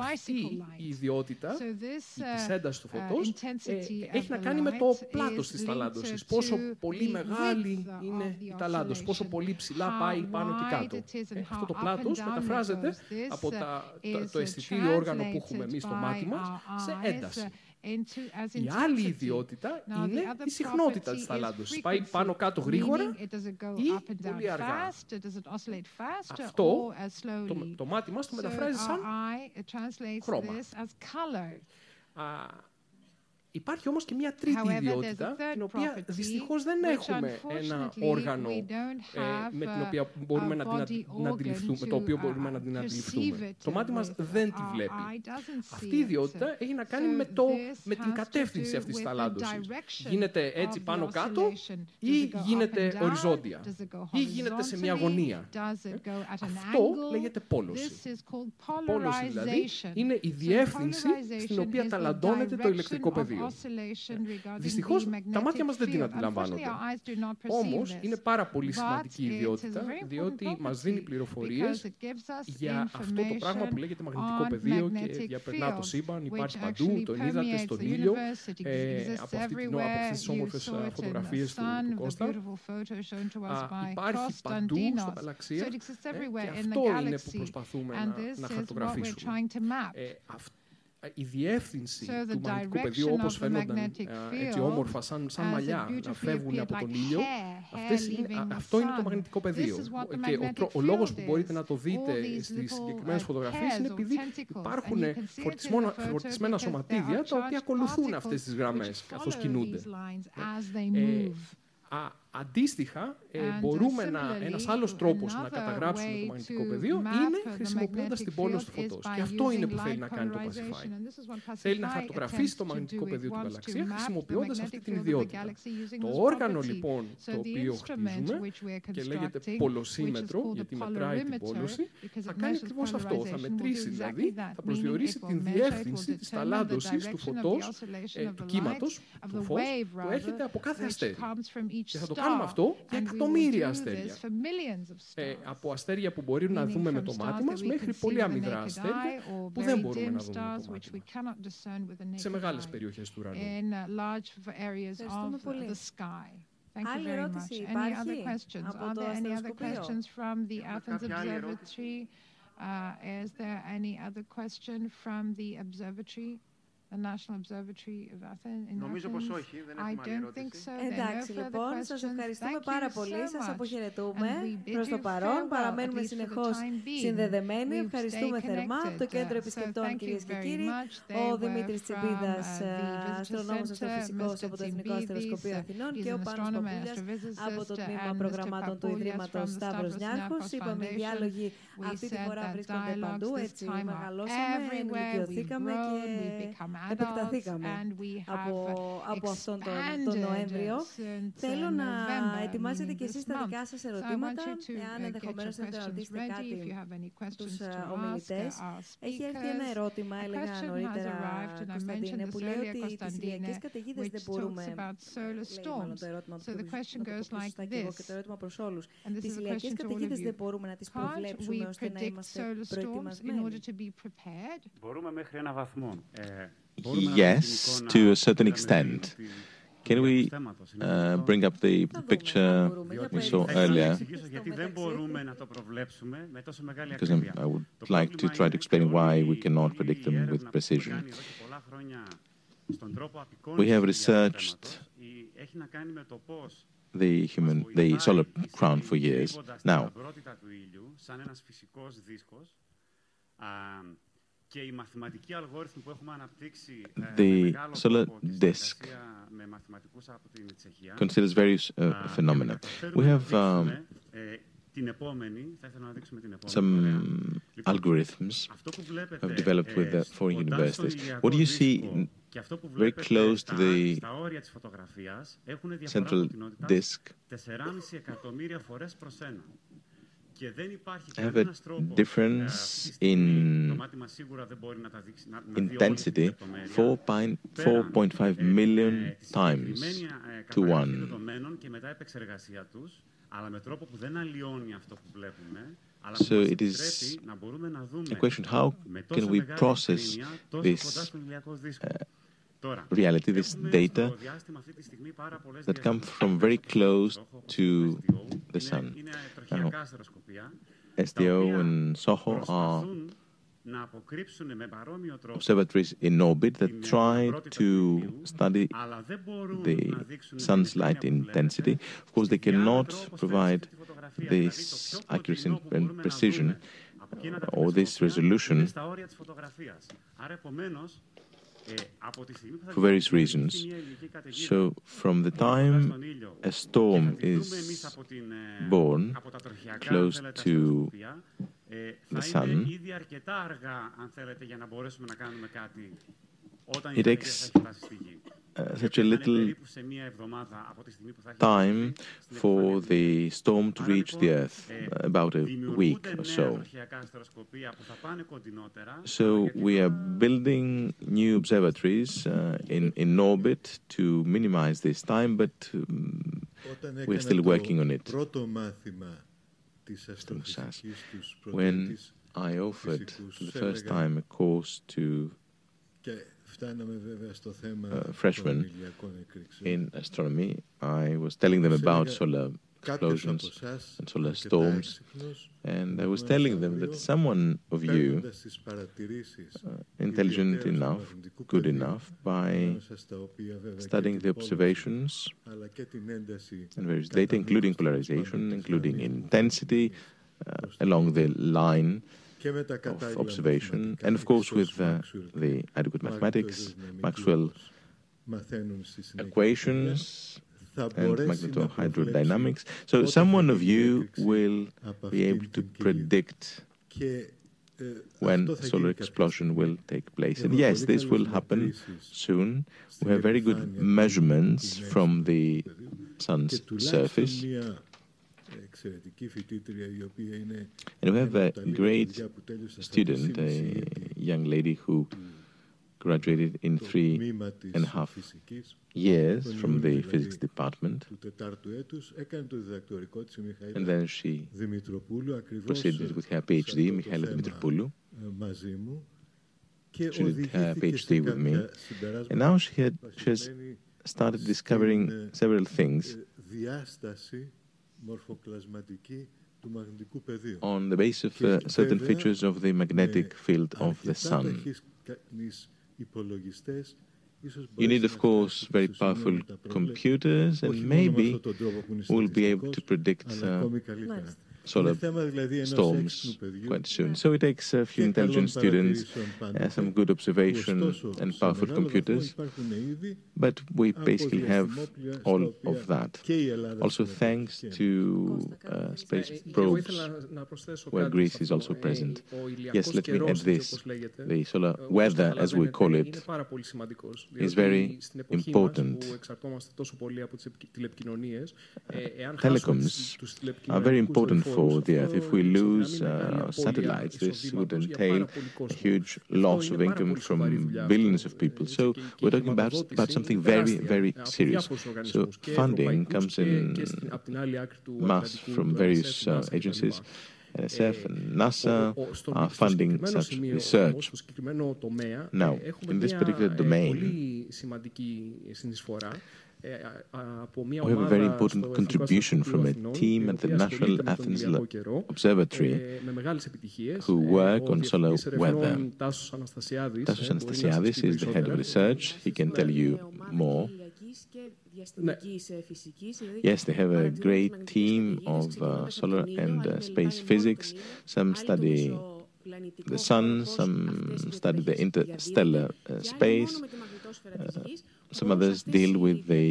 Αυτή η ιδιότητα της έντασης του φωτός έχει να κάνει με το πλάτος της ταλάντωσης, πόσο πολύ μεγάλη είναι η ταλάντωση, πόσο πολύ ψηλά πάει πάνω και κάτω. Αυτό το πλάτος μεταφράζεται από το αισθητήριο όργανο που έχουμε εμείς στο μάτι μας, σε ένταση. Η άλλη ιδιότητα είναι η συχνότητα της ταλάντωσης. Πάει πάνω κάτω γρήγορα ή πολύ αργά. Αυτό το, το μάτι μας το μεταφράζει σαν χρώμα. Υπάρχει όμως και μια τρίτη ιδιότητα, την οποία δυστυχώς δεν έχουμε ένα όργανο με την οποία μπορούμε να αντιληφθούμε, το οποίο μπορούμε να την αντιληφθούμε. Το μάτι μας δεν τη βλέπει. Αυτή η ιδιότητα έχει να κάνει με, το, με την κατεύθυνση αυτής της ταλάντωσης. Γίνεται έτσι πάνω κάτω ή γίνεται οριζόντια ή γίνεται σε μια γωνία. Αυτό λέγεται πόλωση. Η πόλωση δηλαδή είναι η διεύθυνση στην οποία ταλαντώνεται το ηλεκτρικό πεδίο. Δυστυχώς, τα μάτια μας δεν την αντιλαμβάνονται. Όμως, είναι πάρα πολύ σημαντική η ιδιότητα, διότι μας δίνει πληροφορίες για αυτό το πράγμα που λέγεται μαγνητικό πεδίο και διαπερνά το σύμπαν, υπάρχει παντού, τον είδατε στον ήλιο, ε, από αυτές τις όμορφες φωτογραφίες του, του Κώστα. Υπάρχει παντού στα γαλαξία και αυτό είναι που προσπαθούμε να χαρτογραφήσουμε. Η διεύθυνση so του μαγνητικού πεδίου, όπως φαίνονταν έτσι όμορφα, σαν, σαν μαλλιά να φεύγουν από τον ήλιο, αυτό είναι το μαγνητικό πεδίο. Και ο, ο λόγος που μπορείτε να το δείτε στις συγκεκριμένες φωτογραφίες είναι επειδή υπάρχουν φορτισμένα σωματίδια τα οποία ακολουθούν αυτές τις γραμμές καθώς κινούνται. Αντίστοιχα, μπορούμε να, ένας άλλος τρόπος να καταγράψουμε το μαγνητικό πεδίο είναι χρησιμοποιώντας την πόλωση του φωτός. Και αυτό είναι που θέλει να κάνει το PASIPHAE. Θέλει να χαρτογραφήσει το μαγνητικό πεδίο του γαλαξία χρησιμοποιώντας αυτή την ιδιότητα. Το όργανο λοιπόν το οποίο χτίζουμε και λέγεται πολωσίμετρο, γιατί μετράει την πόλωση, θα κάνει ακριβώς αυτό. Θα μετρήσει δηλαδή, θα προσδιορίσει την διεύθυνση της ταλάντωσης του φωτός, ε, του κύματος, του φως, που έρχεται από κάθε αστέρι. Και θα το κάνουμε αυτό για εκατομμύρια αστέρια. Ε, από αστέρια που μπορούμε να δούμε με το μάτι μας μέχρι πολύ αμυδρά αστέρια που δεν μπορούμε να δούμε με το μάτι μας. Σε μεγάλες περιοχές του ουρανού. Ευχαριστούμε πολύ. Άλλη ερώτηση υπάρχει από το αστεροσκοπείο? Is there any other question from the observatory? The National Observatory of Athens. Νομίζω πως όχι, δεν έχουμε άλλη ερώτηση. Εντάξει, λοιπόν, σας ευχαριστούμε πάρα πολύ. Σας αποχαιρετούμε προς το παρόν. Παραμένουμε συνεχώς συνδεδεμένοι. Ευχαριστούμε θερμά το Κέντρο Επισκεπτών, κυρίες και κύριοι. Ο Δημήτρης Τσιπίδας, αστρονόμος αστροφυσικός από το Εθνικό Αστεροσκοπείο Αθηνών, και ο Πάνος Παπούλιας από το Τμήμα Προγραμμάτων του Ιδρύματος Σταύρος Νιάρχος. Είπαμε, οι διάλογοι αυτή τη φορά βρίσκονται παντού. Έτσι, μεγαλώσαμε, ενηλικιωθήκαμε και επεκταθήκαμε από, από αυτόν τον, τον Νοέμβριο. Θέλω να ετοιμάσετε και εσείς τα δικά σας ερωτήματα, εάν ενδεχομένως θέλετε να ρωτήσετε κάτι στους ομιλητές. Έχει έρθει ένα ερώτημα, έλεγα νωρίτερα, Κωνσταντίνε, που λέει ότι τις ηλιακές καταιγίδες δεν μπορούμε, λέει μάλλον το ερώτημα, να το πω και το ερώτημα προς όλους, τις ηλιακές καταιγίδες δεν μπορούμε να τις προβλέψουμε ώστε να είμαστε προετοιμασμένοι? Μπορούμε μέχρι ένα βαθμό. Yes, to a certain extent. Can we uh, bring up the picture we saw earlier? Because I'm, I would like to try to explain why we cannot predict them with precision. We have researched the human, the solar crown for years now. The solar disk considers various uh, phenomena. We have um, some algorithms I've developed with uh, foreign universities. What do you see very close to the central disk? Have a difference in intensity four point five million times to one. So it is a question, how can we process this uh, reality, this data that come from very close to the sun? Now, S D O and SOHO are observatories in orbit that try to study the sun's light intensity. Of course, they cannot provide this accuracy and precision or this resolution for various reasons. So, from the time a storm is born close to the sun, it takes uh, such a little time for the storm to reach the Earth, about a week or so. So we are building new observatories uh, in, in orbit to minimize this time, but um, we're still working on it. When I offered for the first time a course to uh, freshmen in astronomy, I was telling them about solar explosions and solar storms, and I was telling them that someone of you, uh, intelligent enough, good enough, by studying the observations and various data, including polarization, including intensity, uh, along the line of observation, and of course with uh, the adequate mathematics, Maxwell equations, and magnetohydrodynamics. So someone of you will be able to predict when a solar explosion will take place. And yes, this will happen soon. We have very good measurements from the sun's surface. And we have a great student, a young lady who graduated in three and a half years from the physics department, and then she proceeded with her PhD, Michaela Dimitropoulou. She did her PhD with me, and now she, had, she has started discovering several things on the basis of uh, certain features of the magnetic field of the sun. You need, of course, very powerful computers, and maybe we'll be able to predict uh, solar storms quite soon. So it takes a few intelligent students, uh, some good observation and powerful computers, but we basically have all of that. Also thanks to uh, space probes, where Greece is also present. Yes, let me add this. The solar weather, as we call it, is very important. Telecoms are very important for the Earth. If we lose uh, satellites, this would entail a huge loss of income from billions of people. So we're talking about, about something very, very serious. So funding comes in mass from various uh, agencies. N S F and NASA are funding such research. Now, in this particular domain, we have a very important contribution from a team at the National Athens Observatory who work on solar weather. Tassos Anastasiadis is the head of research. He can tell you more. Yes, they have a great team of uh, solar and uh, space physics. Some study the sun, some study the interstellar uh, space. Uh, Some others deal with the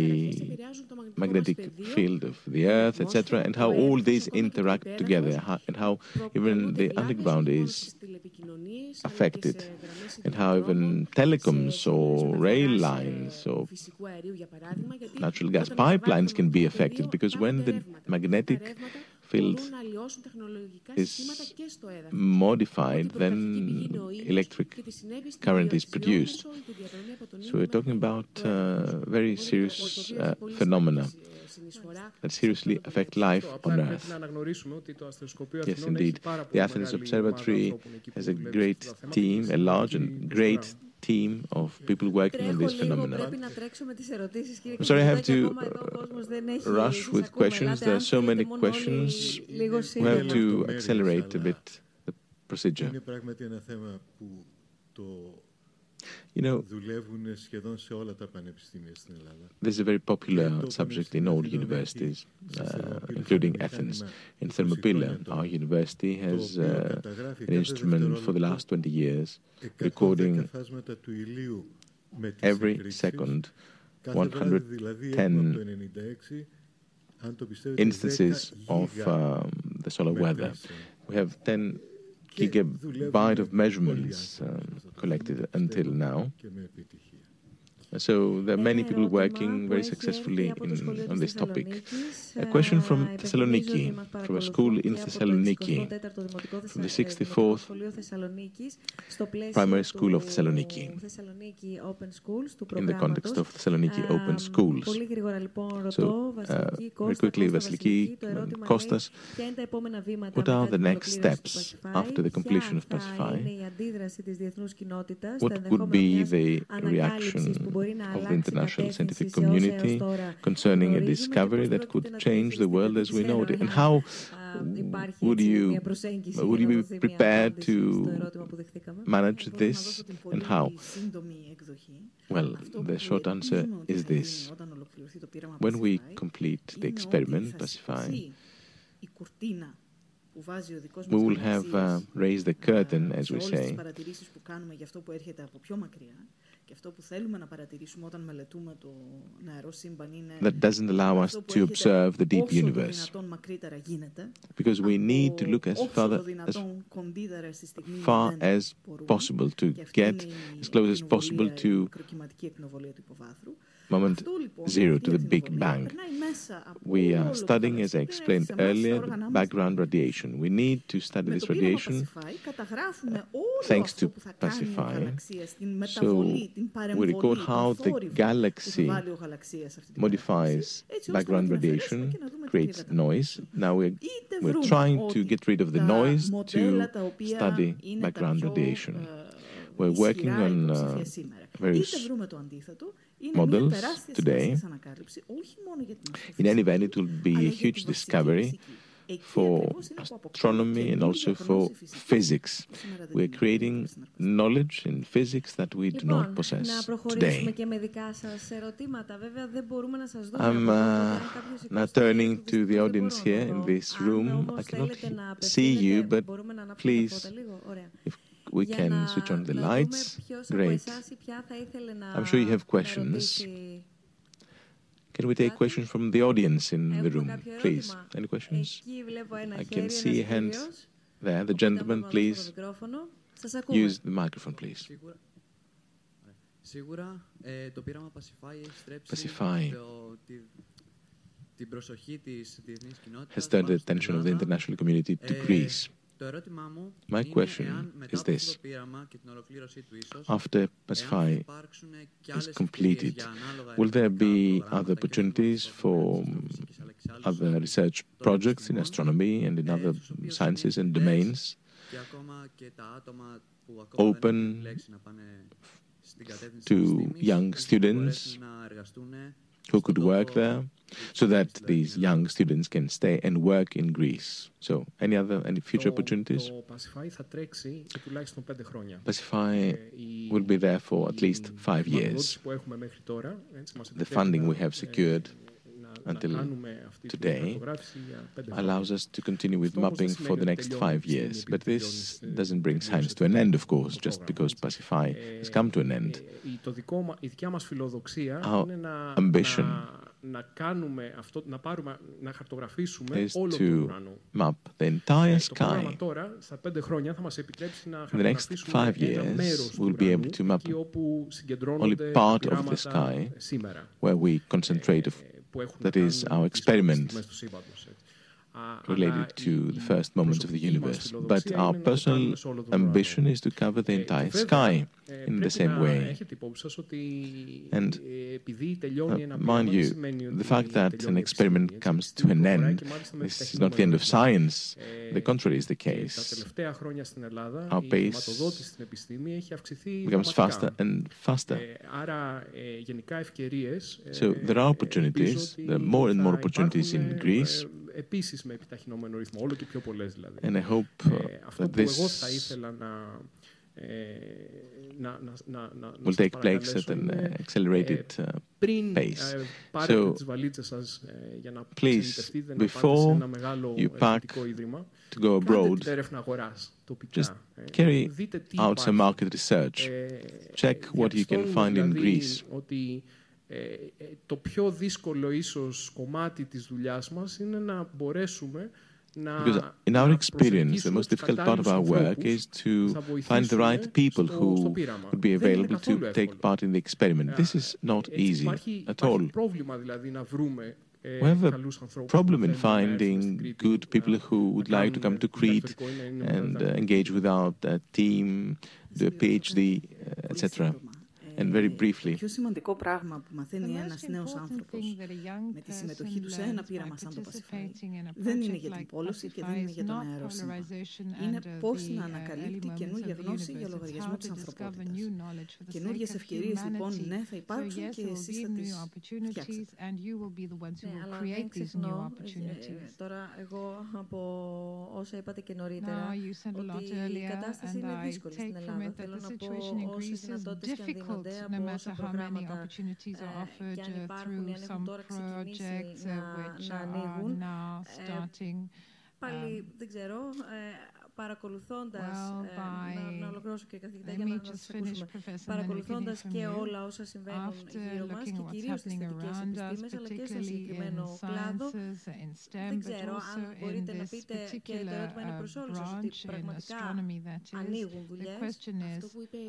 magnetic field of the Earth, et cetera, and how all these interact together, how, and how even the underground is affected, and how even telecoms or rail lines or natural gas pipelines can be affected, because when the magnetic field is modified, then electric current is produced. So we're talking about uh, very serious uh, phenomena that seriously affect life on Earth. Yes, indeed. The Athens Observatory has a great team, a large and great team of people working on this phenomenon. I'm sorry, I have to uh, rush with questions. There are so many questions. We have to accelerate a bit the procedure. You know, this is a very popular subject in all universities, uh, including Athens. In Thermopylae, our university has uh, an instrument for the last twenty years, recording every second one hundred ten instances of um, the solar weather. We have ten gigabyte of measurements um, collected until now, So there are many people working very successfully in, on this topic. A question from Thessaloniki, from a school in Thessaloniki, from the sixty-fourth Primary School of Thessaloniki, in the context of Thessaloniki Open Schools. So, uh, very quickly, Vasiliki and Kostas, what are the next steps after the completion of PASIPHAE? What would be the reaction of the international scientific community concerning a discovery that could change the world as we know it? And how would you, would you be prepared to manage this, and how? Well, the short answer is this. When we complete the experiment, PASIPHAE, we will have uh, raised the curtain, as we say, that doesn't allow us to observe the deep universe, because we need to look as, further, as far as possible to get as close as possible to moment zero, to the Big Bang. We are studying, as I explained earlier, the background radiation. We need to study this radiation uh, thanks to PASIPHAE. So we record how the galaxy modifies background radiation, creates noise. Now we're, we're trying to get rid of the noise to study background radiation. We're working on uh, various models today. In any event, it will be a huge discovery for astronomy and also for physics. We're creating knowledge in physics that we do not possess today. I'm uh, now turning to the audience here in this room. I cannot see you, but please, if we can switch on the lights. Great. I'm sure you have questions. Can we take questions from the audience in the room, please? Any questions? I can see hands there. The gentleman, please. Use the microphone, please. PASIPHAE has turned the attention of the international community to Greece. My question is this. After PASIPHAE is completed, will there be other opportunities for other research projects in astronomy and in other sciences and domains, open to young students who could work there, so that these young students can stay and work in Greece? So, any other, any future opportunities? PASIPHAE will be there for at least five years. The funding we have secured until today allows us to continue with mapping for the next five years. But this doesn't bring science to an end, of course, just because PASIPHAE has come to an end. Our ambition is to map the entire sky. In the next five years, we'll be able to map only part of the sky where we concentrate. That is our experiment related to the first moments of the universe. But our personal ambition is to cover the entire sky in the same way. And uh, mind you, the fact that an experiment comes to an end, this is not the end of science. The contrary is the case. Our pace becomes faster and faster. So there are opportunities, there are more and more opportunities in Greece, and I hope uh, that this will take place at an uh, accelerated uh, pace. So, please, before you pack to go abroad, just carry out some market research. Check what you can find in Greece. Το πιο δύσκολο ίσως κομμάτι της δουλειάς μας είναι να μπορέσουμε Because in our experience, the most difficult part of our work is to find the right people who would be available to take part in the experiment. This is not easy at all. We have a problem in finding good people who would like to come to Crete and uh, engage with our uh, team, do a PhD, uh, et cetera. And very briefly, το πιο σημαντικό πράγμα που μαθαίνει ένας νέος άνθρωπος με τη συμμετοχή του σε ένα πείραμα σαν το PASIPHAE δεν είναι για την πόλωση και δεν είναι για τον αερόσημα. Είναι πώς να ανακαλύπτει καινούργια γνώση για λογαριασμό της ανθρωπότητας. Καινούργιες ευκαιρίες, λοιπόν, ναι, θα υπάρξουν και εσείς θα τις φτιάξετε. Ναι, αλλά δεν ξεχνώ, τώρα εγώ από όσα είπατε και νωρίτερα, ότι η κατάσταση είναι δύσκολη στην Ελλάδα. Θέλω να πω όσες δυνατότητες και αν no matter how many opportunities are offered uh, through some projects uh, which are now starting. Πάλι δεν ξέρω, παρακολουθώντας, να ολοκληρώσω και καθηγητά για να σας ακούσουμε, παρακολουθώντας και όλα όσα συμβαίνουν γύρω μας και κυρίως στις θετικές επιστήμες αλλά και σε συγκεκριμένο κλάδο, δεν ξέρω αν μπορείτε να πείτε, και το ερώτημα είναι προς όλους σας, ότι πραγματικά ανοίγουν δουλειές. Αυτό που είπε η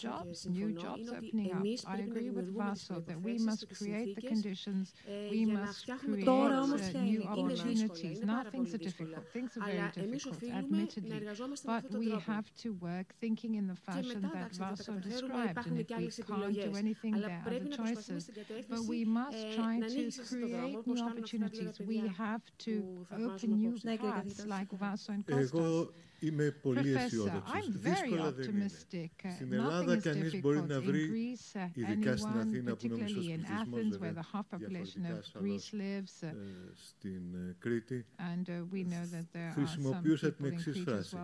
Βάσο και συμφωνώ είναι ότι εμείς πρέπει να δημιουργούμε τις προϋποθέσεις και τις συνθήκες για να φτιάχνουμε τώρα όμως και είναι δύσκολο, είναι πάρα πολύ δύσκολο. Αλλά εμείς οφείλουμε να εργαζόμαστε με αυτόν τον τρόπο. Και μετά, εντάξει, θα τα καταφέρουμε, υπάρχουν και άλλες επιλογές. Αλλά πρέπει να προσπαθούμε στην κατεύθυνση να ανοίξεις στον δρόμο, όπως κάνουν αυτά τα παιδιά που θαυμάζουν όπως ναι και καθηγητές. Εγώ είμαι πολύ αισιόδοξος. Δύσκολα δεν είναι. Στην Ελλάδα κανείς μπορεί να βρει, ειδικά στην Αθήνα που είναι ο μισός πληθυσμός, διαφορετικά στην Κρήτη, χρησιμοποιούσα την εξής φράση.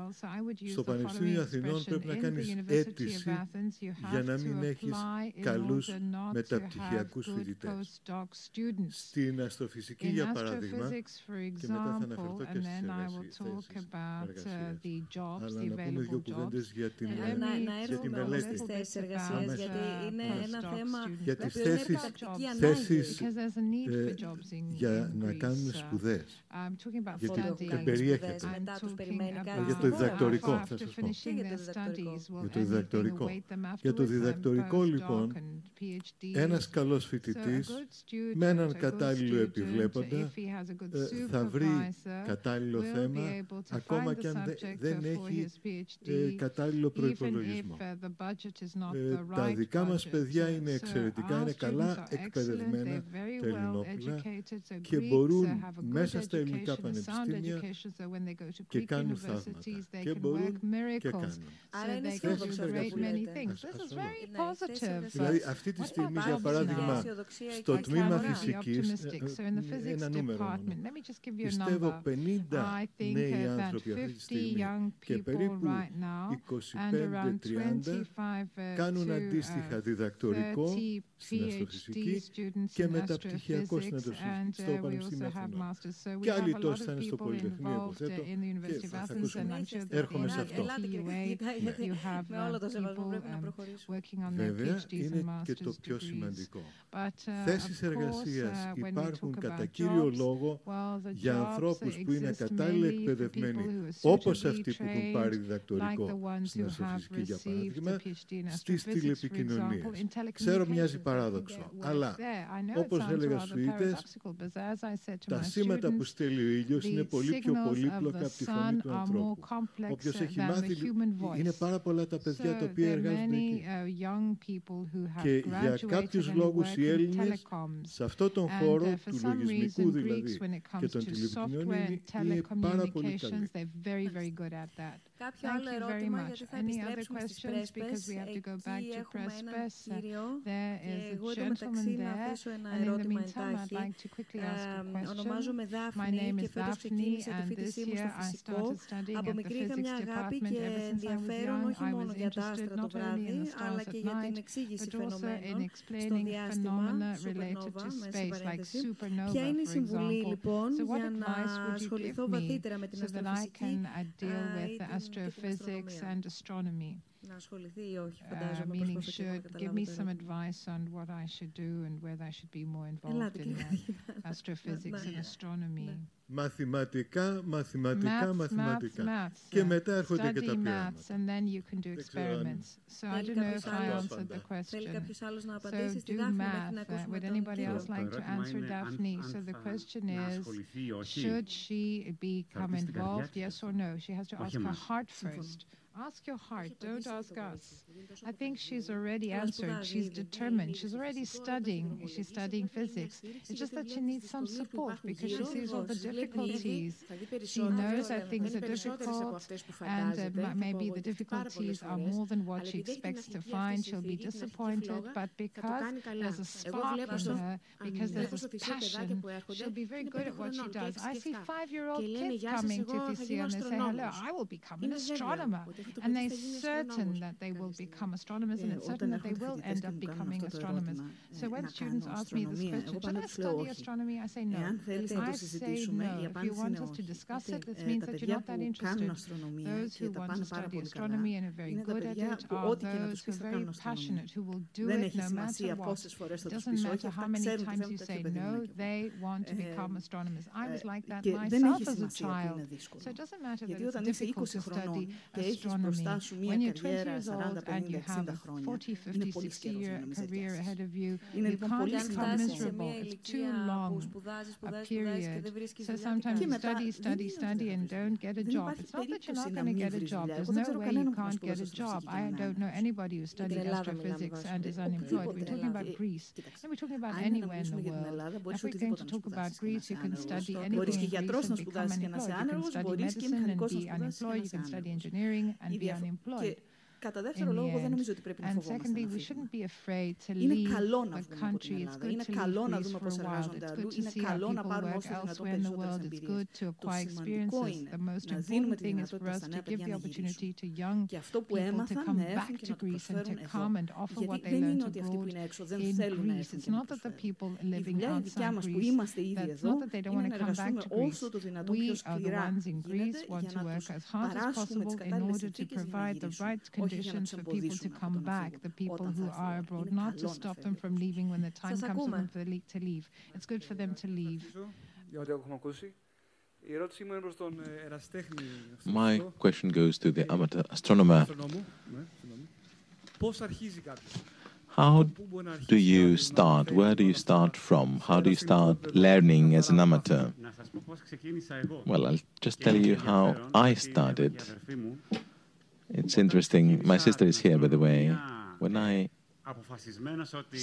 Στο Πανεπιστήμιο Αθηνών πρέπει να κάνεις αίτηση για να μην έχεις καλούς μεταπτυχιακούς φοιτητές. Στην αστροφυσική, για παράδειγμα, και μετά θα αναφερθώ και στις εργασίες, αλλά να πούμε δύο κουβέντες για τη μελέτη. Για τις θέσεις για να κάνουμε σπουδές. Γιατί περιέχεται. Για το διδακτορικό, θα σας πω. Για το διδακτορικό. Για το διδακτορικό, λοιπόν, ένας καλός φοιτητής με έναν κατάλληλο επιβλέποντα θα βρει κατάλληλο θέμα, ακόμα και αν δεν έχει ε, κατάλληλο προϋπολογισμό. Ε, τα δικά μας παιδιά είναι εξαιρετικά, είναι καλά εκπαιδευμένα τα Ελληνόπουλα και μπορούν μέσα στα ελληνικά πανεπιστήμια και κάνουν θαύματα. Και μπορούν και κάνουν. Άρα είναι αισιοδοξία που λέτε. Δηλαδή αυτή τη στιγμή, για παράδειγμα, στο τμήμα φυσικής, ένα νούμερο μόνο, πιστεύω πενήντα νέοι άνθρωποι αυτή τη στιγμή και περίπου είκοσι πέντε με τριάντα κάνουν αντίστοιχα διδακτορικό στην αστροφυσική και μεταπτυχιακό στην αστροφυσική στο Πανεπιστήμιο Αθηνών. Και άλλοι τόσοι θα είναι στο Πολυτεχνείο, υποθέτω, και θα ακούσουμε. Έρχομαι σε αυτό. Με όλο το σεβασμό πρέπει να προχωρήσουμε. Βέβαια, είναι και το πιο σημαντικό. Θέσεις εργασίας υπάρχουν κατά κύριο λόγο για ανθρώπους που είναι κατάλληλα εκπαιδευμένοι, όπως αυτοί που έχουν πάρει διδακτορικό στην αστροφυσική, για παράδειγμα, στις τηλεπικοινωνίες. Ξέρω, μοιάζει παράδοξο, αλλά όπως έλεγα στους φοιτητές, τα σήματα που στέλνει ο ήλιος είναι πολύ πιο πολύπλοκα από τη φωνή του ανθρώπου. Όποιος έχει μάθει, είναι πάρα πολλά τα παιδιά τα οποία εργάζονται εκεί. Και για κάποιους λόγους οι Έλληνες σε αυτόν τον χώρο του λογισμικού δηλαδή και των τηλεπικοινωνίων είναι πάρα πολύ καλοί. Κάποιο άλλο ερώτημα, γιατί θα επιστρέψουμε στις Πρέσπες. Εκεί έχουμε έναν κύριο και εγώ εδώ μεταξύ να θέσω ένα ερώτημα εντάχει. Ονομάζομαι Δάφνη και φέτος ξεκίνησε τη φοιτησή μου στο φυσικό. Από μικρή είχα μια αγάπη και ενδιαφέρον όχι μόνο για τα άστρα το βράδυ, αλλά και για την εξήγηση φαινομένων στο διάστημα, supernova, μέσα παρένθεση. Ποια είναι η συμβουλή, λοιπόν, για να ασχοληθώ βαθύτερα με την αστροφυσική και την αστροφυσική? να ασχοληθεί ή όχι, φαντάζομαι. Uh, meaning should give me some advice on what I should do and whether I should be more involved in astrophysics and astronomy. Μαθηματικά, μαθηματικά, μαθηματικά. Και μετά έρχονται και τα πειράματα. Δεν ξέρω αν... Θέλει κάποιος άλλος να απαντήσει στη Δάφνη, μέχρι να ακούσουμε τον κύριο. Να ασχοληθεί ή όχι. Θα μπει στην καρδιά της. Όχι εμάς. Ask your heart, don't ask us. I think she's already answered. She's determined. She's already studying. She's studying physics. It's just that she needs some support because she sees all the difficulties. She knows that things are difficult, and uh, maybe the difficulties are more than what she expects to find. She'll be disappointed, but because there's a spark in her, because there's a passion, she'll be very good at what she does. I see five-year-old kids coming to Thissio and they say, hello, I will become an astronomer. And they're certain that they will become astronomers, and it's certain that they will end up becoming astronomers. So when students ask me this question, should I study astronomy? I say no. I say no. If you want us to discuss it, this means that you're not that interested. Those who want to study astronomy and are very good at it are those who are very passionate, who will do it no matter what. It doesn't matter how many times you say no, they want to become astronomers. I was like that myself as a child. So it doesn't matter that it's difficult to study astronomy. When you're twenty years old and you have a forty, fifty, sixty-year career ahead of you, you can't become miserable. It's too long a period. So sometimes study, study, study, and don't get a job. It's not that you're not going to get a job. There's no way you can't get a job. I don't know anybody who studied astrophysics and is unemployed. We're talking about Greece, and we're talking about anywhere in the world. If we're going to talk about Greece, you can study anything in Greece and become unemployed. You can study medicine and be unemployed. You can study engineering and be unemployed. Κατά δεύτερο λόγο, δεν νομίζω ότι πρέπει να φοβόμαστε. Είναι καλό να βγούμε από την Ελλάδα. Είναι καλό να δούμε πώς εργάζονται αλλού. Είναι καλό να πάρουμε όσο δυνατόν περισσότερες εμπειρίες. Το σημαντικό είναι να δίνουμε τη δυνατότητα στα νέα παιδιά να γυρίσουν. Και αυτό που έμαθαν να έρθουν και να το προσφέρουν εδώ. Γιατί δεν είναι ότι αυτοί που είναι έξω δεν θέλουν να έρθουν και να το προσφέρουν. Η δουλειά η δικιά μας που είμαστε ήδη εδώ είναι να εργαστούμε όσο το δυνατόν πιο σκληρά γίνεται για να τους παράσχουμε τις κατάλληλες συνθήκες για να γυρίσουν. Conditions for people to come back, the people who are abroad, not to stop them from leaving when the time comes for them to leave. It's good for them to leave. My question goes to the amateur astronomer. How do you start? Where do you start from? How do you start learning as an amateur? Well, I'll just tell you how I started. It's interesting. My sister is here, by the way. When I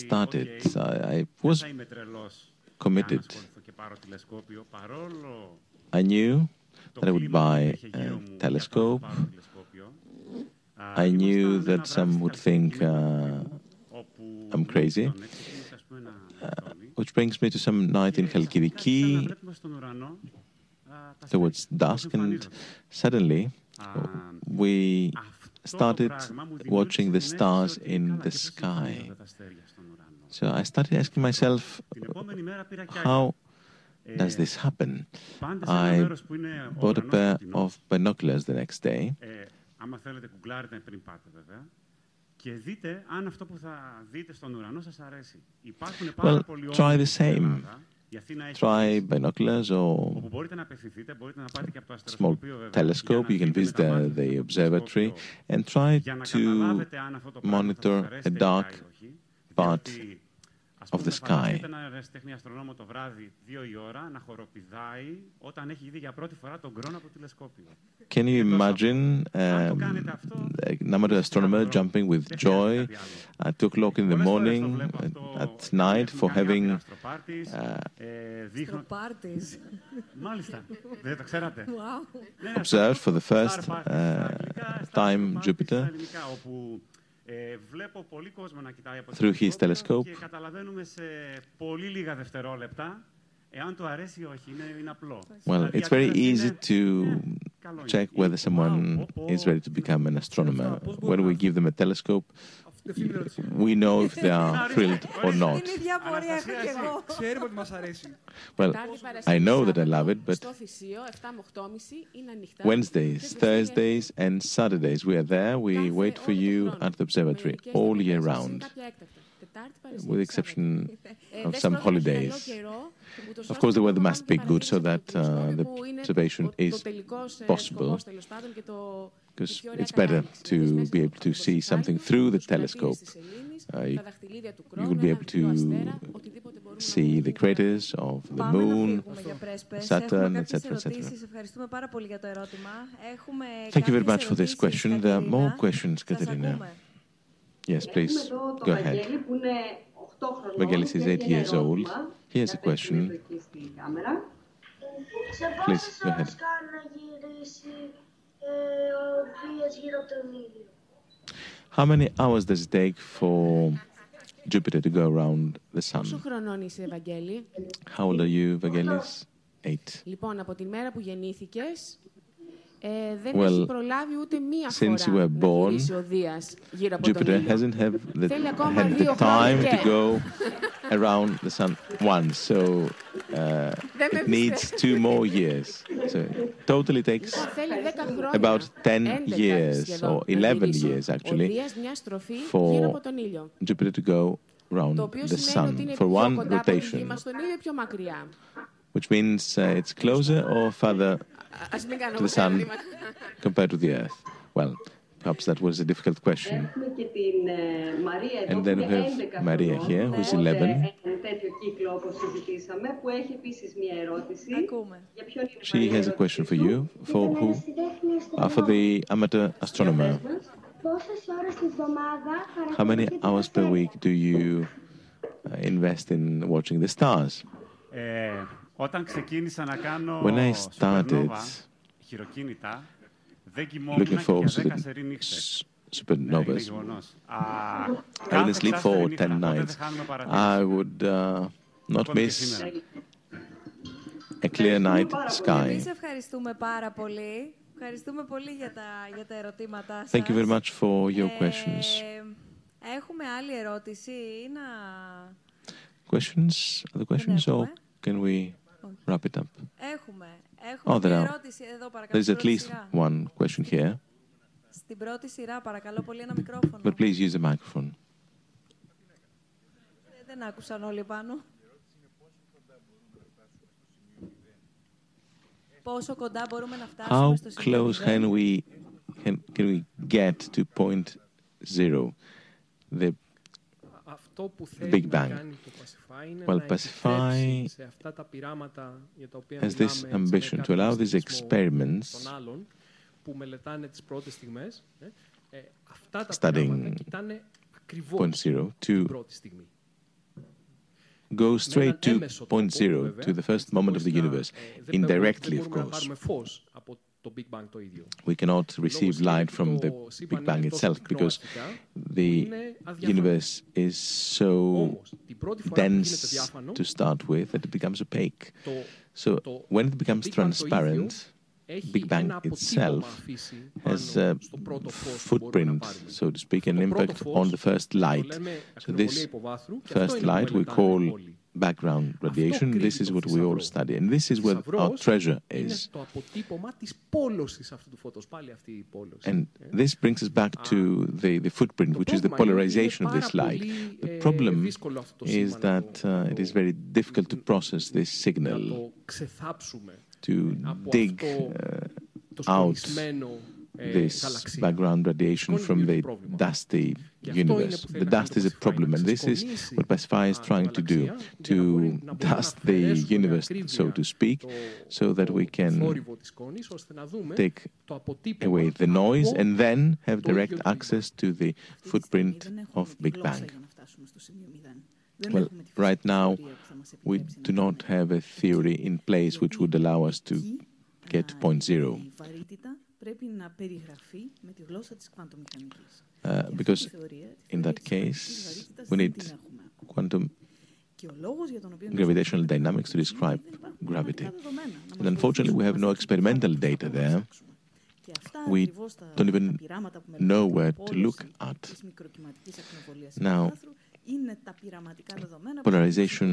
started, I, I was committed. I knew that I would buy a telescope. I knew that some would think uh, I'm crazy, uh, which brings me to some night in Chalkidiki towards dusk, and suddenly we started watching the stars in the sky. So I started asking myself, how does this happen? I bought a pair of binoculars the next day. Well, try the same. Try binoculars or a small telescope. You can visit the, the observatory and try to monitor a dark part of the sky. Can you imagine um, an amateur astronomer jumping with joy at two o'clock in the morning, at, at night, for having... Uh, observed for the first uh, time Jupiter through his telescope? Well, it's very easy to check whether someone is ready to become an astronomer. When we give them a telescope, we know if they are thrilled or not. Well, I know that I love it, but Wednesdays, Thursdays and Saturdays, we are there. We wait for you at the observatory all year round, with the exception of some holidays. Of course, the weather must be good so that uh, the observation is possible, because it's better to be able to see something through the telescope. Uh, you, you will be able to see the craters of the Moon, Saturn, et cetera, et cetera. Thank you very much for this question. There are more questions, Katerina. Yes, please, go ahead. Vangelis is eight years old. Here's a question. Please, go ahead. How many hours does it take for Jupiter to go around the sun? How old are you, Vangelis? Eight. Well, since you were born, Jupiter hasn't had the, had the time to go around the sun once, so uh, it needs two more years. So it totally takes about ten years, or eleven years actually, for Jupiter to go around the sun for one rotation, which means uh, it's closer or farther to the sun compared to the earth. Well, perhaps that was a difficult question. And then we have Maria here, who's eleven. She has a question for you. For who? Uh, for the amateur astronomer. How many hours per week do you uh, invest in watching the stars? When I started looking for supernovas, I wouldn't sleep for ten nights. I would uh, not miss a clear night sky. Thank you very much for your questions. Questions? Other questions? Or can we wrap it up? Oh, there are. There's at least one question here. But please use the microphone. How close can we can, can we get to point zero, the Big Bang? Well, PASIPHAE has this ambition to allow these experiments studying point zero to go straight to point zero, to the first moment of the universe, indirectly, of course. We cannot receive light from the Big Bang itself because the universe is so dense to start with that it becomes opaque. So when it becomes transparent, Big Bang itself has a footprint, so to speak, an impact on the first light. So this first light we call background radiation. This is what we all study, and this is where our treasure is. And this brings us back to the, the footprint, which is the polarization of this light. The problem is that uh, it is very difficult to process this signal, to dig uh, out this background radiation from the dusty universe. The dust is a problem, and this is what PASIPHAE is trying to do, to dust the universe, so to speak, so that we can take away the noise and then have direct access to the footprint of Big Bang. Well, right now, we do not have a theory in place which would allow us to get to point zero. Uh, because in that case, we need quantum gravitational dynamics to describe gravity. And unfortunately, we have no experimental data there. we don't even know where to look at. Now, polarization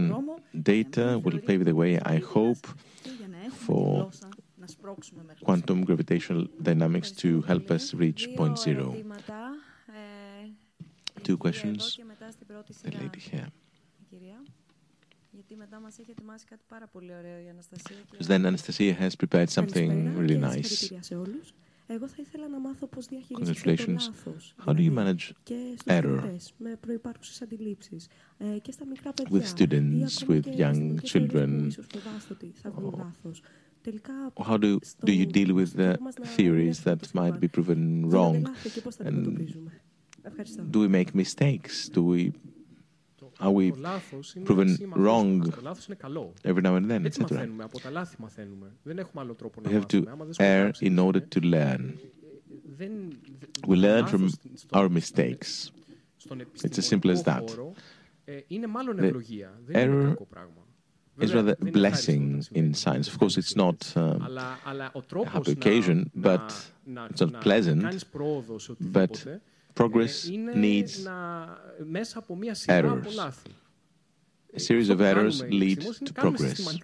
data will pave the way, I hope, for quantum gravitational dynamics to help us reach point zero. Two questions. The lady here. Because then Anastasia has prepared something really nice. Congratulations. How do you manage error with students, with young children? Or how do, do you deal with the theories that might be proven wrong? And do we make mistakes? Do we... Are we proven wrong every now and then, et cetera? We have to err in order to learn. We learn from our mistakes. It's as simple as that. The error is rather a blessing in science. Of course, it's not um, a happy occasion, but it's not pleasant, but progress needs errors. A series of errors leads to progress.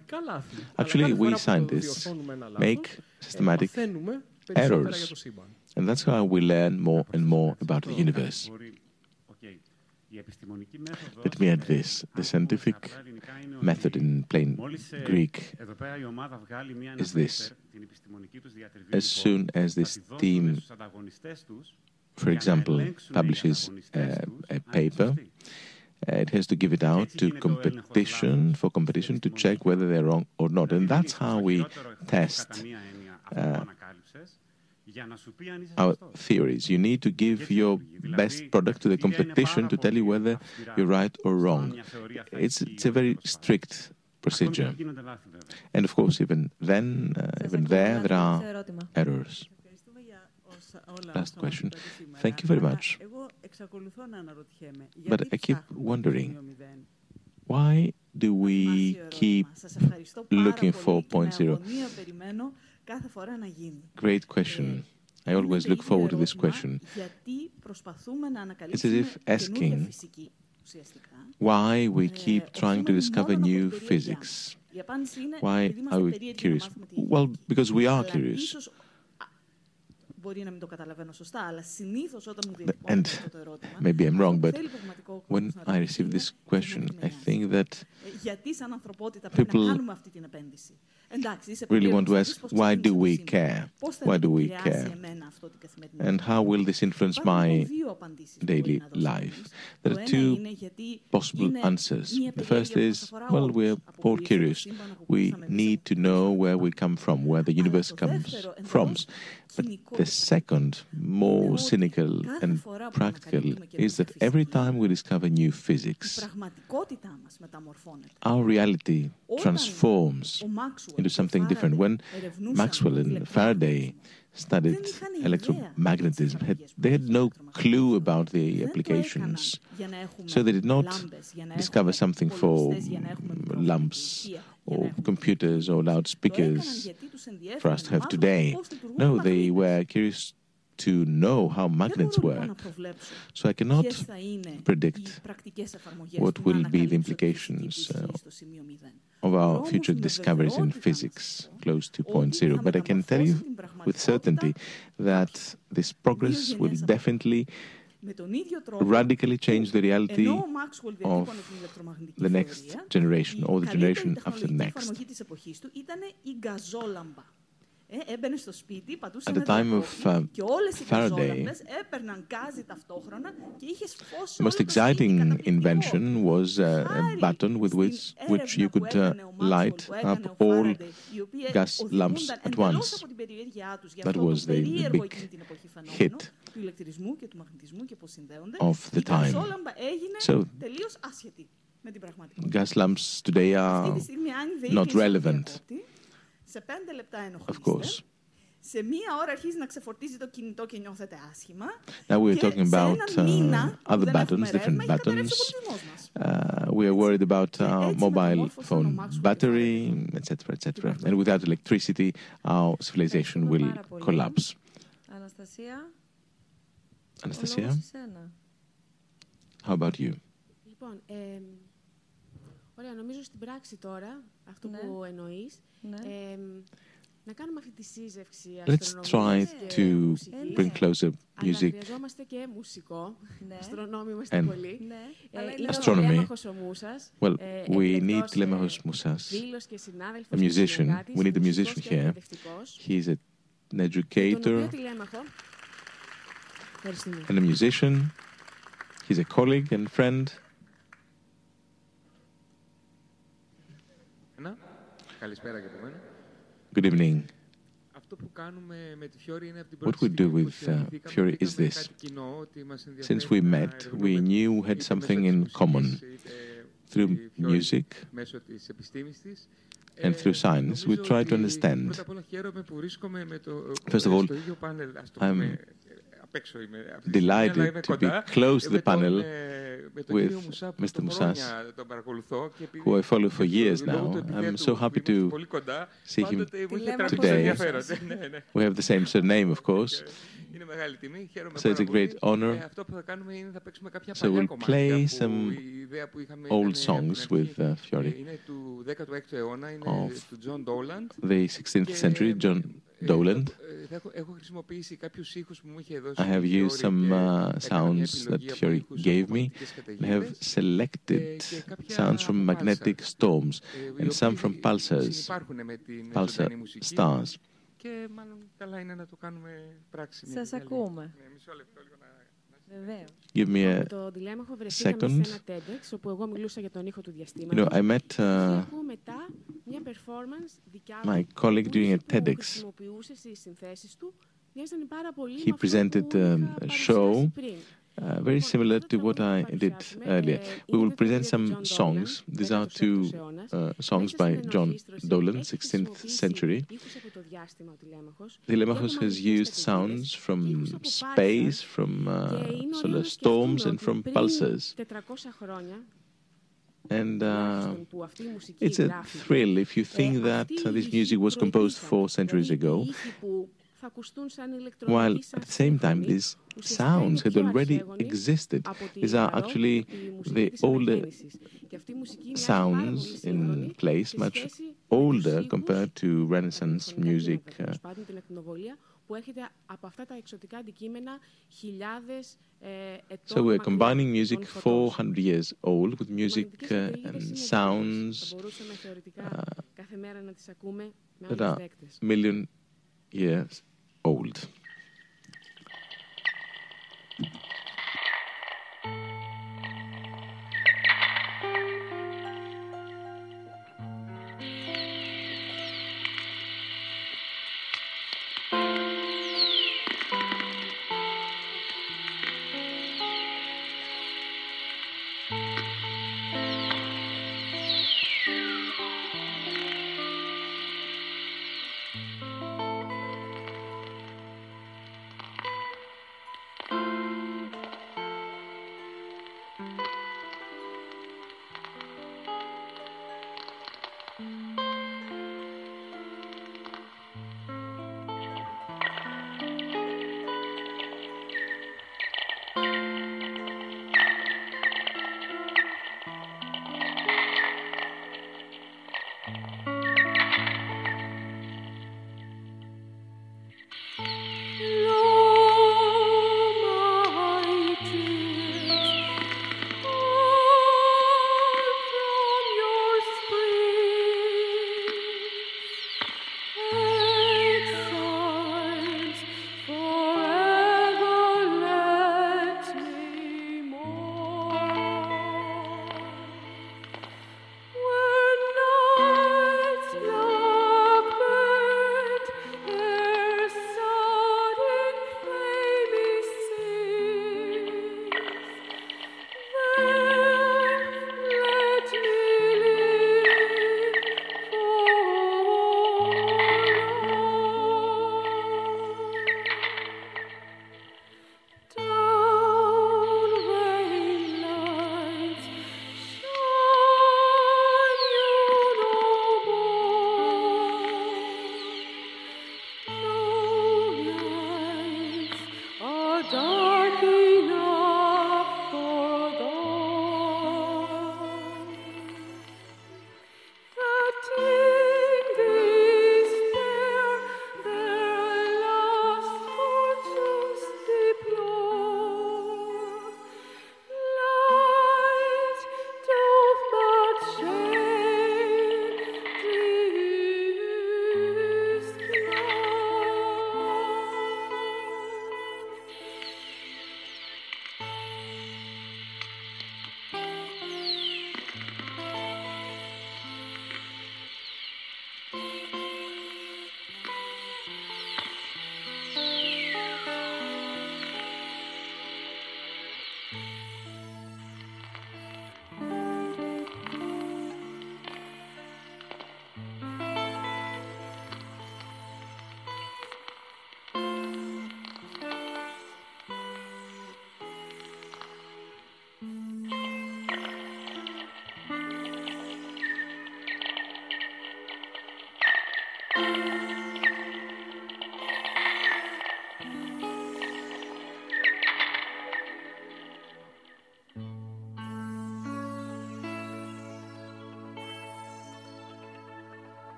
Actually, we scientists make systematic errors, and that's how we learn more and more about the universe. Let me add this. The scientific method in plain Greek is this. As soon as this team, for example, publishes a, a paper, it has to give it out to competition, for competition to check whether they're wrong or not. And that's how we test uh, our theories. You need to give your best product to the competition to tell you whether you're right or wrong. It's, it's a very strict procedure. And of course, even then, uh, even there, there are errors. Last question. Thank you very much. But I keep wondering, why do we keep looking for point zero? Great question. I always look forward to this question. It's as if asking why we keep trying to discover new physics. Why are we curious? Well, because we are curious. And maybe I'm wrong, but when I received this question, I think that people really want to ask, why do we care? Why do we care? And how will this influence my daily life? There are two possible answers. The first is, well, we're all curious. We need to know where we come from, where the universe comes from. But the second, more cynical and practical, is that every time we discover new physics, our reality transforms into something different. When Maxwell and Faraday studied electromagnetism, had, they had no clue about the applications. So they did not discover something for lamps or computers or loudspeakers for us to have today. No, they were curious to know how magnets work. So I cannot predict what will be the implications uh, of our future discoveries in physics close to point zero. But I can tell you with certainty that this progress will definitely radically change the reality of the next generation or the generation after the next. At the time of uh, Faraday, the most exciting invention was uh, a button with which, which you could uh, light up all gas lamps at once. That was the big hit of the time. So, gas lamps today are not relevant. Of course. Now we're talking about uh, other buttons, different buttons. Uh, we are worried about our mobile phone battery, et cetera, et cetera. And without electricity, our civilization will collapse. Αναστασία. Αναστασία. How about you? Λοιπόν, ε, ωραία, νομίζω στην πράξη τώρα, αυτό ναι. που εννοείς, ναι. ε, να κάνουμε αυτή τη σύζευξη αστρονομίας και μουσικής, αλλά χρειαζόμαστε και μουσικό, αστρονόμοι είμαστε πολύ. Astronomy. Είναι ο Τηλέμαχος ο Μούσας, δήλος και συνάδελφος και συνεργάτης, και εκπαιδευτικός, τον οποίο Τηλέμαχο, and a musician. He's a colleague and friend. Good evening. What we do with uh, Fiori is this. Since we met, we knew we had something in common. Through music and through science, we try to understand. First of all, I'm delighted to be close to the panel with Mister Moussas, who I follow for years now. I'm so happy to see him today. We have the same surname, of course. So it's a great honor. So we'll play some old songs with uh, Fiori of the sixteenth century, John Dowland. I have used some uh, sounds that Fiori gave me. I have selected sounds from magnetic storms and some from pulsars, pulsar stars. Και μάλλον καλά είναι να το κάνουμε πράξη. Σας ακούμε. Give me a second. You know, I met uh, my colleague during a TEDx. He presented um, a show uh, very similar to what I did earlier. We will present some songs. These are two uh, songs by John Dowland, sixteenth century. Telemachos has used sounds from space, from uh, solar storms, and from pulsars. And uh, it's a thrill if you think that uh, this music was composed four centuries ago. While at the same time, these sounds had already existed. These are actually the older sounds in place, much older compared to Renaissance music. Uh, So we're combining music four hundred years old with music uh, and sounds uh, that are a million years old.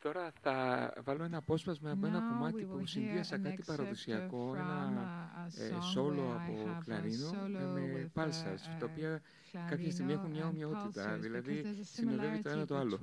Τώρα θα βάλω ένα απόσπασμα από ένα κομμάτι που συνδύασα κάτι παραδοσιακό, ένα σόλο από κλαρίνο με πάλσας, τα οποία κάποια στιγμή έχουν μια ομοιότητα, δηλαδή συνοδεύει το ένα το άλλο.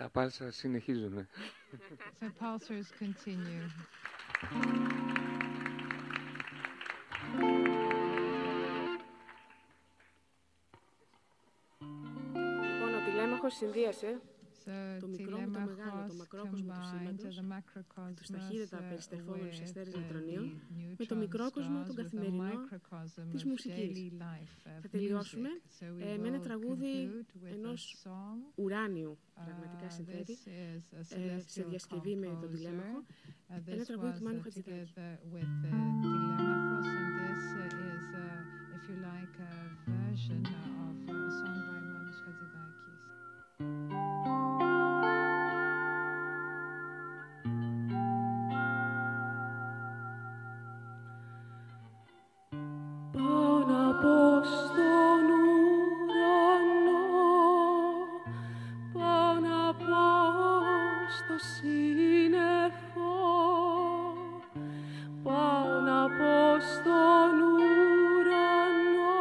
Τα πάλσα συνεχίζουν. The pulsars continue. Λοιπόν, ο τηλέμαχος συνδύασε το μικρό με το μεγάλο, το μακρόκοσμο του σύμπαντος, τους ταχύτατα περιστερφόμενους αστέρες νετρονίων, με το μικρόκοσμο, τον καθημερινό της μουσικής. Θα τελειώσουμε ε, με ένα τραγούδι ενός ουράνιου πραγματικά συνθέτη, ε, σε διασκευή με τον τηλέμαχο, ένα τραγούδι του Μάνου Χατζηδάκη. Πάω να πω στον ουρανό,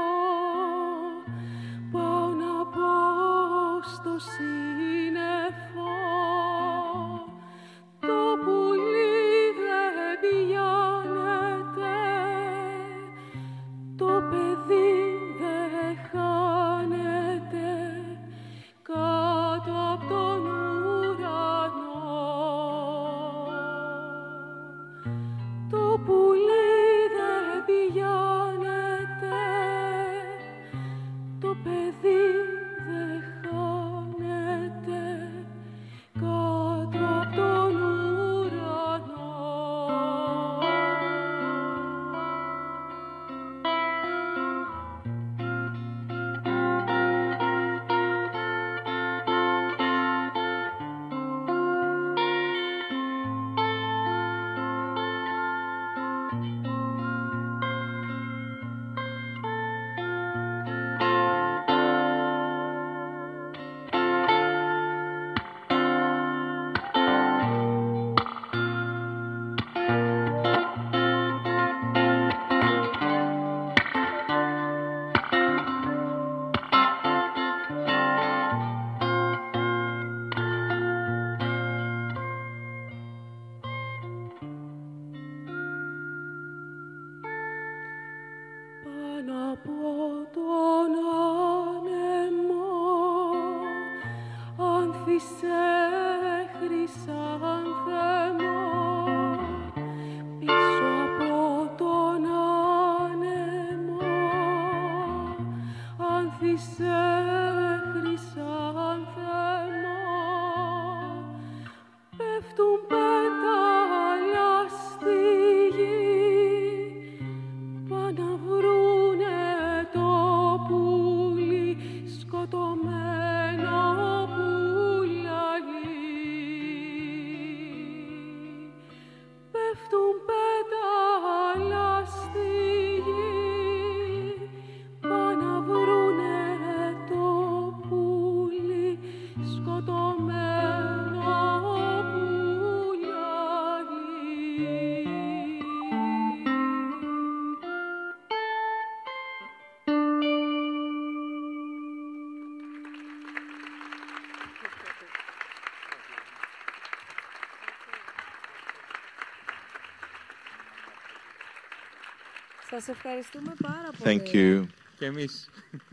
Σας ευχαριστούμε πάρα πολύ. Thank you. Και εμείς.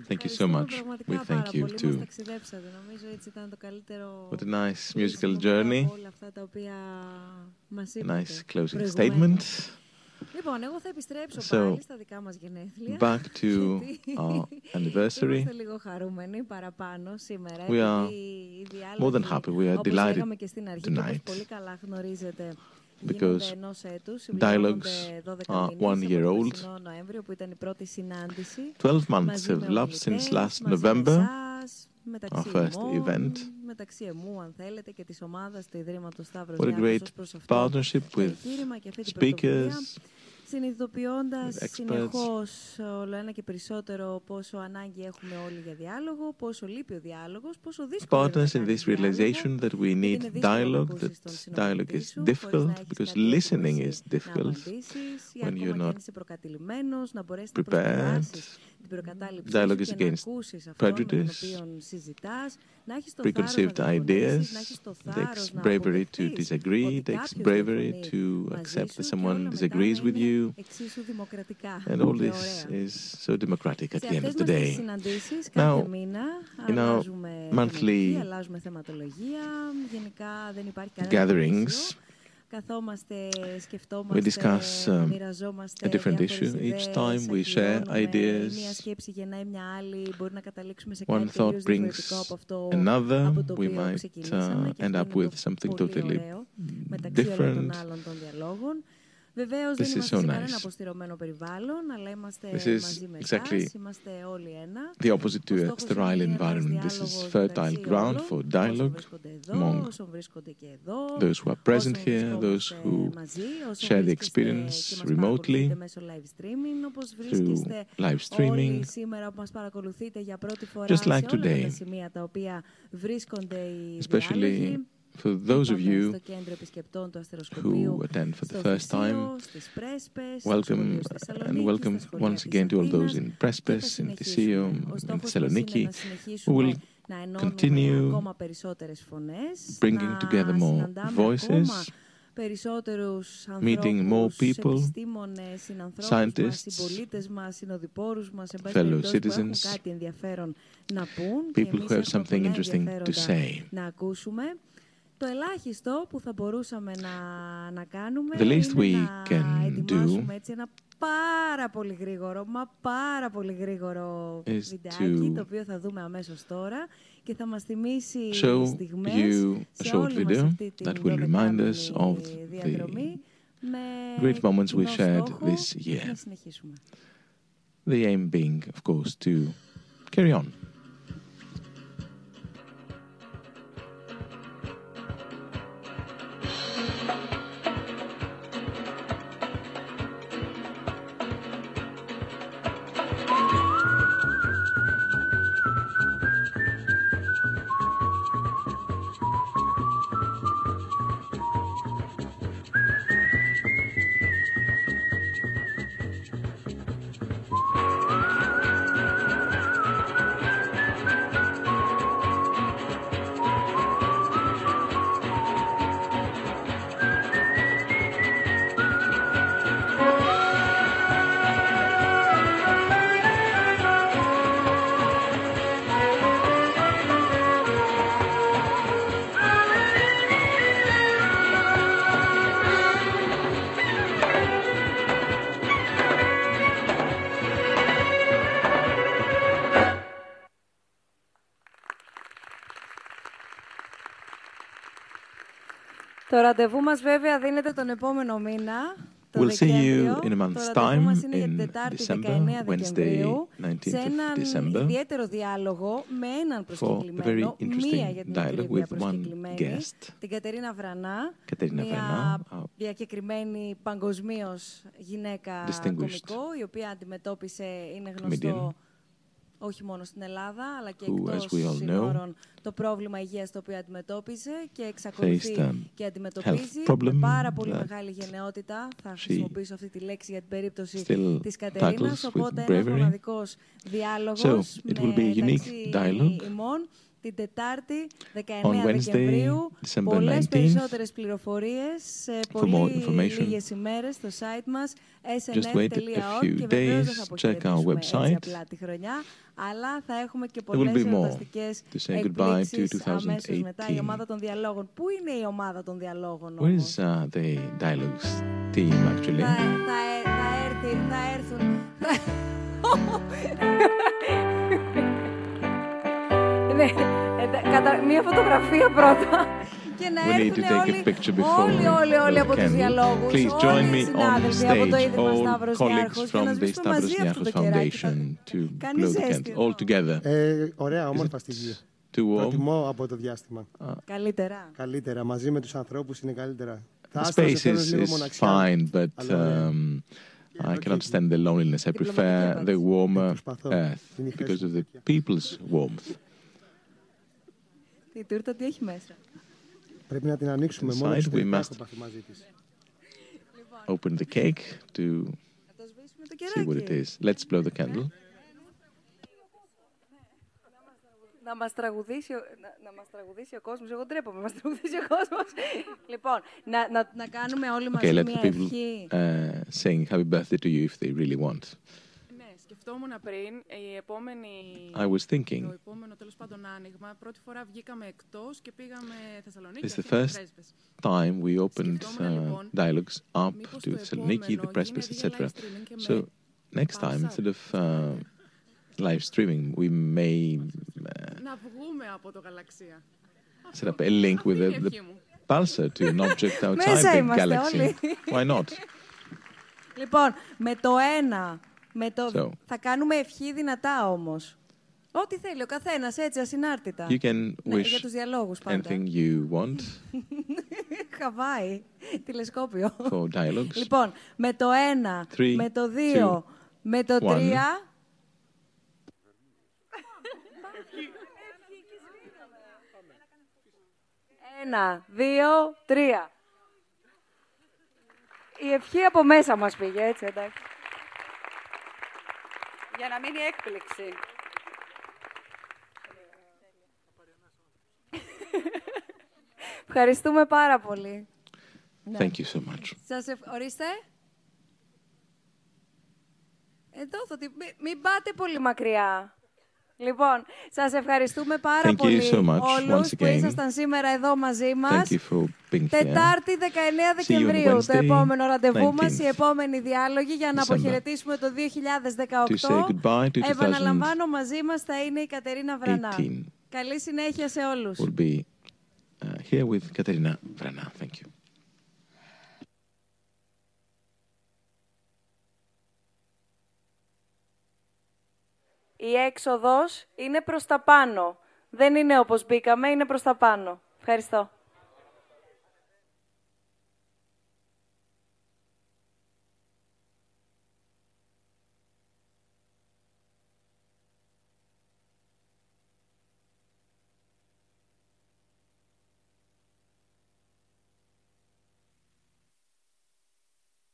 Thank you so much. We thank you too. Νομίζω έτσι ήταν το καλύτερο. What a nice musical journey. Όλα αυτά τα οποία μας είπατε. Nice closing statement. Λοιπόν, εγώ θα επιστρέψω πάλι στα δικά μας γενέθλια. Back to our anniversary. Είμαστε λίγο χαρούμενοι παραπάνω σήμερα. We are more than happy. We are delighted tonight. Πολύ καλά γνωρίζετε. Because dialogues are one year old. Twelve months have elapsed since last November, our first event. What a great partnership with speakers, συνειδητοποιώντας συνεχώς όλο ένα και περισσότερο πόσο ανάγκη έχουμε όλοι για διάλογο, πόσο λείπει ο διάλογος, πόσο δύσκολο είναι να κάνεις διάλογο, that we need dialogue, that dialogue is difficult, because listening is difficult when you're not prepared. Dialogue is against prejudice, preconceived ideas. It takes bravery to disagree, it takes bravery to accept that someone disagrees with you. And all this is so democratic at the end of the day. Now, in our monthly gatherings, we discuss um, a different issue. Each time we share ideas. One thought brings another. We might uh, end up with something totally different. Βεβαίως δεν είμαστε σε κανένα αποστηρωμένο περιβάλλον, αλλά είμαστε μαζί με εσάς, είμαστε όλοι ένα. The opposite to a sterile environment. This is fertile ground for dialogue among those who are present here, those who share the experience remotely through live streaming. Just like today, especially for those of you who attend for the first time, welcome and welcome once again to all those in Prespa, in Thissio, in Thessaloniki, who will continue bringing together more voices, meeting more people, scientists, fellow citizens, people who have something interesting to say. The least we can do is to show you a short video that will remind us of the great moments we shared this year. The aim being, of course, to carry on. Το ραντεβού μας βέβαια δίνεται τον επόμενο μήνα. We'll see you in a month's time, in December, Wednesday, nineteenth of December, for a very interesting dialogue with one guest, Katerina Vrana, our distinguished comedian, όχι μόνο στην Ελλάδα, αλλά και εκτός συνόρων, το πρόβλημα υγείας το οποίο αντιμετώπιζε και εξακολουθεί και αντιμετωπίζει με πάρα πολύ μεγάλη γενναιότητα. Θα χρησιμοποιήσω αυτή τη λέξη για την περίπτωση της Κατερίνας, οπότε ένας μοναδικός διάλογος μεταξύ ημών. Την Τετάρτη, δεκαεννέα Δεκεμβρίου, πολλές περισσότερες πληροφορίες σε πολύ λίγες ημέρες στο site μας ες εν ες τελεία org και βεβαίως δεν θα αποχαιρετήσουμε έτσι απλά τη χρονιά, αλλά θα έχουμε και πολλές ερωταστικές εκπλήξεις αμέσως μετά. Η ομάδα των διαλόγων. Πού είναι η ομάδα των διαλόγων όμως? Where is uh, the dialogues team actually? Θα, θα, θα, έρθει, θα έρθουν. Ναι, κατά μία φωτογραφία πρώτα και να έρθουν όλοι, όλοι, όλοι από τους διαλόγους, όλοι οι συνάδελφοι από το Ίδρυμα Σταύρος Νιάρχος και να σβήσουμε μαζί αυτό το κεράκι. Κάνει ζέστη. Ωραία, όμορφα στιγμή. Προτιμώ από το διάστημα. Καλύτερα. Καλύτερα, μαζί με τους ανθρώπους είναι καλύτερα. The space is fine, but I can understand the loneliness. I prefer the warmer earth because of the people's warmth. Η τούρτα τι έχει μέσα? Πρέπει να την ανοίξουμε inside, μόνο we must open the cake to see what it is. Let's blow the candle. Να μας τραγουδήσει, να, να μας τραγουδήσει ο κόσμος. Εγώ ντρέπομαι, μας τραγουδήσει ο κόσμος. Λοιπόν, να, να, να κάνουμε όλοι μαζί okay, μια ευχή. Okay, let the people uh, sing happy birthday to you if they really want. I was thinking, it's the first time we opened uh, dialogues up to Thessaloniki, the Prespa, et cetera. So next time, instead of uh, live streaming, we may uh, set up a link with the, the pulsar to an object outside the galaxy. Why not? Λοιπόν, με το ένα. Με το... so, θα κάνουμε ευχή δυνατά όμως. Ό,τι θέλει ο καθένας, έτσι, ασυνάρτητα. You can wish ναι, για τους διαλόγους πάντα. Anything you want. Χαβάη, τηλεσκόπιο. For dialogues. Λοιπόν, με το ένα, three, με το δύο, two, με το one. τρία. Ένα, δύο, τρία. Η ευχή από μέσα μας πήγε, έτσι, εντάξει. Για να μείνει έκπληξη. Ευχαριστούμε πάρα πολύ. Thank you so much. Σας ευ... ορίστε. Εδώ θα τη... Μην μη πάτε πολύ μακριά. Λοιπόν, σας ευχαριστούμε πάρα Thank πολύ so όλους που ήσασταν σήμερα εδώ μαζί μας. Τετάρτη, δεκαεννέα Δεκεμβρίου, Wednesday, το επόμενο ραντεβού μας, οι επόμενοι διάλογοι για να αποχαιρετήσουμε το δύο χιλιάδες δεκαοκτώ. Επαναλαμβάνω, μαζί μας θα είναι η Κατερίνα Βρανά. Καλή συνέχεια σε όλους. We'll be here with Κατερίνα Βρανά. Thank you. Η έξοδος είναι προς τα πάνω. Δεν είναι όπως μπήκαμε, είναι προς τα πάνω. Ευχαριστώ.